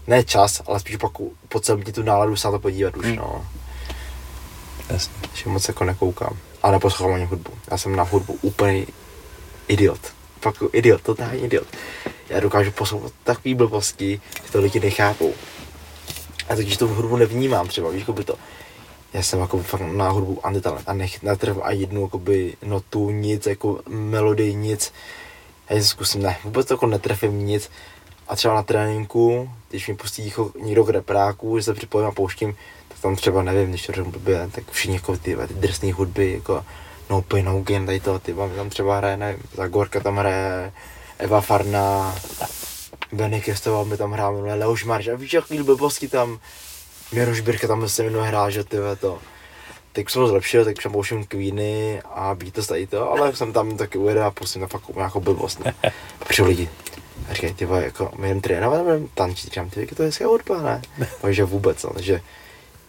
ne čas, ale spíš pak po celém dní tu náladu se na to podívat už, no. Jasně. Že moc jako nekoukám. A neposlouchám ani hudbu. Já jsem na hudbu úplný idiot. Pak idiot, totální idiot. Já dokážu poslouchat takový blbosti, že to lidi nechápou. A takže tu hudbu nevnímám třeba, víš, jakoby to. Já jsem jako fakt na hudbu antitalent a nech, netrvám a jednu jakoby notu, nic, jako melodii, nic. Já jsem zkusím, ne, vůbec to jako netrefím nic. A třeba na tréninku, když mi pustí někdo k repráku, že se připojím a pouštím, tak tam třeba nevím, když to řeknu blbě, tak všichni jako ty, ty drsný hudby, jako No Pain No Gain, tady toho typa, tam třeba hraje, nevím, Zagorka tam hraje, Eva Farná, Benny Kestová mi tam hrál, Leoš Marš, a víš, jaký blbosti tam, Miroš Birka tam se mnou hrál, že ty to. Teď jsem ho zlepšil, tak přepouštím Queeny a Beatles tady to, ale jsem tam taky ujede a pustím na fakt nějakou blbost, ne? Přijdu lidi. A říkají, ty vole, jako, my jdem trénovat, my jdem tančit, říkám, ty, to je hezká hudba, ne? Takže vůbec, no, takže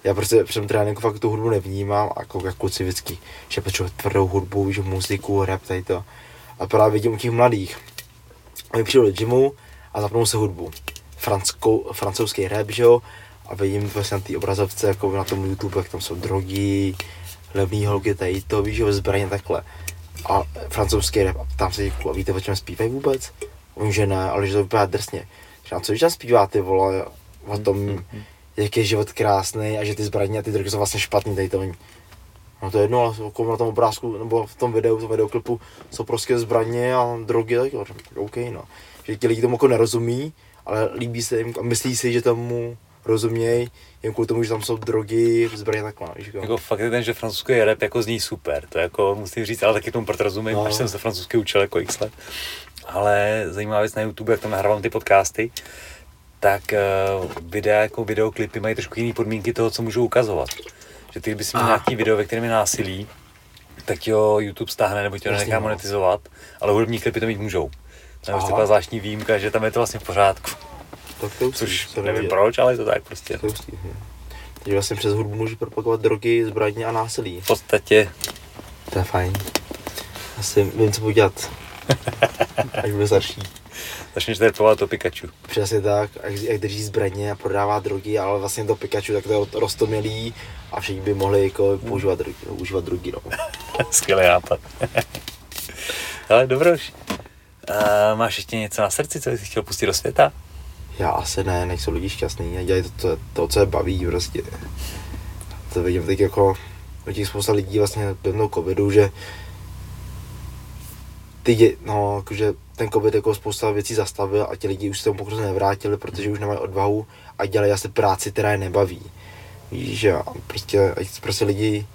já prostě při tréninku fakt tu hudbu nevnímám, jako jak kluci vždycky, že potřebuji tvrdou hudbu, že muziku, rap, tady to. A právě vidím u těch mladých. Oni přijdou do gymu a zapnou se hudbu. Fransko, francouzský rap, že jo? A vidím vlastně na té obrazovce, jako na tom YouTube, jak tam jsou drogy, levný holky, tady to, víš, jo, zbraně, takhle. A francouzský rap, a tam se děkuju, a víte, o čem zpívají vůbec? On že ne, ale že to vypadá drsně. Říkám, co víš, tam zpívá, ty vole, o tom, jak je život krásný a že ty zbraně a ty drogy jsou vlastně špatný, tady to oni. No to je jedno, ale na tom obrázku, nebo v tom videu, v tom videoklipu jsou prostě zbraně a drogy, tak jo, OK, no. Že ti lidi tomu jako nerozumí, ale líbí se jim, myslí si, že tomu rozuměj, jen kvůli tomu, že tam jsou drogy, zbraně takhle. Jako fakt je ten, že francouzský rap jako zní super, to jako musím říct, ale taky tomu proto rozumím, no. Až jsem se francouzsky učil jako x let. Ale zajímavá věc na YouTube, jak tam nahrávám ty podcasty, tak uh, videa jako videoklipy mají trošku jiné podmínky toho, co můžu ukazovat. Že ty, kdybys měl ah. nějaký video, ve kterém je násilí, tak ti ho YouTube stáhne nebo ti ho nenechá monetizovat, ale hudební klipy to mít můžou. To je taková zvláštní výjimka, že tam je to vlastně v pořádku. Tak to už nevím nevědět. Proč, ale je to tak prostě. To ustí, takže vlastně přes hudbu můžu propagovat drogy, zbraně a násilí. V podstatě. To je fajn. Asi vím, co budu dělat. Až budu starší. Začneš derpovat to Pikachu. Přesně tak, jak drží zbraně a prodává drogy, ale vlastně to Pikachu tak to je roztomilý a všichni by mohli jako používat drogy, no, užívat drogy, no. Skvělý nápad. Ale dobroš. Uh, máš ještě něco na srdci, co jsi chtěl pustit do světa? Já asi ne, nech jsou lidi šťastný a dělají to, to, to, co je baví prostě. To vidím tak jako, u těch spousta lidí vlastně pevnou covidu, že ty dě, no, jakože ten covid jako spousta věcí zastavil a ti lidi už se tomu pokrze nevrátili, protože už nemají odvahu a dělají asi práci, která je nebaví. Víš, že prostě, prostě lidi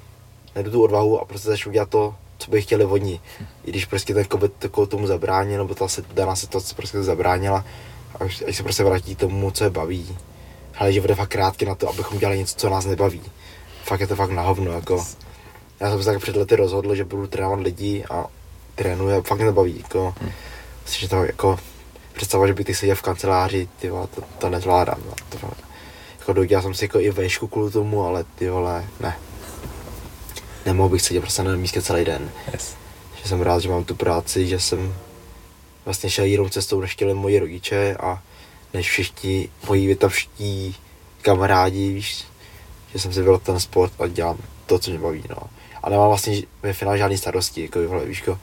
nejdu tu odvahu a prostě začnou dělat to, co by chtěli oni. I když prostě ten covid jako tomu zabránil, nebo ta daná situace prostě zabránila, až, až se prostě vrátí tomu, co je baví. Ale život je fakt krátký na to, abychom dělali něco, co nás nebaví. Fakt je to fakt na hovno, jako. Já jsem se tak před lety rozhodl, že budu trénovat lidi a trénuji a fakt mě to baví, jako. Hmm. Myslím, že to jako, představa, že bych ty seděl v kanceláři, ty vole, to, to nezvládám. To, to, jako dodělal jsem si jako i vešku kvůli tomu, ale ty vole, ne. Nemohl bych sedět prostě na místě celý den. Yes. Že jsem rád, že mám tu práci, že jsem vlastně šel jinou cestou, než chtěli moji rodiče a než všichni moji větavští kamarádi, víš, že jsem si vybral ten sport a dělám to, co mě baví, no. A nemám vlastně ve finále žádný starosti, jako vole, víš, jako,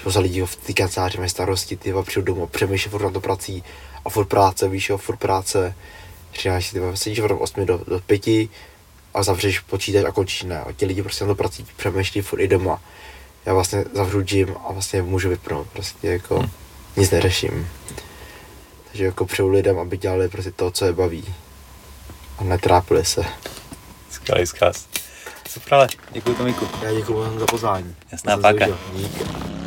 spousta lidí v té kanceláři mají starosti, ty vole, přijdu domů, přemýšlím furt na to prací a furt práce, víš, jo, furt práce, říkáš si, ty vole, sedíš od osmi do, do pěti a zavřeš počítač a končíš, ne, a ti lidi prostě na to prací přemýšlí furt i doma. Já vlastně zavřu gym a vlastně můžu vypnout, prostě jako. Hmm. Nic neřeším. Takže jako přeju lidem, aby dělali prostě to, co je baví. A netrápili se. Skvělý zkaz. Super, děkuji Tomiku. Já děkuji vám za pozvání. Jasná páka. Dík.